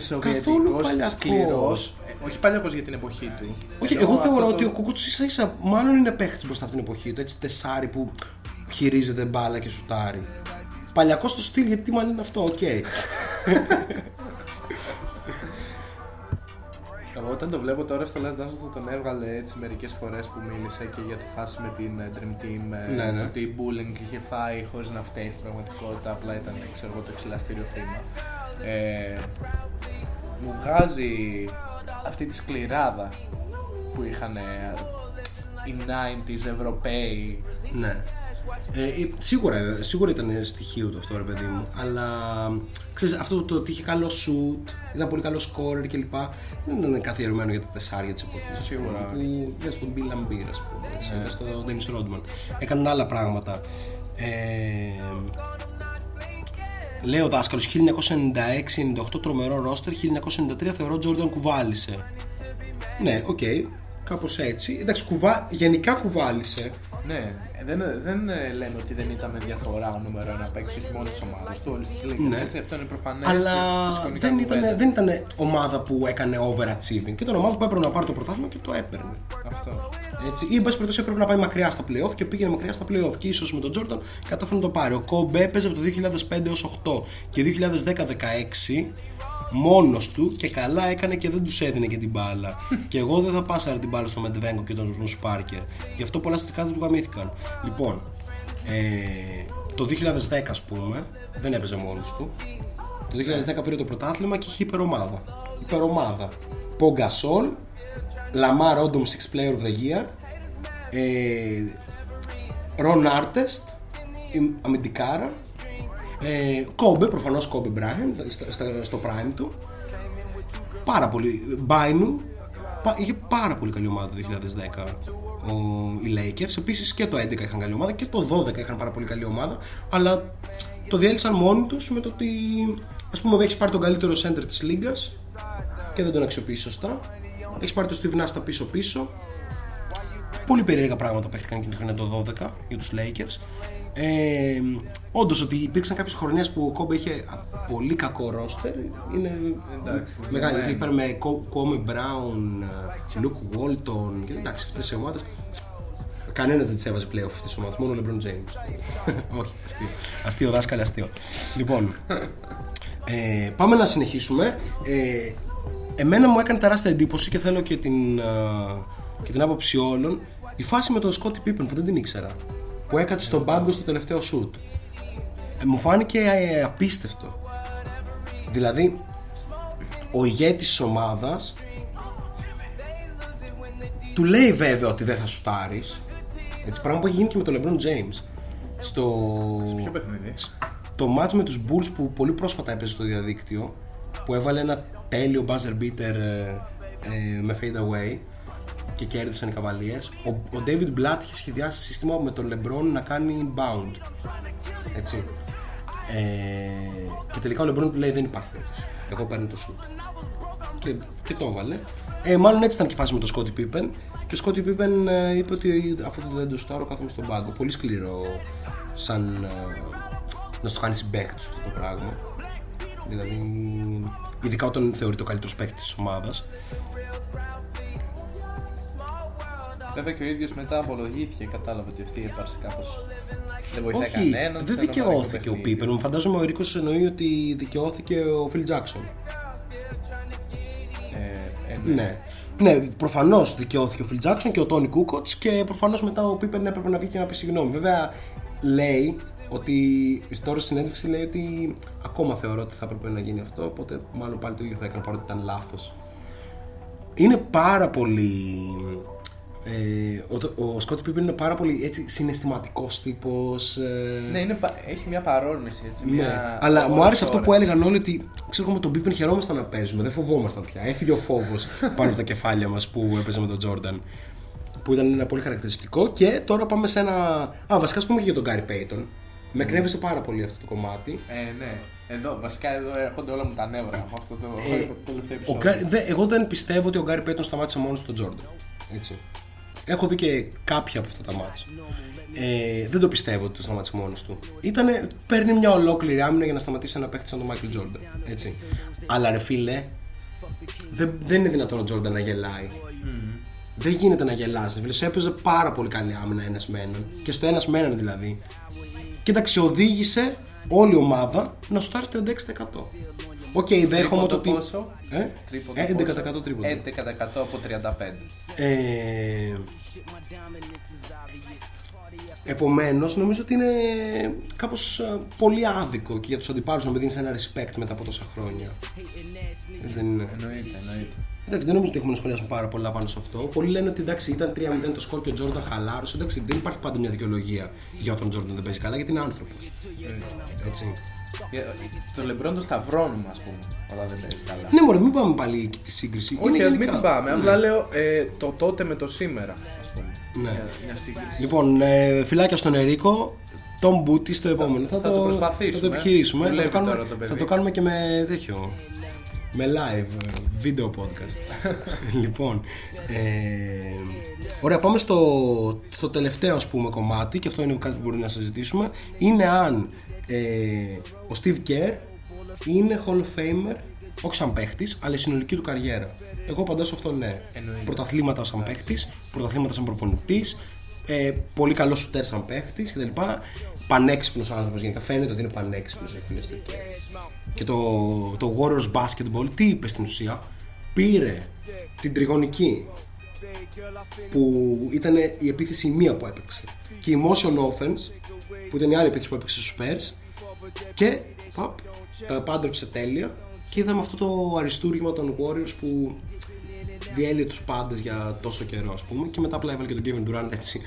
σοβιετικός, σκληρός. Ε, όχι παλιακός για την εποχή του. Όχι, ενώ εγώ θεωρώ το... ότι ο Κούκουτς ίσα ίσα μάλλον είναι παίχτης μπροστά από την εποχή του. Έτσι, τεσάρι που χειρίζεται μπάλα και σουτάρει. Παλιακός το στυλ, γιατί μάλλον είναι αυτό, οκ. Okay. Όταν το βλέπω τώρα στο Last Dance, θα τον έβγαλε έτσι μερικές φορές που μίλησε και για τη φάση με την Dream Team, ναι, ναι. Το ότι η bullying είχε φάει χωρίς να φταίει στην πραγματικότητα, απλά ήταν, ξέρω εγώ, το εξελαστήριο θύμα. Ε, μου βγάζει αυτή τη σκληράδα που είχαν οι ενενήντα Ευρωπαίοι. Ναι. Ε, σίγουρα, σίγουρα ήταν στοιχείο του αυτό, ρε παιδί μου, αλλά ξέρεις, αυτό το ότι είχε καλό σουτ, ήταν πολύ καλό σκόρερ κλπ. Δεν ήταν καθιερωμένο για τα τεσσάρια της εποχής. Σίγουρα. Ήταν στον Bill Laimbeer, ας πούμε, ήταν ε. στον Dennis Rodman. Έκαναν άλλα πράγματα. Ε, λέει ο δάσκαλος, χίλια εννιακόσια ενενήντα έξι ενενήντα οκτώ τρομερό ρόστερ, χίλια εννιακόσια ενενήντα τρία θεωρώ Jordan κουβάλισε. Ναι, οκ. Okay. Κάπως έτσι. Εντάξει, κουβα... γενικά κουβάλισε. Ναι, δεν, δεν λένε ότι δεν ήταν με διαφορά ο νούμερο ένα παίκτης, όχι μόνο της ομάδας του, όλης της λίγας. Ναι. Έτσι, αυτό είναι προφανές. Αλλά δεν ήταν, δεν ήταν ομάδα που έκανε overachieving. Και ήταν ομάδα που έπρεπε να πάρει το πρωτάθλημα και το έπαιρνε. Αυτό. Έτσι. Ή εν πάση περιπτώσει έπρεπε να πάει μακριά στα playoff και πήγαινε μακριά στα playoff. Και ίσως με τον Jordan κατάφερε να το πάρει. Ο Kobe έπαιζε από το δύο χιλιάδες πέντε έως δύο χιλιάδες οκτώ και δύο χιλιάδες δέκα έως δύο χιλιάδες δεκαέξι. Μόνος του και καλά έκανε και δεν τους έδινε και την μπάλα. Και εγώ δεν θα πάσαρα την μπάλα στο Μεντεβέγκο και τον Ρους Πάρκερ. Γι' αυτό πολλά στοιχεία του γαμήθηκαν. Λοιπόν, ε, το δύο χιλιάδες δέκα ας πούμε, δεν έπαιζε μόνος του. Το δύο χιλιάδες δέκα πήρε το πρωτάθλημα και είχε υπερομάδα. Υπερομάδα. Πογκασόλ, Λαμάρ Όντομ Six Player of the Year, Ρον ε, Άρτεστ, αμυντικάρα. Κόμπε, προφανώς Kobe Bryant στο prime του, πάρα πολύ. Μπάινου είχε πάρα πολύ καλή ομάδα το δύο χιλιάδες δέκα. Ο, οι Lakers επίσης, και το έντεκα είχαν καλή ομάδα και το δώδεκα είχαν πάρα πολύ καλή ομάδα, αλλά το διέλυσαν μόνοι τους με το ότι, ας πούμε, έχεις πάρει τον καλύτερο center της λίγκας και δεν τον αξιοποιείς σωστά, έχεις πάρει το Steve Nash τα πίσω-πίσω. Πολύ περίεργα πράγματα παίχτηκαν και τη χρονιά το δώδεκα για τους Lakers. Ε, όντως, ότι υπήρξαν κάποιες χρονιές που ο Κόμπε είχε πολύ κακό ρόστερ είναι εντάξει, μεγάλη. Είχε πάρει με Κόμπε Μπράουν, Λουκ Γουόλτον και εντάξει, αυτές οι ομάδες. Κανένας δεν τις έβαζε playoff αυτές τις ομάδες, μόνο ο LeBron James. Όχι, αστείο. Αστείο, δάσκαλε, αστείο. Λοιπόν, ε, πάμε να συνεχίσουμε. Ε, εμένα μου έκανε τεράστια εντύπωση και θέλω και την, και την άποψη όλων η φάση με τον Σκότι Πίπεν που δεν την ήξερα, που έκατσε στον πάγκο στο τελευταίο shoot. Ε, μου φάνηκε ε, απίστευτο. Δηλαδή, ο ηγέτης της ομάδας του λέει βέβαια ότι δεν θα σουτάρεις. Έτσι, πράγμα που έχει γίνει και με τον LeBron James. Στο, ποιο παιχνίδι? Στο match με τους Bulls που πολύ πρόσφατα έπαιζε στο διαδίκτυο, που έβαλε ένα τέλειο buzzer beater ε, ε, με fade away και κέρδισαν οι Cavaliers. Ο David Blatt είχε σχεδιάσει σύστημα με τον LeBron να κάνει inbound. Έτσι. Ε, και τελικά ο LeBron του λέει δεν υπάρχει περίπτωση. Εγώ παίρνω το shoot. Και, και το έβαλε. Ε, μάλλον έτσι ήταν και η φάση με τον Scottie Pippen. Και ο Scottie Pippen ε, είπε ότι αφού δεν το στάρω κάθομαι στον πάγκο. Πολύ σκληρό σαν ε, να στο κάνει συμπαίκτης αυτό το πράγμα. Δηλαδή, ειδικά όταν θεωρείται ο καλύτερος παίκτης της ομάδας. Βέβαια και ο ίδιος μετά απολογήθηκε, κατάλαβε ότι αυτή η έπαρση κάπως δεν βοηθάει κανέναν. Δεν δικαιώθηκε ο Πίπερ, μου φαντάζομαι ο Ερίκος εννοεί ότι δικαιώθηκε ο Φιλ Τζάκσον. Ε, ε, ναι. ναι. Ναι, προφανώς δικαιώθηκε ο Φιλ Τζάκσον και ο Τόνι Κούκοτς και προφανώς μετά ο Πίπερ έπρεπε να βγει και να πει συγγνώμη. Βέβαια λέει ότι τώρα στη συνέντευξη λέει ότι ακόμα θεωρώ ότι θα έπρεπε να γίνει αυτό, οπότε μάλλον πάλι το ίδιο θα έκανε παρότι ήταν λάθος. Είναι πάρα πολύ. Ε, ο, ο Σκότι Πίπεν είναι πάρα πολύ έτσι, συναισθηματικός τύπος. Ε... Ναι, είναι, έχει μια παρόρμηση. Έτσι, ναι. μια... Αλλά μου άρεσε αυτό που έλεγαν όλοι ότι ξέρω με τον Πίπεν χαιρόμασταν να παίζουμε, δεν φοβόμασταν πια. Έφυγε ο φόβος πάνω από τα κεφάλια μας που έπαιζε με τον Τζόρνταν. Που ήταν ένα πολύ χαρακτηριστικό. Και τώρα πάμε σε ένα. Α, βασικά α πούμε και για τον Γκάρι Πέιτον. Με κρέβησε πάρα πολύ αυτό το κομμάτι. Ε, ναι. Εδώ, βασικά εδώ έρχονται όλα μου τα νεύρα από αυτό το, ε, το τελευταίο επεισόδιο. Γκάρι... Εγώ δεν πιστεύω ότι ο Γκάρι Πέιτον σταμάτησε μόνος τον Τζόρνταν. Έτσι. Έχω δει και κάποια από αυτά τα μάτς. Ε, δεν το πιστεύω ότι το σταμάτησε μόνος του. Ήτανε, παίρνει μια ολόκληρη άμυνα για να σταματήσει ένα παίχτη σαν τον Michael Jordan. Έτσι. Αλλά ρε φίλε, δεν, δεν είναι δυνατόν ο Jordan να γελάει. Mm. Δεν γίνεται να γελάζει. Σου έπαιζε πάρα πολύ καλή άμυνα ένας με έναν. Και στο ένας με έναν δηλαδή. Κοίταξε, οδήγησε όλη η ομάδα να σουτάρει στο τριάντα έξι τοις εκατό. Οκ, okay, δέχομαι το ότι. Πόσο, ε? ε, έντεκα τοις εκατό τρίποντο. έντεκα τοις εκατό από τριάντα πέντε τοις εκατό. Ε... Επομένως, νομίζω ότι είναι κάπως πολύ άδικο και για τους αντιπάλους να μην δίνεις ένα respect μετά από τόσα χρόνια. Δεν είναι. Εννοείται, εννοείται. Εντάξει, δεν νομίζω ότι έχουμε να σχολιάσουμε πάρα πολλά πάνω σε αυτό. Πολλοί λένε ότι εντάξει, ήταν τρία μηδέν το σκορ και ο Τζόρνταν χαλάρωσε. Εντάξει, δεν υπάρχει πάντα μια δικαιολογία για τον Τζόρνταν δεν παίζει καλά, γιατί είναι άνθρωπος. Ε, έτσι. Το LeBron το σταυρώνουμε, ας πούμε, όταν δεν παίζει καλά. Ναι, μωρέ, μην πάμε πάλι εκεί τη σύγκριση. Όχι, ας μην την πάμε. Απλά λέω ε, το τότε με το σήμερα, ας πούμε. Ναι. Μια, μια σύγκριση. Λοιπόν, ε, φιλάκια στον Ερίκο, τον Μπούτι στο επόμενο. Θα, θα, θα το προσπαθήσουμε. Θα το επιχειρήσουμε. Θα το, κάνουμε, το θα το κάνουμε και με τέτοιο. Με live, video podcast. Λοιπόν, ε, ωραία, πάμε στο, στο τελευταίο ας πούμε κομμάτι και αυτό είναι κάτι που μπορούμε να συζητήσουμε. Είναι αν ε, ο Steve Kerr είναι Hall of Famer, όχι σαν παίχτης, αλλά η συνολική του καριέρα. Εγώ απαντάω σε αυτό ναι. Εννοείται. Πρωταθλήματα σαν παίχτης, πρωταθλήματα σαν προπονητής, ε, πολύ καλό σουτέρ σαν παίχτης κτλ. Πανέξυπνος άνθρωπος γενικά, φαίνεται ότι είναι πανέξυπνος ο φίλος του. Και το, το Warriors Basketball τι είπε στην ουσία? Πήρε την τριγωνική που ήταν η επίθεση η μία που έπαιξε και η motion offense που ήταν η άλλη επίθεση που έπαιξε στους Spurs και παπ, τα πάντρεψε τέλεια και είδαμε αυτό το αριστούργημα των Warriors που διέλυε τους πάντες για τόσο καιρό, ας πούμε, και μετά απλά έβαλε και τον Kevin Durant έτσι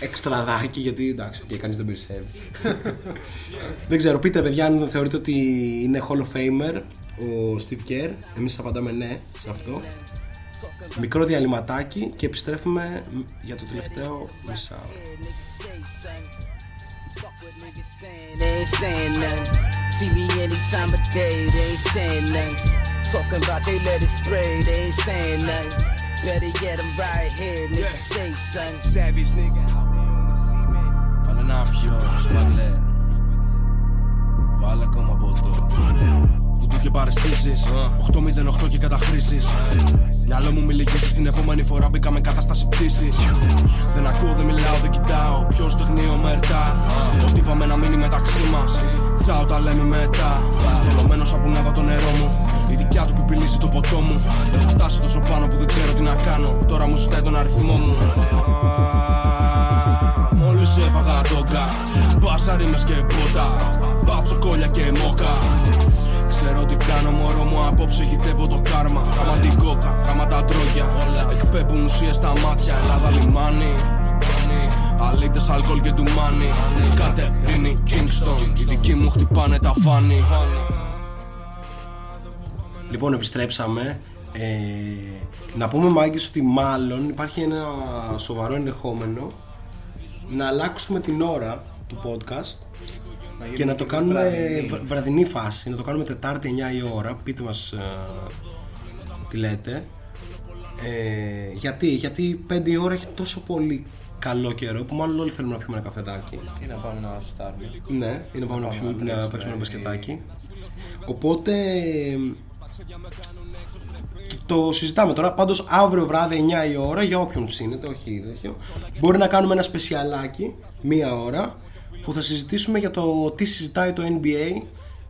εξτραδάκι γιατί εντάξει, και κανείς δεν περισσεύει. Δεν ξέρω, πείτε παιδιά αν θεωρείτε ότι είναι Hall of Famer ο Steve Kerr. Εμείς απαντάμε ναι σε αυτό. Μικρό διαλυματάκι και επιστρέφουμε για το τελευταίο μισάωρο. Βάλε ακόμα ποτό. Βουντού και παρεστήσεις, οκτώ μηδέν οκτώ και καταχρήσεις. Μυαλό μου μιλήσεις, την επόμενη φορά μπήκα με κατάσταση πτήσης. Δεν ακούω, δεν μιλάω, δεν κοιτάω, ποιος το γνύο με ερτά. Ότι είπαμε να μείνει μεταξύ μας, τσάω τα λέμε μετά. Θολωμένος από νεύα το νερό μου, η δικιά του που πυλίζει το ποτό μου. Έχω φτάσει τόσο πάνω που δεν ξέρω τι να κάνω, τώρα μου ζητάει τον αριθμό μου. Μόλις έφαγα τόκα, μπάσα ρήμες και πότα, μπάτσο κόλια και μόκα. Ξέρω τι κάνω μωρό μου απόψε, γητεύω το κάρμα. Χάμα την κόκα, χάμα τα τρόγια, εκπέμπουν ουσίες στα μάτια. Ελλάδα λιμάνι, αλήτες αλκοόλ και ντουμάνι. Κατερίνη, Κίνγκστον, οι δικοί μου χτυπάνε τα φάνη. Λοιπόν, επιστρέψαμε. ε, Να πούμε Μάγκης ότι μάλλον υπάρχει ένα σοβαρό ενδεχόμενο να αλλάξουμε την ώρα του podcast να και να το κάνουμε βραδινή. βραδινή φάση, να το κάνουμε Τετάρτη εννιά η ώρα, πείτε μας ε, τι λέτε. Ε, γιατί, γιατί πέντε η ώρα έχει τόσο πολύ καλό καιρό που μάλλον όλοι θέλουμε να πιούμε ένα καφεδάκι. Ή να πάμε να σουτάρουμε. Ναι, ή να πάμε να, να, πιούμε, να παίξουμε ένα μπασκετάκι. Οπότε το συζητάμε τώρα, πάντως αύριο βράδυ εννιά η ώρα, για όποιον ψήνεται, όχι τέτοιο, μπορεί να κάνουμε ένα σπεσιαλάκι, μία ώρα, που θα συζητήσουμε για το τι συζητάει το N B A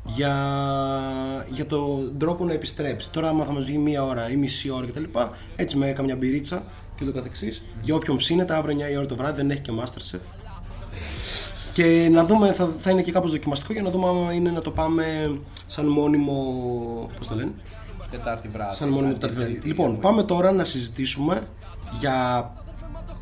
για, για τον τρόπο να επιστρέψει. Τώρα άμα θα μας βγει μία ώρα ή μισή ώρα κτλ, έτσι με καμιά μπυρίτσα και το καθεξής, για όποιον ψήνεται, αύριο εννιά η ώρα το βράδυ, δεν έχει και MasterChef. Και να δούμε, θα, θα είναι και κάπως δοκιμαστικό για να δούμε άμα είναι να το πάμε σαν μόνιμο, πώς το λένε, Τετάρτη βράδυ. Σαν μόνο Τετάρτη βράδυ. Λοιπόν, πάμε τώρα να συζητήσουμε για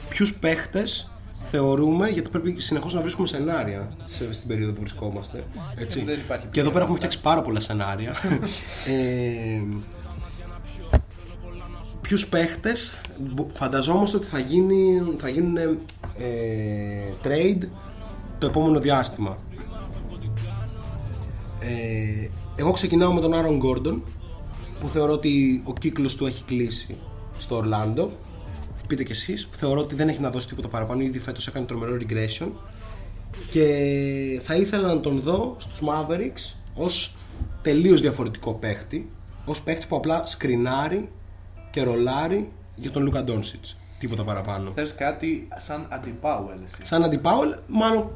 ποιους παίχτες θεωρούμε, γιατί πρέπει συνεχώς να βρίσκουμε σενάρια σε, στην περίοδο που βρισκόμαστε. Έτσι. Και, και εδώ πέρα έχουμε φτιάξει πάρα πολλά σενάρια. ε, ποιους παίχτες φανταζόμαστε ότι θα, γίνει, θα γίνουν ε, trade το επόμενο διάστημα. Ε, εγώ ξεκινάω με τον Aaron Gordon, που θεωρώ ότι ο κύκλος του έχει κλείσει στο Ορλάντο. Πείτε κι εσείς. Θεωρώ ότι δεν έχει να δώσει τίποτα παραπάνω. Ήδη φέτος έκανε τρομερό regression. Και θα ήθελα να τον δω στους Mavericks ως τελείως διαφορετικό παίχτη. Ως παίχτη που απλά σκρινάρει και ρολάρει για τον Λούκα Ντόντσιτς. Τίποτα παραπάνω. Θες κάτι σαν αντιπάουελ εσύ. Σαν αντιπάουελ, μάλλον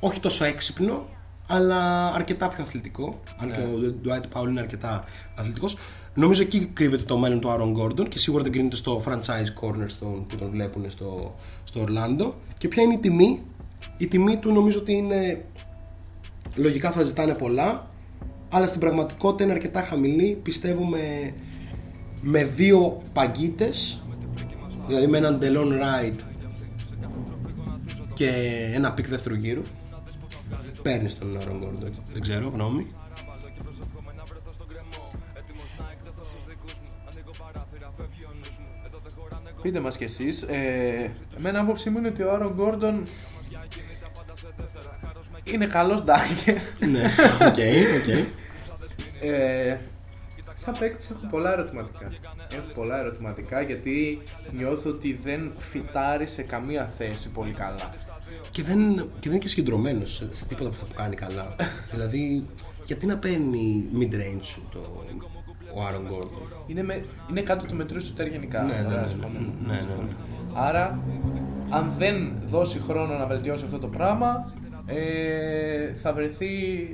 όχι τόσο έξυπνο, αλλά αρκετά πιο αθλητικό. Αν ναι. Και ο Dwight Powell είναι αρκετά αθλητικός. Νομίζω εκεί κρύβεται το μέλλον του Aaron Gordon και σίγουρα δεν κρίνεται στο franchise cornerstone που τον βλέπουν στο, στο Orlando. Και ποια είναι η τιμή? Η τιμή του νομίζω ότι είναι, λογικά θα ζητάνε πολλά, αλλά στην πραγματικότητα είναι αρκετά χαμηλή. Πιστεύω με, με δύο παγκίτες, δηλαδή με έναν Delon Wright και ένα pick δεύτερου γύρου, παίρνεις τον Aaron Gordon. Δεν ξέρω, γνώμη. Πείτε μας κι εσείς. Ε, εμένα άποψή μου είναι ότι ο Aaron Gordon είναι καλός ντάγκερ. Ναι, οκ, οκ. Σαν παίκτης έχω πολλά ερωτηματικά. Έχω πολλά ερωτηματικά γιατί νιώθω ότι δεν φυτάρει σε καμία θέση πολύ καλά. Και δεν, και δεν είναι και συγκεντρωμένος σε, σε τίποτα που θα κάνει καλά. Δηλαδή, γιατί να παίρνει mid-range σου το, ο Aaron Gordon. Είναι, με, είναι κάτω του μετρίου σουτέρ γενικά. Ναι, ναι, ναι, ναι. Άρα, αν δεν δώσει χρόνο να βελτιώσει αυτό το πράγμα, ε, θα βρεθεί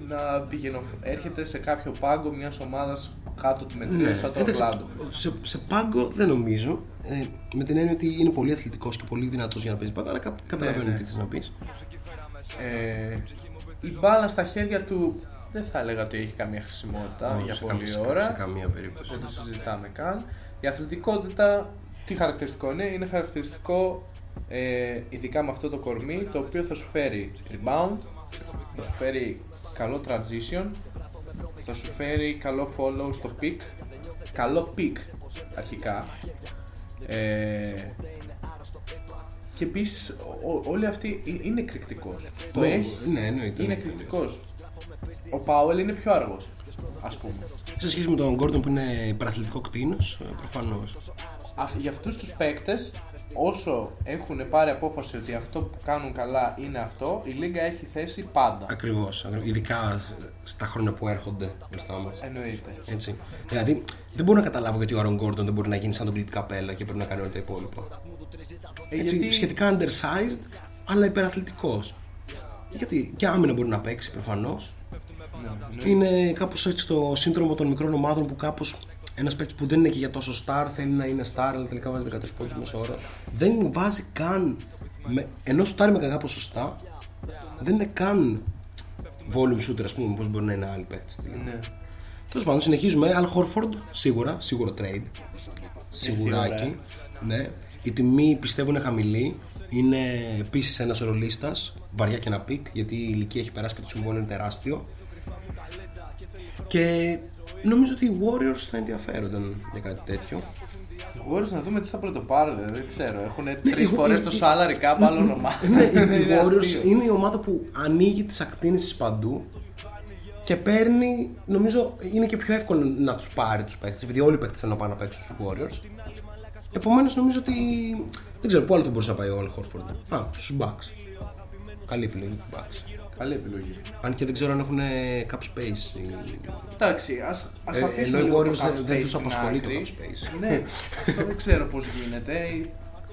να πηγαινο, έρχεται σε κάποιο πάγκο μιας ομάδας κάτω του μετρίου, ναι, σαν το Ορλάντο. Σε, σε πάγκο δεν νομίζω, ε, με την έννοια ότι είναι πολύ αθλητικός και πολύ δυνατός για να παίζει πάγκο, αλλά κα, καταλαβαίνω, ναι, τι θες να πεις. Ε, η μπάλα στα χέρια του δεν θα έλεγα ότι έχει καμία χρησιμότητα, oh, για πολλή σε, ώρα, σε καμία περίπτωση. Δεν το συζητάμε καν. Η αθλητικότητα, τι χαρακτηριστικό είναι, είναι χαρακτηριστικό ε, ειδικά με αυτό το κορμί, το οποίο θα σου φέρει rebound, θα σου φέρει καλό transition, θα σου φέρει καλό follow στο pick, καλό pick αρχικά, ε, και επίσης όλοι αυτοί είναι εκρηκτικός, το έχει, ναι, ναι, είναι εκρηκτικός. Ο Πάουελ είναι πιο αργός, ας πούμε, σε σχέση με τον Γκόρντον που είναι υπεραθλητικό κτήνος, προφανώς. Για αυτούς τους παίκτες, όσο έχουν πάρει απόφαση ότι αυτό που κάνουν καλά είναι αυτό, η Λίγκα έχει θέσει πάντα. Ακριβώς, ειδικά στα χρόνια που έρχονται μπροστά μας. Εννοείται. Έτσι. Δηλαδή, δεν μπορώ να καταλάβω γιατί ο Άρον Γκόρντον δεν μπορεί να γίνει σαν τον Πλήτ Καπέλα και πρέπει να κάνει όλα τα υπόλοιπα. Ε, έτσι, γιατί... σχετικά undersized, αλλά υπεραθλητικός. Γιατί και άμυνα μπορεί να παίξει προφανώς. Ναι, ναι. Είναι κάπως έτσι το σύνδρομο των μικρών ομάδων που κάπως. Ένας παίκτης που δεν είναι και για τόσο star, θέλει να είναι star, αλλά τελικά βάζει δεκατρία πόντους μέσα ώρα. Δεν βάζει καν, με, ενώ star με κακά ποσοστά, δεν είναι καν volume shooter, ας πούμε, όπως μπορεί να είναι άλλοι παίκτες. Ναι. Τέλος πάντων, συνεχίζουμε. Al Horford, σίγουρα, σίγουρο trade. Σιγουράκι. Ναι. Η τιμή πιστεύω είναι χαμηλή. Είναι επίσης ένας ρολίστας, βαριά και ένα πικ, γιατί η ηλικία έχει περάσει και το συμβόλαιο είναι τεράστιο. Και... νομίζω ότι οι Warriors θα ενδιαφέρονταν για κάτι τέτοιο. Οι Warriors, να δούμε τι θα πρωτοπάρουν, δεν ξέρω. Έχουν τρεις φορές το salary cap άλλων ομάδων. Ναι, οι Warriors είναι η ομάδα που ανοίγει τις ακτίνες παντού και παίρνει, νομίζω είναι και πιο εύκολο να τους πάρει τους παίκτες, επειδή όλοι οι παίκτες θέλουν να πάνε να παίξουν στους Warriors. Επομένως νομίζω ότι, δεν ξέρω, πού άλλο θα μπορούσε να πάει ο Al Horford. Α, στους Bucks. Καλή επιλογή του Bucks. Καλή επιλογή. Αν και δεν ξέρω αν έχουν cap space. Εντάξει, ας, ας ε, αφήσουμε λίγο το cap space. Δεν τους απασχολεί το cap space. Ναι, αυτό δεν ξέρω πώς γίνεται.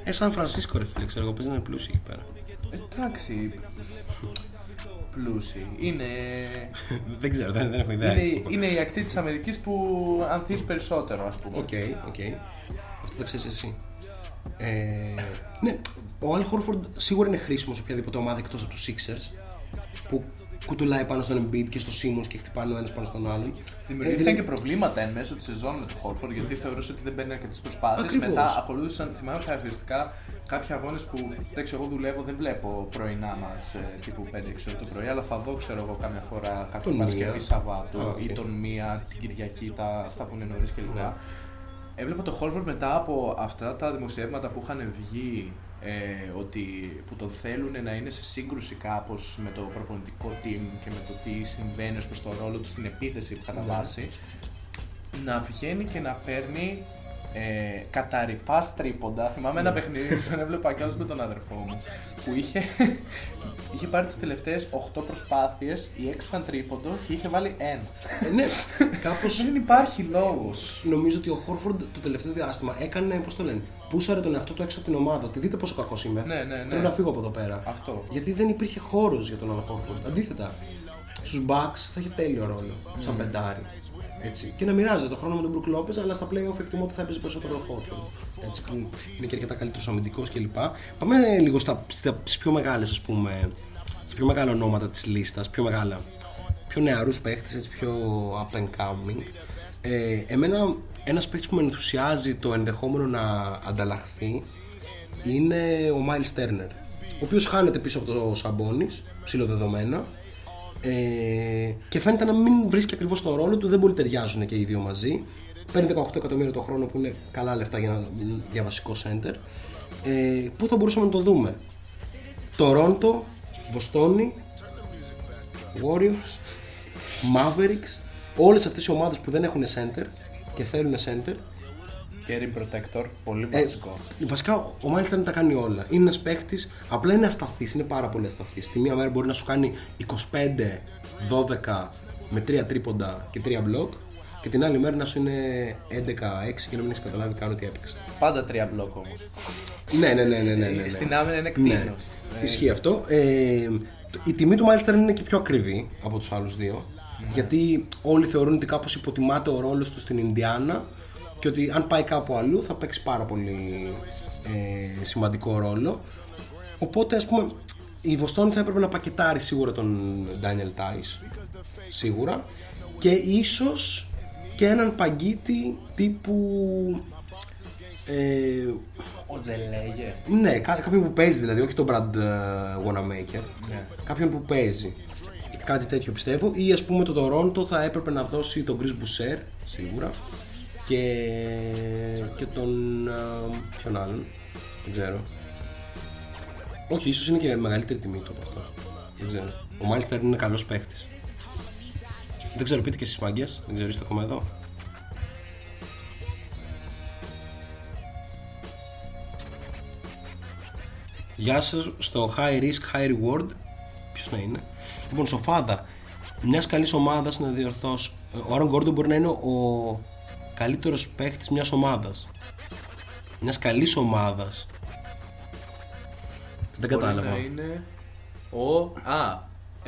Ε, Σαν Φρανσίσκο ρε φίλε, ξέρω εγώ, πες να είναι πλούσιοι εκεί πέρα. Εντάξει, πλούσιοι. Είναι... δεν ξέρω, δεν, δεν έχω ιδέα. Είναι, είναι η ακτή της Αμερικής που ανθίζει περισσότερο, ας πούμε. Οκ, okay, οκ. Okay. Αυτό το ξέρεις εσύ. Ε, ναι, ο Al Horford σίγουρα είναι χρήσιμος σε οποιαδήποτε ομάδα εκτός από τους Sixers, που κουτουλάει πάνω στον Embiid και στο Simmons και χτυπάνε ο ένας πάνω στον άλλον. Δημιουργήθηκαν ε, και προβλήματα εν μέσω της σεζόν με τον Horford, γιατί θεωρούσε ότι δεν παίρνει αρκετές προσπάθειες. Ακριβώς. Μετά ακολούθησαν, θυμάμαι χαρακτηριστικά, κάποιοι αγώνες που εντάξει, εγώ δουλεύω, δεν βλέπω πρωινά μας τύπου πέντε έξι το πρωί, αλλά θα δω, ξέρω εγώ, κάμια φορά κάποιο Παρασκευή Σαββάτου okay. ή τον Μία, την Κυριακή, τα, αυτά που είναι νωρίς κλπ. Yeah. Έβλεπα τον Horford μετά από αυτά τα δημοσιεύματα που είχαν βγει, ε, ότι που τον θέλουν να είναι σε σύγκρουση κάπως με το προπονητικό team και με το τι συμβαίνει ως προς το ρόλο του στην επίθεση που καταβάσει, yeah. να βγαίνει και να παίρνει ε, καταρρυπά τρίποντα. Θυμάμαι yeah. ένα παιχνίδι που τον έβλεπα κι άλλος με τον αδερφό μου, που είχε, είχε πάρει τις τελευταίες οκτώ προσπάθειες, οι έξι ήταν τρίποντο και είχε βάλει ένα. Ναι, κάπως δεν υπάρχει λόγος. Νομίζω ότι ο Horford το τελευταίο διάστημα έκανε, πώς το λένε, πούσαρε τον εαυτό του έξω από την ομάδα. Ότι δείτε πόσο κακός είμαι. Ναι, ναι, ναι. Πρέπει να φύγω από εδώ πέρα. Αυτό. Γιατί δεν υπήρχε χώρος για τον Al Horford. Αντίθετα, στους Bucks θα έχει τέλειο ρόλο, σαν mm. πεντάρι. Έτσι. Και να μοιράζεται το χρόνο με τον Μπρουκ Λόπες, αλλά στα play-off εκτιμώ ότι θα έπαιζε περισσότερο χώρο. Έτσι, που είναι και αρκετά καλύτερος αμυντικός κλπ. Πάμε λίγο στα, στα, στις πιο μεγάλες, ας πούμε, στα πιο μεγάλα ονόματα της λίστας, πιο μεγάλα, πιο νεαρούς παίχτες, έτσι, πιο up and coming. Ε, εμένα, ένας παίχτης που με ενθουσιάζει το ενδεχόμενο να ανταλλαχθεί είναι ο Miles Turner, ο οποίος χάνεται πίσω από το Σαμπόνις, ψηλοδεδομένα. Ε, και φαίνεται να μην βρίσκει ακριβώς τον ρόλο του, δεν πολύ ταιριάζουν και οι δύο μαζί. Παίρνει δεκαοκτώ εκατομμύρια το χρόνο που είναι καλά λεφτά για ένα για βασικό center. Ε, πού θα μπορούσαμε να το δούμε? Τορόντο, Βοστόνη, Warriors, Mavericks, όλες αυτές οι ομάδες που δεν έχουν center και θέλουν center. Carry protector, πολύ βασικό. Ε, βασικά ο Miles Turner τα κάνει όλα. Είναι ένας παίκτης, απλά είναι ασταθής, είναι πάρα πολύ ασταθής. Τη μία μέρα μπορεί να σου κάνει είκοσι πέντε δώδεκα με τρία τρίποντα και τρία μπλοκ, και την άλλη μέρα να σου είναι έντεκα έξι και να μην έχεις καταλάβει καν ότι έπαιξε. Πάντα τρία μπλοκ όμως. Ναι, ναι, ναι, ναι, ναι, ναι. Στην άμυνα είναι κτήνος. Ισχύει αυτό. Ε, η τιμή του Miles Turner είναι και πιο ακριβή από τους άλλους δύο, mm. γιατί όλοι θεωρούν ότι κάπως υποτιμάται ο ρόλος του στην Ινδιάνα. Και ότι αν πάει κάπου αλλού θα παίξει πάρα πολύ ε, σημαντικό ρόλο. Οπότε, ας πούμε, η Βοστόνη θα έπρεπε να πακετάρει σίγουρα τον Daniel Tice. Σίγουρα. Και ίσως και έναν παγκίτη τύπου... Ε, ο Τζελέγε. Ναι, κάποιον που παίζει δηλαδή, όχι τον Brad Wanamaker. Ναι. Κάποιον που παίζει. κάτι τέτοιο πιστεύω. Ή ας πούμε το Toronto θα έπρεπε να δώσει τον Chris Boucher σίγουρα και, και τον ποιον άλλον, δεν ξέρω. Όχι, ίσως είναι και μεγαλύτερη τιμή το από αυτό, δεν ξέρω. Ο Miles Turner είναι καλός παίχτης. Δεν ξέρω, πείτε και στις μάγκες, δεν ξέρω, είστε ακόμα εδώ. Γεια σας στο High Risk, High Reward. Ποιος να είναι. Λοιπόν, σοφάδα μιας καλής ομάδας, να διορθώσω. Ο Aaron Gordon μπορεί να είναι ο καλύτερος παίχτης μιας ομάδας. Μιας καλής ομάδας. Δεν κατάλαβα. Μπορεί να είναι ο... Α,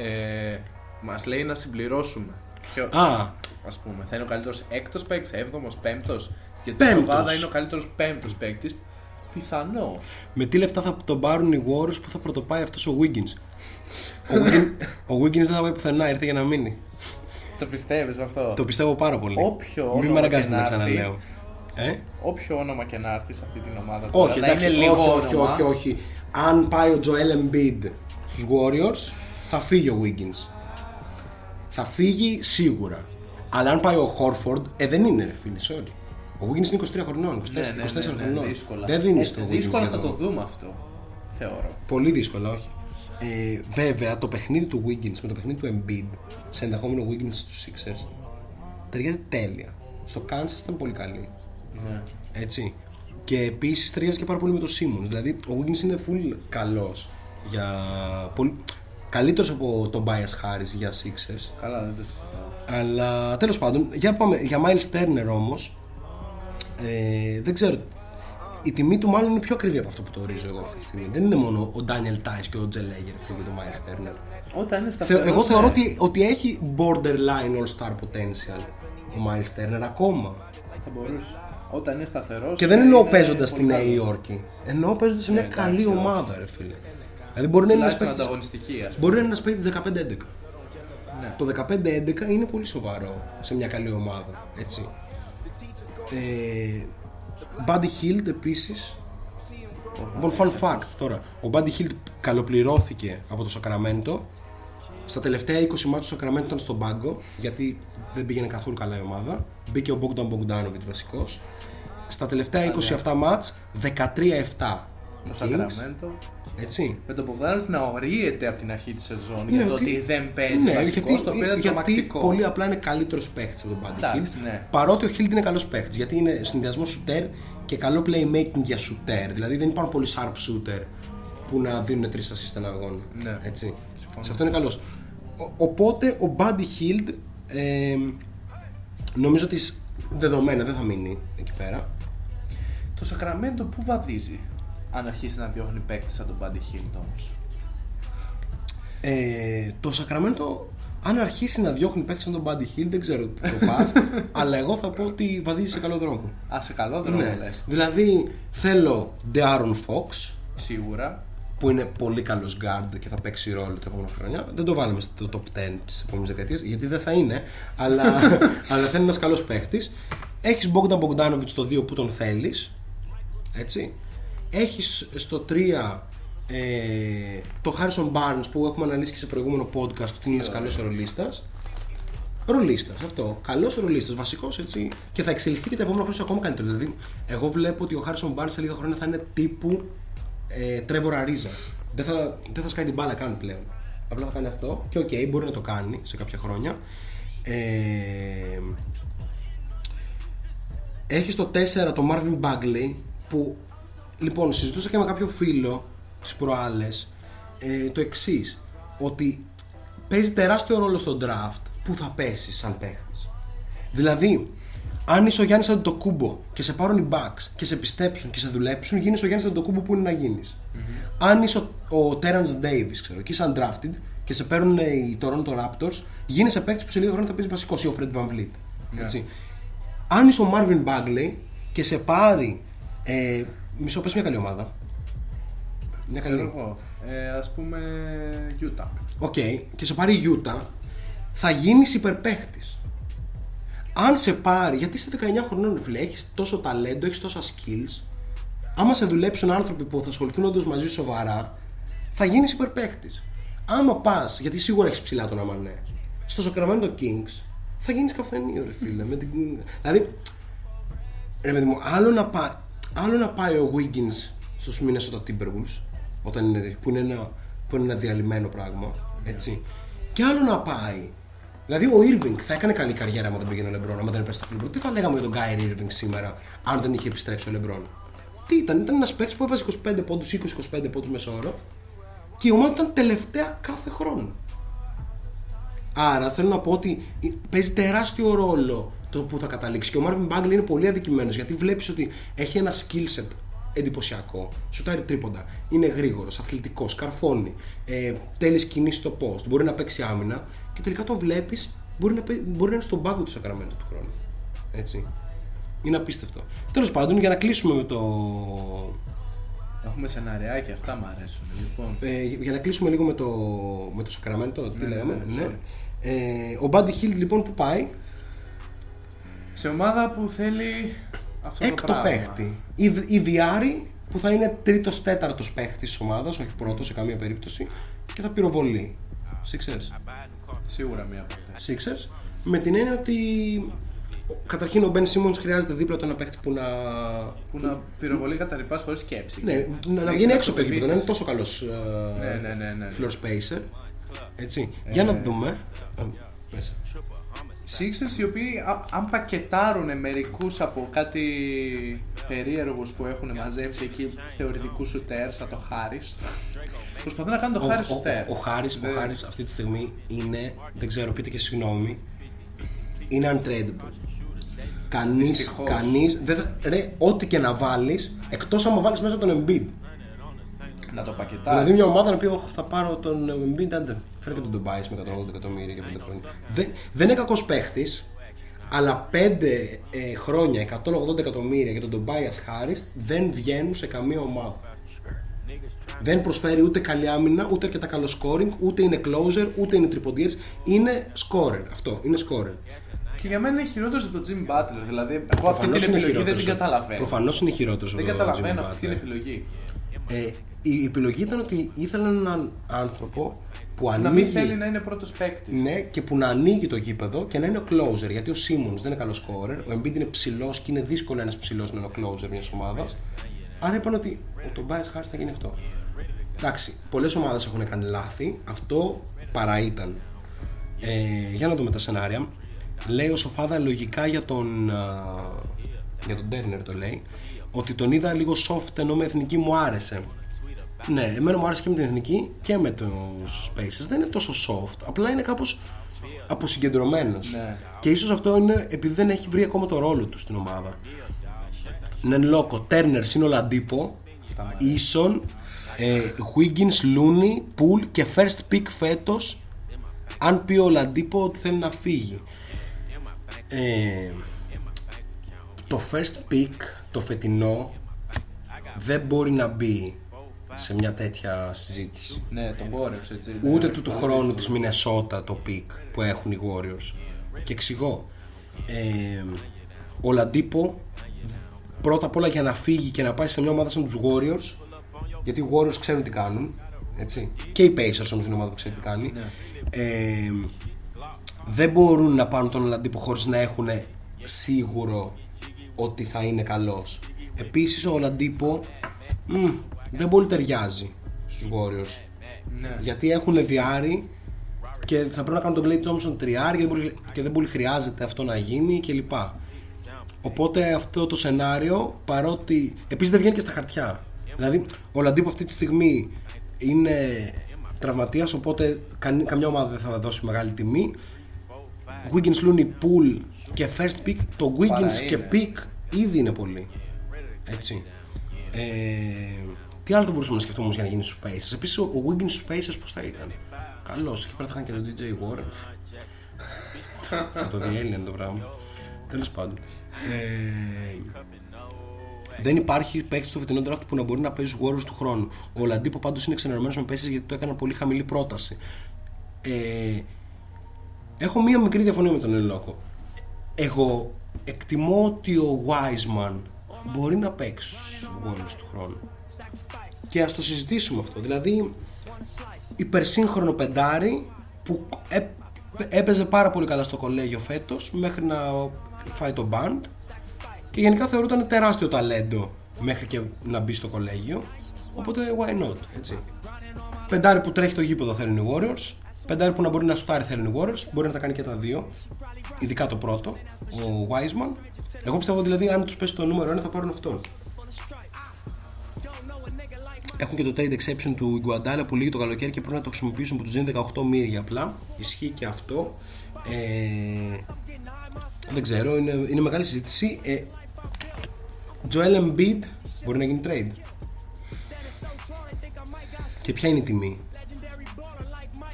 ε, μας λέει να συμπληρώσουμε. Ποιο... Α. Ας πούμε, θα είναι ο καλύτερος έκτος παίκτης, έβδομος, πέμπτος. Γιατί η ομάδα είναι ο καλύτερος πέμπτος παίκτης. Πιθανό. Με τι λεφτά θα τον πάρουν οι Warriors που θα πρωτοπάει αυτός ο Wiggins. Ο Wiggins, ο Wiggins δεν θα πάει πουθενά, ήρθε για να μείνει. Το πιστεύεις αυτό? Το πιστεύω πάρα πολύ. Όποιο Μην με αναγκάζετε να ξαναλέω. Ε? Όποιο όνομα και να έρθει σε αυτή την ομάδα. Όχι, τώρα, εντάξει, είναι λίγο όχι, όχι, όχι, όχι. Αν πάει ο Joel Embiid στους Warriors, θα φύγει ο Wiggins. Θα φύγει σίγουρα. Αλλά αν πάει ο Horford, ε, δεν είναι ρε φίλοι, sorry. Ο Wiggins είναι είκοσι τρία χρονών, είκοσι τέσσερα, ναι, ναι, ναι, είκοσι τέσσερα ναι, ναι, χρονών. Δύσκολα. Δεν δίνει ε, το Wiggins. Δύσκολα θα το δούμε αυτό, θεωρώ. Πολύ δύσκολα, όχι. Ε, βέβαια, το παιχνίδι του Wiggins με το παιχνίδι του Embiid σε ενδεχόμενο Wiggins στους Sixers ταιριάζει τέλεια. Στο Kansas ήταν πολύ καλή. Ναι. Έτσι. Και επίσης ταιριάζει και πάρα πολύ με το Simmons. Δηλαδή, ο Wiggins είναι full καλός. Για... Πολύ... Καλύτερος από τον Bias Harris για Sixers. Καλά, δεν το συζητάω. Αλλά τέλος πάντων, για, πάμε... για Miles Turner όμως. Ε, δεν ξέρω. Η τιμή του μάλλον είναι πιο ακριβή από αυτό που το ορίζω εγώ αυτή τη στιγμή. Δεν είναι μόνο ο Ντάνιελ Τάις και ο Τζελέγερ και το Miles Turner. Όταν είναι στα Θε, εγώ θεωρώ ότι, ότι έχει borderline all-star potential ο Miles Turner ακόμα. Θα μπορούσε. Όταν είναι σταθερός. Και δεν εννοώ παίζοντας στη Νέα Υόρκη. Εννοώ παίζοντας σε μια ναι, καλή ναι, ομάδα, ρε φίλε. Δηλαδή μπορεί να είναι ένας παίκτης. Μπορεί να είναι ένας παίκτης δεκαπέντε έντεκα. Ναι. Το δεκαπέντε έντεκα είναι πολύ σοβαρό σε μια καλή ομάδα. Έτσι. Ε, Buddy Hield επίσης. Λοιπόν, fun fact τώρα. Ο Buddy Hield καλοπληρώθηκε από το Sacramento. Στα τελευταία είκοσι μάτς του Sacramento ήταν στον πάγκο, γιατί δεν πήγαινε καθόλου καλά η ομάδα. Μπήκε ο Bogdan Bogdanović βασικός. Στα τελευταία είκοσι αυτά μάτς δεκατρία επτά. Το Sacramento. Έτσι. Με τον Bogdanović να ορίεται από την αρχή της σεζόν για το ότι δεν παίζει ναι, βασικό στο πέρα τρομακτικό. Γιατί πολύ απλά είναι καλύτερος παίχτης από τον Buddy Hield. Ναι. Παρότι ο Hield είναι καλός παίχτης, γιατί είναι συνδυασμός σουτέρ και καλό playmaking για σουτέρ. Δηλαδή δεν υπάρχουν πολλοί sharp shooter που να δίνουν τρεις assist στον αγώνα. Ναι. Έτσι. Σε αυτό είναι καλός. Ο, οπότε ο Buddy Hield ε, νομίζω ότι δεδομένα δεν θα μείνει εκεί πέρα. Το Sacramento που βαδίζει αν αρχίσει να διώχνει παίκτης σαν τον Buddy Hield όμως? Ε, το Sacramento αν αρχίσει να διώχνει παίκτης σαν τον Buddy Hield δεν ξέρω που το πας αλλά εγώ θα πω ότι βαδίζει σε καλό δρόμο. Α, σε καλό δρόμο ναι. Λες. Δηλαδή θέλω De'Aaron Fox σίγουρα, που είναι πολύ καλός guard και θα παίξει ρόλο τα επόμενα χρόνια. Δεν το βάλαμε στο top δέκα της επόμενης δεκαετίας, γιατί δεν θα είναι, αλλά, αλλά θέλει ένας καλός παίχτης. Έχεις Bogdan Bogdanović στο δύο που τον θέλεις, έτσι. Έχεις στο τρία ε, το Harrison Barnes που έχουμε αναλύσει και σε προηγούμενο podcast ότι είναι ένας καλός ρολίστας. Ρολίστας, αυτό. Καλός ρολίστας, βασικός έτσι. Και θα εξελιχθεί και τα επόμενα χρόνια ακόμα καλύτερα. Δηλαδή, εγώ βλέπω ότι ο Harrison Barnes σε λίγα χρόνια θα είναι τύπου Trevor Ariza. Δεν θα, δεν θα σκάει την μπάλα καν πλέον. Απλά θα κάνει αυτό και οκ, okay, μπορεί να το κάνει σε κάποια χρόνια. Ε, έχει στο τέσσερα το Marvin Bagley που λοιπόν συζητούσα και με κάποιο φίλο τις προάλλες ε, το εξής, ότι παίζει τεράστιο ρόλο στο draft που θα πέσει σαν παίχτης. Δηλαδή αν είσαι ο Γιάννης Αντετοκούνμπο και σε πάρουν οι Bucks και σε πιστέψουν και σε δουλέψουν, γίνεις ο Γιάννης Αντετοκούνμπο που είναι να γίνεις. Mm-hmm. Αν είσαι ο, ο Terrence Davis, ξέρω, και είσαι undrafted και σε παίρνουν οι Toronto Raptors, γίνεσαι παίκτης που σε λίγο χρόνο θα παίζει βασικός ή ο Fred VanVleet. Yeah. Έτσι. Αν είσαι ο Marvin Bagley και σε πάρει. Ε, μισό, πες μια καλή ομάδα. Μια καλή. Ε, ας πούμε Utah. Οκ, okay. Και σε πάρει Utah, θα γίνεις υπερπαίχτης. Αν σε πάρει, γιατί είσαι δεκαεννιά χρονών, φίλε, έχεις τόσο ταλέντο, έχεις τόσα skills. Άμα σε δουλέψουν άνθρωποι που θα ασχοληθούν όντως μαζί σου σοβαρά, θα γίνεις υπερπαίχτης. άμα πας, γιατί σίγουρα έχεις ψηλά τον Αμανέ, στο Sacramento Kings θα γίνεις καφενείο, ρε φίλε. Με την... Δηλαδή, ρε παιδί μου, άλλο να, πά... άλλο να πάει ο Wiggins στους Minnesota Timberwolves, όταν είναι, που, είναι ένα, που είναι ένα διαλυμένο πράγμα, έτσι. Και άλλο να πάει. Δηλαδή, ο Irving θα έκανε καλή καριέρα άμα δεν πήγαινε ο LeBron, άμα δεν έπεσε τον LeBron. Τι θα λέγαμε για τον Kyrie Irving σήμερα, αν δεν είχε επιστρέψει ο LeBron. Τι ήταν, ήταν ένας παίκτης που έβαζε είκοσι πέντε πόντους, είκοσι με είκοσι πέντε πόντους μεσόωρο και η ομάδα ήταν τελευταία κάθε χρόνο. Άρα θέλω να πω ότι παίζει τεράστιο ρόλο το που θα καταλήξει. Και ο Marvin Bagley είναι πολύ αδικημένος, γιατί βλέπεις ότι έχει ένα skill set εντυπωσιακό. Σουτάρει τρίποντα, είναι γρήγορος, αθλητικός, καρφώνει, ε, τέλειες κινήσεις στο post, μπορεί να παίξει άμυνα και τελικά τον βλέπεις, μπορεί να, μπορεί να είναι στον πάγκο του Sacramento του χρόνου. Έτσι. Είναι απίστευτο. Τέλος πάντων, για να κλείσουμε με το... Έχουμε σεναριάκια, αυτά μου αρέσουν. Λοιπόν. Ε, για να κλείσουμε λίγο με το, με το Sacramento, τι ναι, λέμε. Ναι, ναι. Ε, ο Buddy Hield λοιπόν που πάει. Σε ομάδα που θέλει αυτό έκτο το πράγμα. Παίχτη. Η, η Διάρη που θα είναι τρίτος τέταρτος παίχτης της ομάδας, όχι πρώτος σε καμία περίπτωση, και θα πυροβολεί. Sixers. Σίγουρα μία από αυτές. Sixers. Με την έννοια ότι... Καταρχήν ο Ben Simmons χρειάζεται δίπλα του ένα παίχτη που να. που να πυροβολεί κατά ρηπάς χωρίς σκέψη. Ναι, να, να βγαίνει έξω παίχτη που δεν είναι τόσο καλός. Ναι, ναι, ναι, ναι, ναι. Floor spacer. Έτσι. Ε, Για να δούμε. Sixers οι οποίοι α, αν πακετάρουν μερικούς από κάτι περίεργους που έχουν μαζεύσει εκεί θεωρητικούς shooters, σαν το Harris. Προσπαθούν να κάνουν το Harris shooter. Ο, ο, ο, ο Harris yeah. αυτή τη στιγμή είναι, δεν ξέρω, πείτε και συγγνώμη. Είναι untradeable. Κανείς, κανείς, δε, ρε, ό,τι και να βάλεις, εκτός άμα βάλεις μέσα τον Embiid. Να το πακετάρεις. Δηλαδή μια ομάδα να πει, όχι, θα πάρω τον Embiid, άντε, φέρε και τον Tobias με εκατόν ογδόντα εκατομμύρια για πέντε χρόνια. Δεν, δεν είναι κακός παίχτης, αλλά πέντε ε, χρόνια, εκατόν ογδόντα εκατομμύρια για τον Tobias Harris δεν βγαίνουν σε καμία ομάδα. Δεν προσφέρει ούτε καλή άμυνα, ούτε αρκετά καλό scoring, ούτε είναι closer, ούτε είναι τριποντιέρης. Είναι scorer. Αυτό, είναι scorer. Και για μένα είναι χειρότερος από τον Jimmy Butler. Δηλαδή, εγώ αυτή την επιλογή δεν την καταλαβαίνω. Προφανώς είναι χειρότερος από τον Jimmy Butler. Δεν καταλαβαίνω αυτή την επιλογή. Ε, η επιλογή ήταν ότι ήθελαν έναν άνθρωπο που ανοίγει. Να μην θέλει να είναι πρώτος παίκτης. Ναι, και που να ανοίγει το γήπεδο και να είναι ο closer. Γιατί ο Simmons δεν είναι καλό scorer, ο Embiid είναι ψηλός και είναι δύσκολο ένας ψηλός να είναι ο closer μιας ομάδας. Άρα είπαν ότι ο Tobias Harris θα γίνει αυτό. Εντάξει, πολλές ομάδες έχουν κάνει λάθη, αυτό παρά ήταν. Ε, για να δούμε τα σενάρια. Λέει ο Σοφάδα λογικά για τον για τον Turner, το λέει, ότι τον είδα λίγο soft ενώ με εθνική μου άρεσε. Ναι, εμένα μου άρεσε και με την εθνική και με τους spaces. Δεν είναι τόσο soft, απλά είναι κάπως αποσυγκεντρωμένος. Ναι. Και ίσως αυτό είναι επειδή δεν έχει βρει ακόμα το ρόλο του στην ομάδα. Ναι, λόκο, Turner, σύνολα αντίπο, ίσον, Ε, Wiggins, Looney, Pool και first pick φέτος. Αν πει ο Λαντίπο ότι θέλει να φύγει, ε, το first pick το φετινό δεν μπορεί να μπει σε μια τέτοια συζήτηση. Ναι, το μπόρεψε, έτσι, ούτε του, του χρόνου της Μινεσότα το pick που έχουν οι Warriors. Και εξηγώ, ε, ο Λαντίπο πρώτα απ' όλα για να φύγει και να πάει σε μια ομάδα σαν τους Warriors, γιατί οι Warriors ξέρουν τι κάνουν, έτσι. Και οι Pacers όμως είναι ομάδα που ξέρει τι κάνει, ναι. ε, δεν μπορούν να πάρουν τον Λαντίπο χωρίς να έχουν σίγουρο ότι θα είναι καλός. Επίσης ο Λαντίπο μ, δεν πολύ ταιριάζει στους Warriors, ναι. Γιατί έχουν διάρρη και θα πρέπει να κάνουν τον Klay Thompson τριάρι και δεν πολύ χρειάζεται αυτό να γίνει κλπ. Οπότε αυτό το σενάριο, παρότι επίσης δεν βγαίνει και στα χαρτιά. Δηλαδή ο Λαντίπο αυτή τη στιγμή είναι τραυματίας, οπότε καμιά ομάδα δεν θα δώσει μεγάλη τιμή. Wiggins, Looney, Pool και first pick. Το Wiggins και pick ήδη είναι πολύ. Έτσι. Ε, τι άλλο θα μπορούσαμε να σκεφτούμε όμως για να γίνει στους Pacers? Επίσης ο Wiggins Pacers πώς θα ήταν? Καλός, εκεί πέρα θα είχαν και τον ντι τζέι Warren. Θα το διέλυνε το πράγμα. Τέλος πάντων. Ε, Δεν υπάρχει παίκτη στο φετινό draft που να μπορεί να παίζει Warriors του χρόνου. Ο Λαντίπο πάντως είναι ξενερωμένος με Pacers γιατί το έκαναν πολύ χαμηλή πρόταση. Ε, έχω μία μικρή διαφωνία με τον Ελλόκο. Εγώ εκτιμώ ότι ο Wiseman μπορεί να παίξει στους Warriors του χρόνου. Και ας το συζητήσουμε αυτό. Δηλαδή, υπερσύγχρονο πεντάρι που έπαιζε πάρα πολύ καλά στο κολέγιο φέτος μέχρι να φάει το μπαντ και γενικά θεωρούταν τεράστιο ταλέντο μέχρι και να μπει στο κολέγιο, οπότε why not, έτσι. Πεντάρι που τρέχει το γήπεδο θέλουν οι Warriors, πεντάρι που να μπορεί να σουτάρει θέλουν οι Warriors, μπορεί να τα κάνει και τα δύο, ειδικά το πρώτο, ο Wiseman. Εγώ πιστεύω δηλαδή αν τους πέσει το νούμερο ένα θα πάρουν αυτόν. Έχουν και το trade exception του Iguodala που λύγει το καλοκαίρι και πρέπει να το χρησιμοποιήσουν που τους δίνει δεκαοκτώ μύρια απλά. Ισχύει και αυτό. Ε, δεν ξέρω, είναι, είναι μεγάλη συζήτηση. Ε, Joel Embiid μπορεί να γίνει trade. Και ποια είναι η τιμή.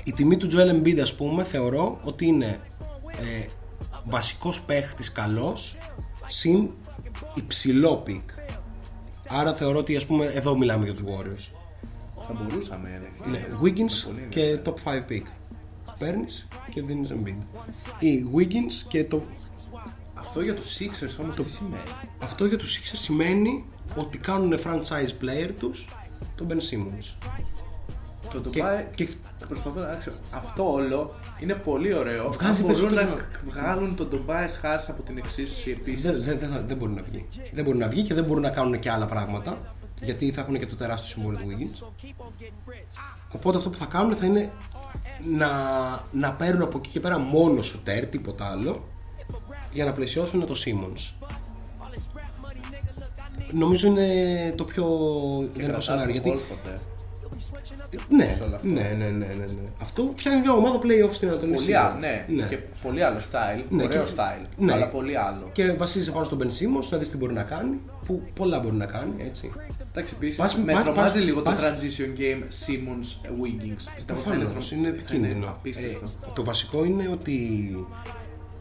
Η τιμή του Joel Embiid, ας πούμε, θεωρώ ότι είναι ε, βασικός παίχτης καλός συν υψηλό πικ. Άρα θεωρώ ότι, ας πούμε, εδώ μιλάμε για τους Warriors. Θα μπορούσαμε, ρε. Ναι, Wiggins και top πέντε pick. Παίρνεις και δίνεις Embiid. Ή Wiggins και το... Αυτό για τους Sixers όμως το... τι σημαίνει. Αυτό για τους Sixers σημαίνει ότι κάνουν franchise player τους τον Ben Simmons. Το το και... πάει και... προσπαθώ να άξω. Αυτό όλο είναι πολύ ωραίο. Βγάζει μπορούν να βγάλουν τον Tobias Harris από την εξίσωση επίσης. Δεν, δεν, δεν, δεν μπορεί να βγει. Δεν μπορεί να βγει και δεν μπορούν να κάνουν και άλλα πράγματα. Γιατί θα έχουν και το τεράστιο συμβόλαιο του Wiggins. Οπότε αυτό που θα κάνουν θα είναι να, να παίρνουν από εκεί και πέρα μόνο σουτέρ, τίποτα άλλο. Για να πλαισιώσουν το Simmons. Νομίζω είναι το πιο γενικό σενάριο. Γιατί... Ναι, ναι, ναι, ναι, ναι, ναι. Αυτό φτιάχνει μια ομάδα play-off στην Ανατολή. Πολύ, ναι. ναι, και πολύ άλλο style, ναι, ωραίο και... style, ναι. Αλλά πολύ άλλο. Και βασίζεσαι πάνω στον Ben Simmons να δεις τι μπορεί να κάνει, που πολλά μπορεί να κάνει, έτσι. Εντάξει, επίσης με πας, τρομάζει πας, λίγο πας, το transition game Simmons-Wiggins. Προφανώς, είναι επικίνδυνο. Ε, το βασικό είναι ότι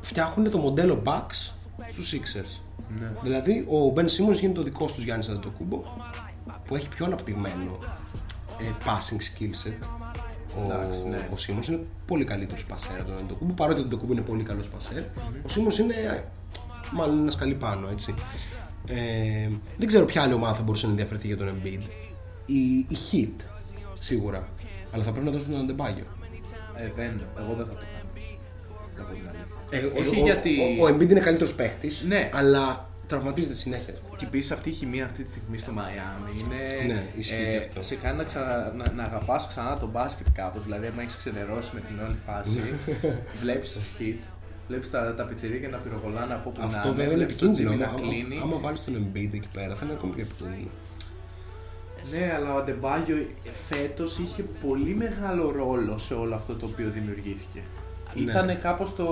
φτιάχνουν το μοντέλο Bucks στους Sixers. Ναι. Δηλαδή, ο Ben Simmons γίνεται ο δικός τους Giannis Antetokounmpo, που έχει πιο αναπτυγμένο passing skill set. Εντάξει, ο, ναι. ο Simmons είναι πολύ καλύτερος πασέρ από τον Αντετοκούνμπο, παρότι ο Αντετοκούνμπο είναι πολύ καλός πασέρ, mm-hmm. ο Simmons είναι μάλλον ένα σκαλυπάνο, έτσι. Ε, δεν ξέρω ποια άλλη ομάδα θα μπορούσε να ενδιαφερθεί για τον Embiid. Η, η Heat σίγουρα, αλλά θα πρέπει να δώσουν τον Αντεμπάγιο. Ε, δεν, εγώ δεν θα το κάνω. Ε, ε, όχι ο, γιατί... ο, ο Embiid είναι καλύτερος παίχτης, ναι. αλλά τραυματίζεται συνέχεια. Και επίσης αυτή η χημεία αυτή τη στιγμή στο Μαϊάμι είναι. Ναι, ισχύει ε, αυτό. Σε κάνει να, ξανα, να, να αγαπάς ξανά το μπάσκετ κάπως. Δηλαδή, αν έχεις ξενερώσει με την όλη φάση, βλέπεις τους hit, βλέπεις τα, τα πιτσιρίκια να πυροβολάνε από όπου να είναι. Αυτό βέβαια είναι επικίνδυνο. Άμα βάλεις τον Embiid εκεί πέρα, θα είναι ακόμη πιο επικίνδυνο. Ναι, αλλά ο Αντεμπάγιο φέτος είχε πολύ μεγάλο ρόλο σε όλο αυτό το οποίο δημιουργήθηκε. Ναι. Ήτανε κάπως το.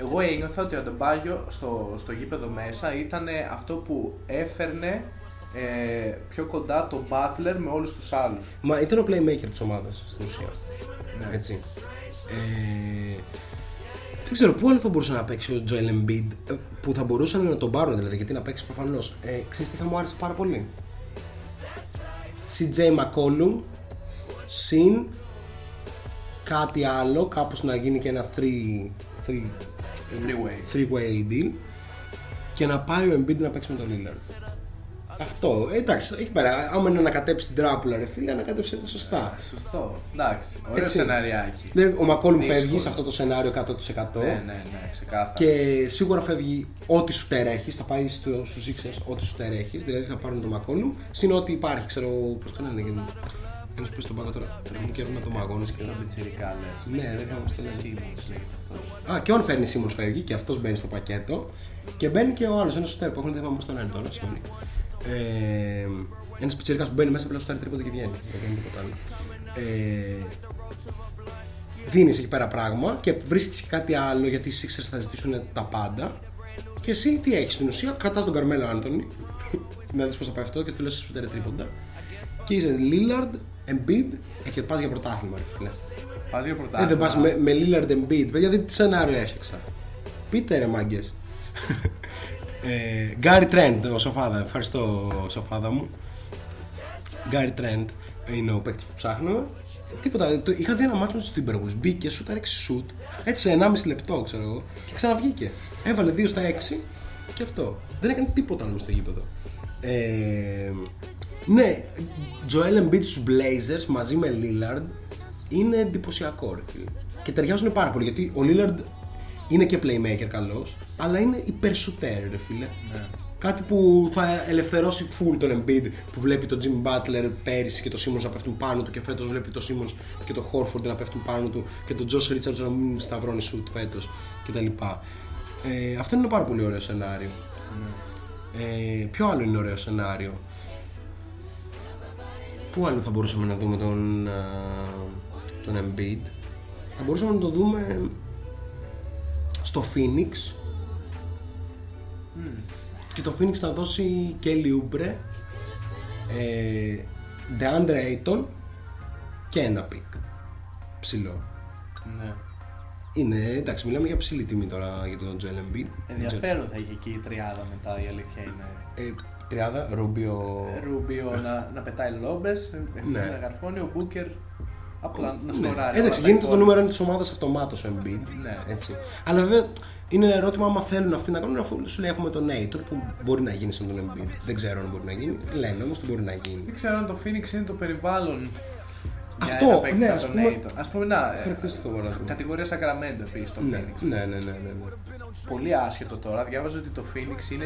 Εγώ ένιωθα ότι ο Αντεμπάγιο στο, στο γήπεδο μέσα ήταν αυτό που έφερνε ε, πιο κοντά τον Butler με όλους τους άλλους. Μα ήταν ο playmaker της ομάδας στην ουσία. Ναι. Έτσι. Ε, δεν ξέρω πού άλλο θα μπορούσε να παίξει ο Joel Embiid που θα μπορούσαν να τον πάρουν, δηλαδή, γιατί να παίξει προφανώς. Ε, ξέρεις τι θα μου άρεσε πάρα πολύ. σι τζέι McCollum συν κάτι άλλο, κάπως να γίνει και ένα three Three, three, way. three way deal και να πάει ο Embiid να παίξει με τον Lillard. Αυτό, εντάξει, εκεί πέρα. Άμα είναι να ανακατέψει την τράπουλα, ρε φίλε, ανακατέψει το σωστά. Σωστό, εντάξει, ωραίο σενάριάκι. Ο Μακόλουμ φεύγει σε αυτό το σενάριο εκατό τοις εκατό. Ναι, ναι, ναι, ξεκάθαρα. Και σίγουρα φεύγει ό,τι σου τερέχει, θα πάει στους Sixers ό,τι σου τερέχει. Δηλαδή θα πάρουν τον Μακόλουμ, συν ό,τι υπάρχει, ξέρω πώς το λένε. Ένας που είσαι στον πάγκο τώρα, μου καιρούν να το μαγώνεις και να πιτσιρικά λες. Ναι, δεν θα μας το. Α, και όν φέρνει Simmons φεύγει και αυτός μπαίνει στο πακέτο. Και μπαίνει και ο άλλος, ένας σουτέρ που έχουν δει πάνω στον έναν τώρα, συγγνώμη. Ένας πιτσιρικάς που μπαίνει μέσα απλά στο σουτάρει τρίποντο και βγαίνει. Δεν κάνει τίποτα άλλο. Δίνεις εκεί πέρα πράγμα και βρίσκεις και κάτι άλλο γιατί οι Sixers θα ζητήσουν τα πάντα. Και εσύ τι έχεις στην ουσία, κρατάς τον Καρμέλο Άντονι, να δεις πώς θα πάει αυτό και του λες σουτάρει τρίποντα. Και είσαι Lillard, Embiid και πας για πρωτάθλημα, ρε φίλε. Πας για πρωτάθλημα. Δεν πας με, με Lillard, Embiid. Παιδιά, δείτε τι σενάριο έφτιαξα. Πείτε ρε μάγκες. ε, Gary Trent, ο Σοφάδα. Ευχαριστώ, Σοφάδα μου. Gary Trent είναι ο παίκτης που ψάχναμε. Τίποτα. Το, είχα δει ένα μάτσο με τους Timberwolves. Μπήκε, σούτ, αρέξει σούτ. Έτσι σε ενάμιση λεπτό, ξέρω εγώ. Και ξαναβγήκε. Έβαλε δύο στα έξι και αυτό. Δεν έκανε τίποτα άλλο στο γήπεδο. Ε, ναι, Joel Embiid στους Blazers μαζί με Lillard είναι εντυπωσιακό, ρε φίλε. Και ταιριάζουν πάρα πολύ, γιατί ο Lillard είναι και playmaker καλός, αλλά είναι υπερσουτέρ, ρε φίλε. Ναι. Κάτι που θα ελευθερώσει full τον Embiid, που βλέπει τον Jimmy Butler πέρυσι και τον Simmons να πέφτουν πάνω του, και φέτος βλέπει τον Simmons και τον Horford να πέφτουν πάνω του και τον Josh Richardson να μην σταυρώνει σουτ φέτος κτλ. Ε, αυτό είναι ένα πάρα πολύ ωραίο σενάριο. Mm. Ε, ποιο άλλο είναι ωραίο σενάριο? Πού άλλο θα μπορούσαμε να δούμε τον, τον Embiid? Θα μπορούσαμε να τον δούμε στο Phoenix. Mm. Και το Phoenix θα δώσει και Λιούμπρε, ε, Ντεάντρε Έιτον και ένα πικ ψηλό. Ναι. Είναι, εντάξει, μιλάμε για ψηλή τιμή τώρα για τον Joel Embiid. Ενδιαφέρον θα είχε εκεί η τριάδα μετά, η αλήθεια είναι. Ε, τριάδα, Ρούμπιο... Ρούμπιο να, να πετάει Λόμπες, ναι, να γαρφώνει, ο Μπούκερ απλά να σκοράρει. Εντάξει, γίνεται το, το νούμερο είναι της ομάδας αυτομάτως ο Embiid. Ναι. Έτσι. Αλλά βέβαια είναι ένα ερώτημα άμα θέλουν αυτοί να κάνουν, αφού σου λέει έχουμε τον Aitor που μπορεί να γίνει σαν τον Embiid. Δεν ξέρω αν μπορεί να γίνει, λένε όμως ότι μπορεί να γίνει. Δεν ξέρω αν το Phoenix είναι το περιβάλλον. Αυτό, ναι, ας πούμε, ας πούμε, να, χαρακτηριστικό μπορεί να πούμε. Κατηγορία Sacramento επίσης το ναι, Phoenix. Ναι, ναι, ναι, ναι. Πολύ άσχετο τώρα, διάβαζα ότι το Phoenix είναι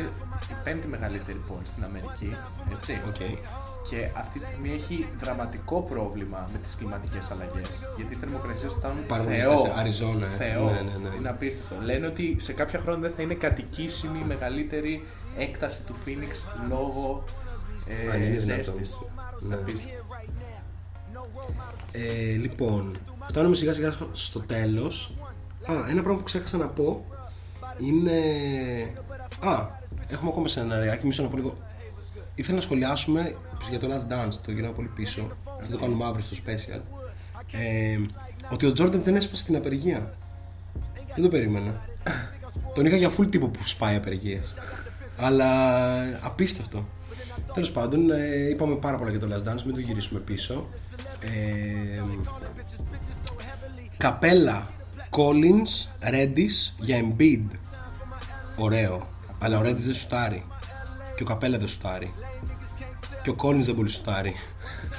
η πέμπτη μεγαλύτερη πόλη στην Αμερική, έτσι. Okay. Και αυτή τη στιγμή έχει δραματικό πρόβλημα με τις κλιματικές αλλαγές, γιατί οι θερμοκρασίες φτάνουν θεό, Αριζόνα, θεό. Ναι, ναι, ναι. Είναι απίστευτο. Λένε ότι σε κάποια χρόνια δεν θα είναι κατοικήσιμη η μεγαλύτερη έκταση του Phoenix λόγω ε, ζέστης. Ε, λοιπόν, φτάνουμε σιγά σιγά στο τέλος. Α, ένα πράγμα που ξέχασα να πω είναι... Α, έχουμε ακόμα σενάριάκι, μισό να πω λίγο. Ήθελα να σχολιάσουμε για το Last Dance, το γυρνάω πολύ πίσω. Αυτό το κάνουμε αύριο στο special. Ε, ότι ο Jordan δεν έσπασε την απεργία. Δεν το περίμενα. Τον είχα για full τύπο που σπάει απεργίες. Αλλά απίστευτο. Τέλος πάντων, ε, είπαμε πάρα πολλά για το Last Dance, μην το γυρίσουμε πίσω. Ε, Καπέλα, Collins, Reddish για Embiid. Ωραίο. Αλλά ο Reddish δεν σουτάρει. Και ο Καπέλα δεν σουτάρει. Και ο Collins δεν πολύ σουτάρει.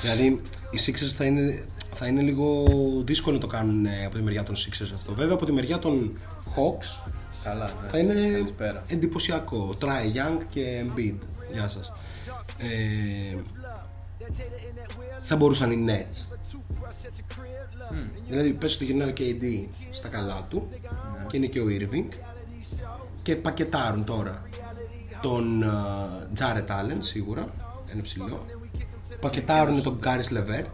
Δηλαδή οι Sixers θα είναι, θα είναι λίγο δύσκολο να το κάνουν από τη μεριά των Sixers αυτό. Βέβαια από τη μεριά των Hawks, καλά, ναι, θα είναι καλησπέρα, εντυπωσιακό. Trae Young και Embiid. Γεια σας. Ε, θα μπορούσαν οι Nets. Mm. Δηλαδή πες ότι γυρνάει ο κέι ντι στα καλά του, yeah, και είναι και ο Irving και πακετάρουν τώρα τον uh, Jared Allen σίγουρα, ένα ψηλό, πακετάρουν τον Caris LeVert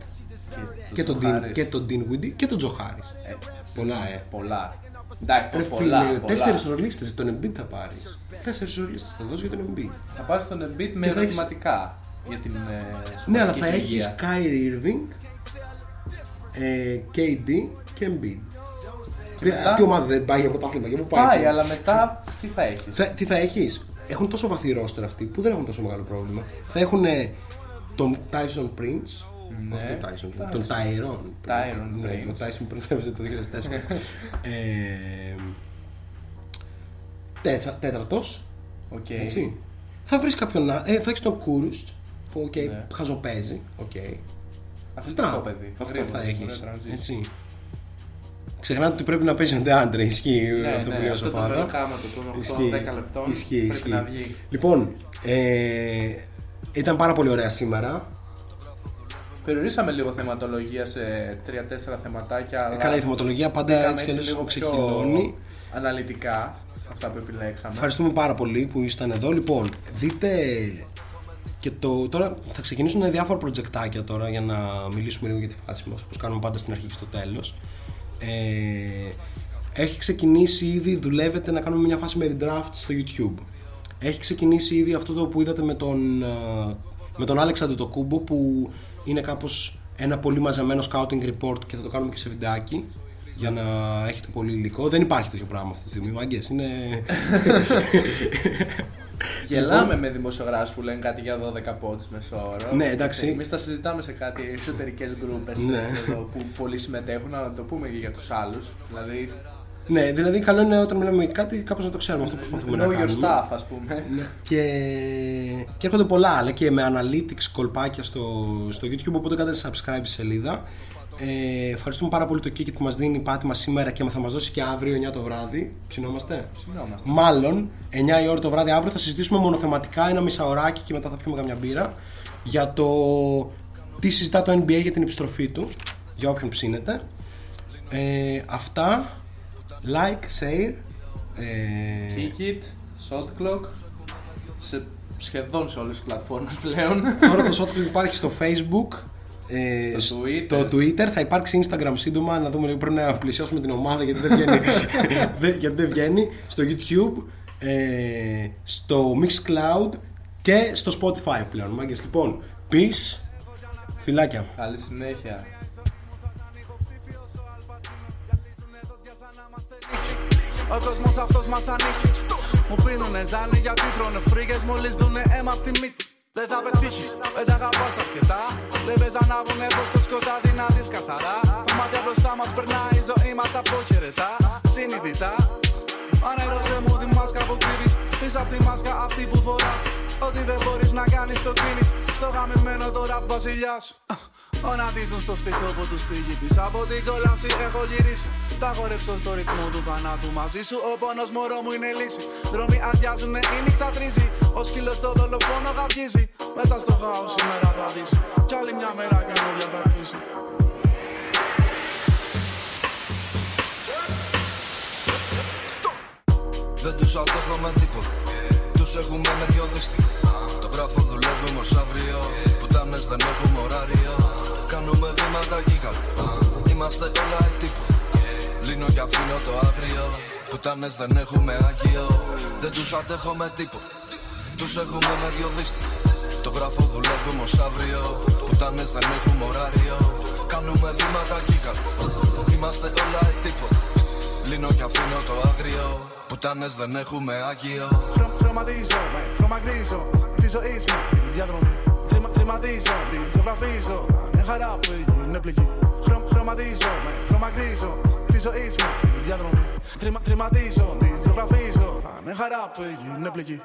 και τον, και τον Dinwiddie και τον Joe Harris. ε, Πολλά ε Πολλά Ρε φίλε, τέσσερις ρολίστες τον Embiid θα πάρεις. Τέσσερις ρολίστες θα δώσεις για τον Embiid. Θα πάρεις τον Embiid με ερωτηματικά για την σωματική. Ναι, αλλά θα έχεις Kyrie Irving, κέι ντι και Embiid. Αυτή η ομάδα δεν πάει για πρωτάθλημα. Πάει, αλλά μετά τι θα έχεις? Τι θα έχεις? Έχουν τόσο βαθύ ρόστερ αυτοί που δεν έχουν τόσο μεγάλο πρόβλημα. Θα έχουν τον Tyson Prince. Ναι, τον Tyson, Tyson. Τον Tyron Tyron ναι, ο Tyson Prince έπαιζε το δύο χιλιάδες τέσσερα. ε, τέτσα, τέταρτος, okay, έτσι. Θα βρεις κάποιον, ε, θα έχεις τον Κούρους που okay, ναι, χαζοπαίζει, okay. Αυτά, παιδί, αυτά βρήμα, θα έχεις, έτσι. Ξεχνάτε ότι πρέπει να παίζει ο Ντεάντρε, ισχύει, ναι, αυτό, ναι, που λέω στο φάτα. Ναι, αυτό το βρήκαμε, το δέκα λεπτών, ισχύει, πρέπει ισχύει να βγει. Λοιπόν, ε, ήταν πάρα πολύ ωραία σήμερα. Περιορίσαμε λίγο θεματολογία σε τρία τέσσερα θεματάκια. Αλλά καλά, η θεματολογία πάντα έτσι και λίγο ξεχυλώνει. Αναλυτικά αυτά που επιλέξαμε. Ευχαριστούμε πάρα πολύ που ήσταν εδώ. Λοιπόν, δείτε και το. Τώρα θα ξεκινήσουν διάφορα προτζεκτάκια τώρα για να μιλήσουμε λίγο για τη φάση μας, όπως κάνουμε πάντα στην αρχή και στο τέλος. Ε, έχει ξεκινήσει ήδη, δουλεύετε να κάνουμε μια φάση με redraft στο YouTube. Έχει ξεκινήσει ήδη αυτό το που είδατε με τον, με τον Alex Antetokounmpo, που είναι κάπως ένα πολύ μαζεμένο scouting report και θα το κάνουμε και σε βιντεάκι για να έχετε πολύ υλικό. Δεν υπάρχει τέτοιο πράγμα αυτή τη στιγμή, μάγκες, είναι... Γελάμε με δημοσιογράφους που λένε κάτι για δώδεκα πόντους μεσόωρο. Ναι, εντάξει. Εμείς τα συζητάμε σε κάτι εξωτερικές γκρούπες, ναι, που πολλοί συμμετέχουν, αλλά να το πούμε και για τους άλλους. Δηλαδή Ναι, δηλαδή καλό είναι όταν μιλάμε για κάτι κάπως να το ξέρουμε αυτό που προσπαθούμε να κάνουμε. Know your staff, ας πούμε. Και... και έρχονται πολλά άλλα και με analytics κολπάκια στο, στο YouTube, οπότε κάντε subscribe στη σελίδα. Ε, ευχαριστούμε πάρα πολύ το Κίκη που μας δίνει πάτημα σήμερα και θα μας δώσει και αύριο εννιά το βράδυ. Ψινόμαστε. Ψινόμαστε. Μάλλον εννιά η ώρα το βράδυ αύριο θα συζητήσουμε μονοθεματικά ένα μισάωράκι και μετά θα πιούμε καμιά μπύρα για το τι συζητά το N B A για την επιστροφή του, για όποιον ψήνεται. Ε, αυτά. Like, share, Kick it, Shot Clock σε, σχεδόν σε όλες τις πλατφόρμες πλέον. Τώρα το Shot Clock υπάρχει στο Facebook, ε, στο Twitter. Twitter, θα υπάρξει Instagram σύντομα, να δούμε λίγο, πρέπει να πλησιάσουμε την ομάδα γιατί δεν βγαίνει, γιατί δεν βγαίνει. Στο YouTube, ε, στο Mixcloud και στο Spotify πλέον, μάγκες. Λοιπόν, peace, φιλάκια. Καλή συνέχεια. Ο κόσμος αυτός μας ανήκει. Μου πίνουνε ζάνι γιατί τρώνε φρίγες. Μόλις δούνε αίμα απ' τη μύτη. Δεν θα πετύχεις, δεν τα αγαπάς αρκετά. Λέβες ανάβουνε εδώ στο σκοτάδι να δεις καθαρά. Στα μάτια μπροστά μας περνάει η ζωή μας αποχαιρετά. Συνειδητά. Ανέρωσε μου τη μάσκα που κρύβεις. Πίσω απ' τη μάσκα αυτή που φοράς. Ό,τι δεν μπορείς να κάνεις το κίνεις. Στο γαμημένο το ραπ βασιλιάς. Ονατίζουν στο στίχο που τους τύχει της. Από την κόλαση έχω γυρίσει. Τα χορέψω στο ρυθμό του θανάτου μαζί σου. Ο πόνος μωρό μου είναι λύση. Δρόμοι αδειάζουνε, η νύχτα τρίζει. Ο σκύλος το δολοφόνο γαυγίζει. Μέσα στο χάος σήμερα θα δεις. Κι άλλη μια μέρα καινούργια θα αρχίσει. Δεν τους αντέχω με τίποτα. Τους έχουμε με δυο δίστη. Το γράφω δουλεύουμε ως αύριο. Πουτάνες δεν έχουμε ωράριο. Κάνουμε βήματα γίγαντα. Είμαστε όλα οι τύποι. Λύνω και αφήνω το αύριο. Πουτάνες δεν έχουμε άγιο. Δεν τους αντέχω με τίποτα. Τους έχουμε με δυο δίστη. Το γράφω δουλεύουμε ως αύριο. Πουτάνες δεν έχουμε ωράριο. Κάνουμε βήματα γίγαντα. Είμαστε όλα οι τύποι. Λύνω και αφήνω το άγριο. Πουτάνες δεν έχουμε άγιο. Χρωματίζομαι, χρωμαγκρίζω τη ζωή μου, τη διαδρομή. Χρωματίζω, τη ζωγραφίζω. Είναι χαρά που είναι πληγή. Χρωματίζομαι, χρωμαγκρίζω τη ζωή μου, τη διαδρομή. Χρωματίζω, τη ζωγραφίζω. Είναι χαρά που είναι πληγή.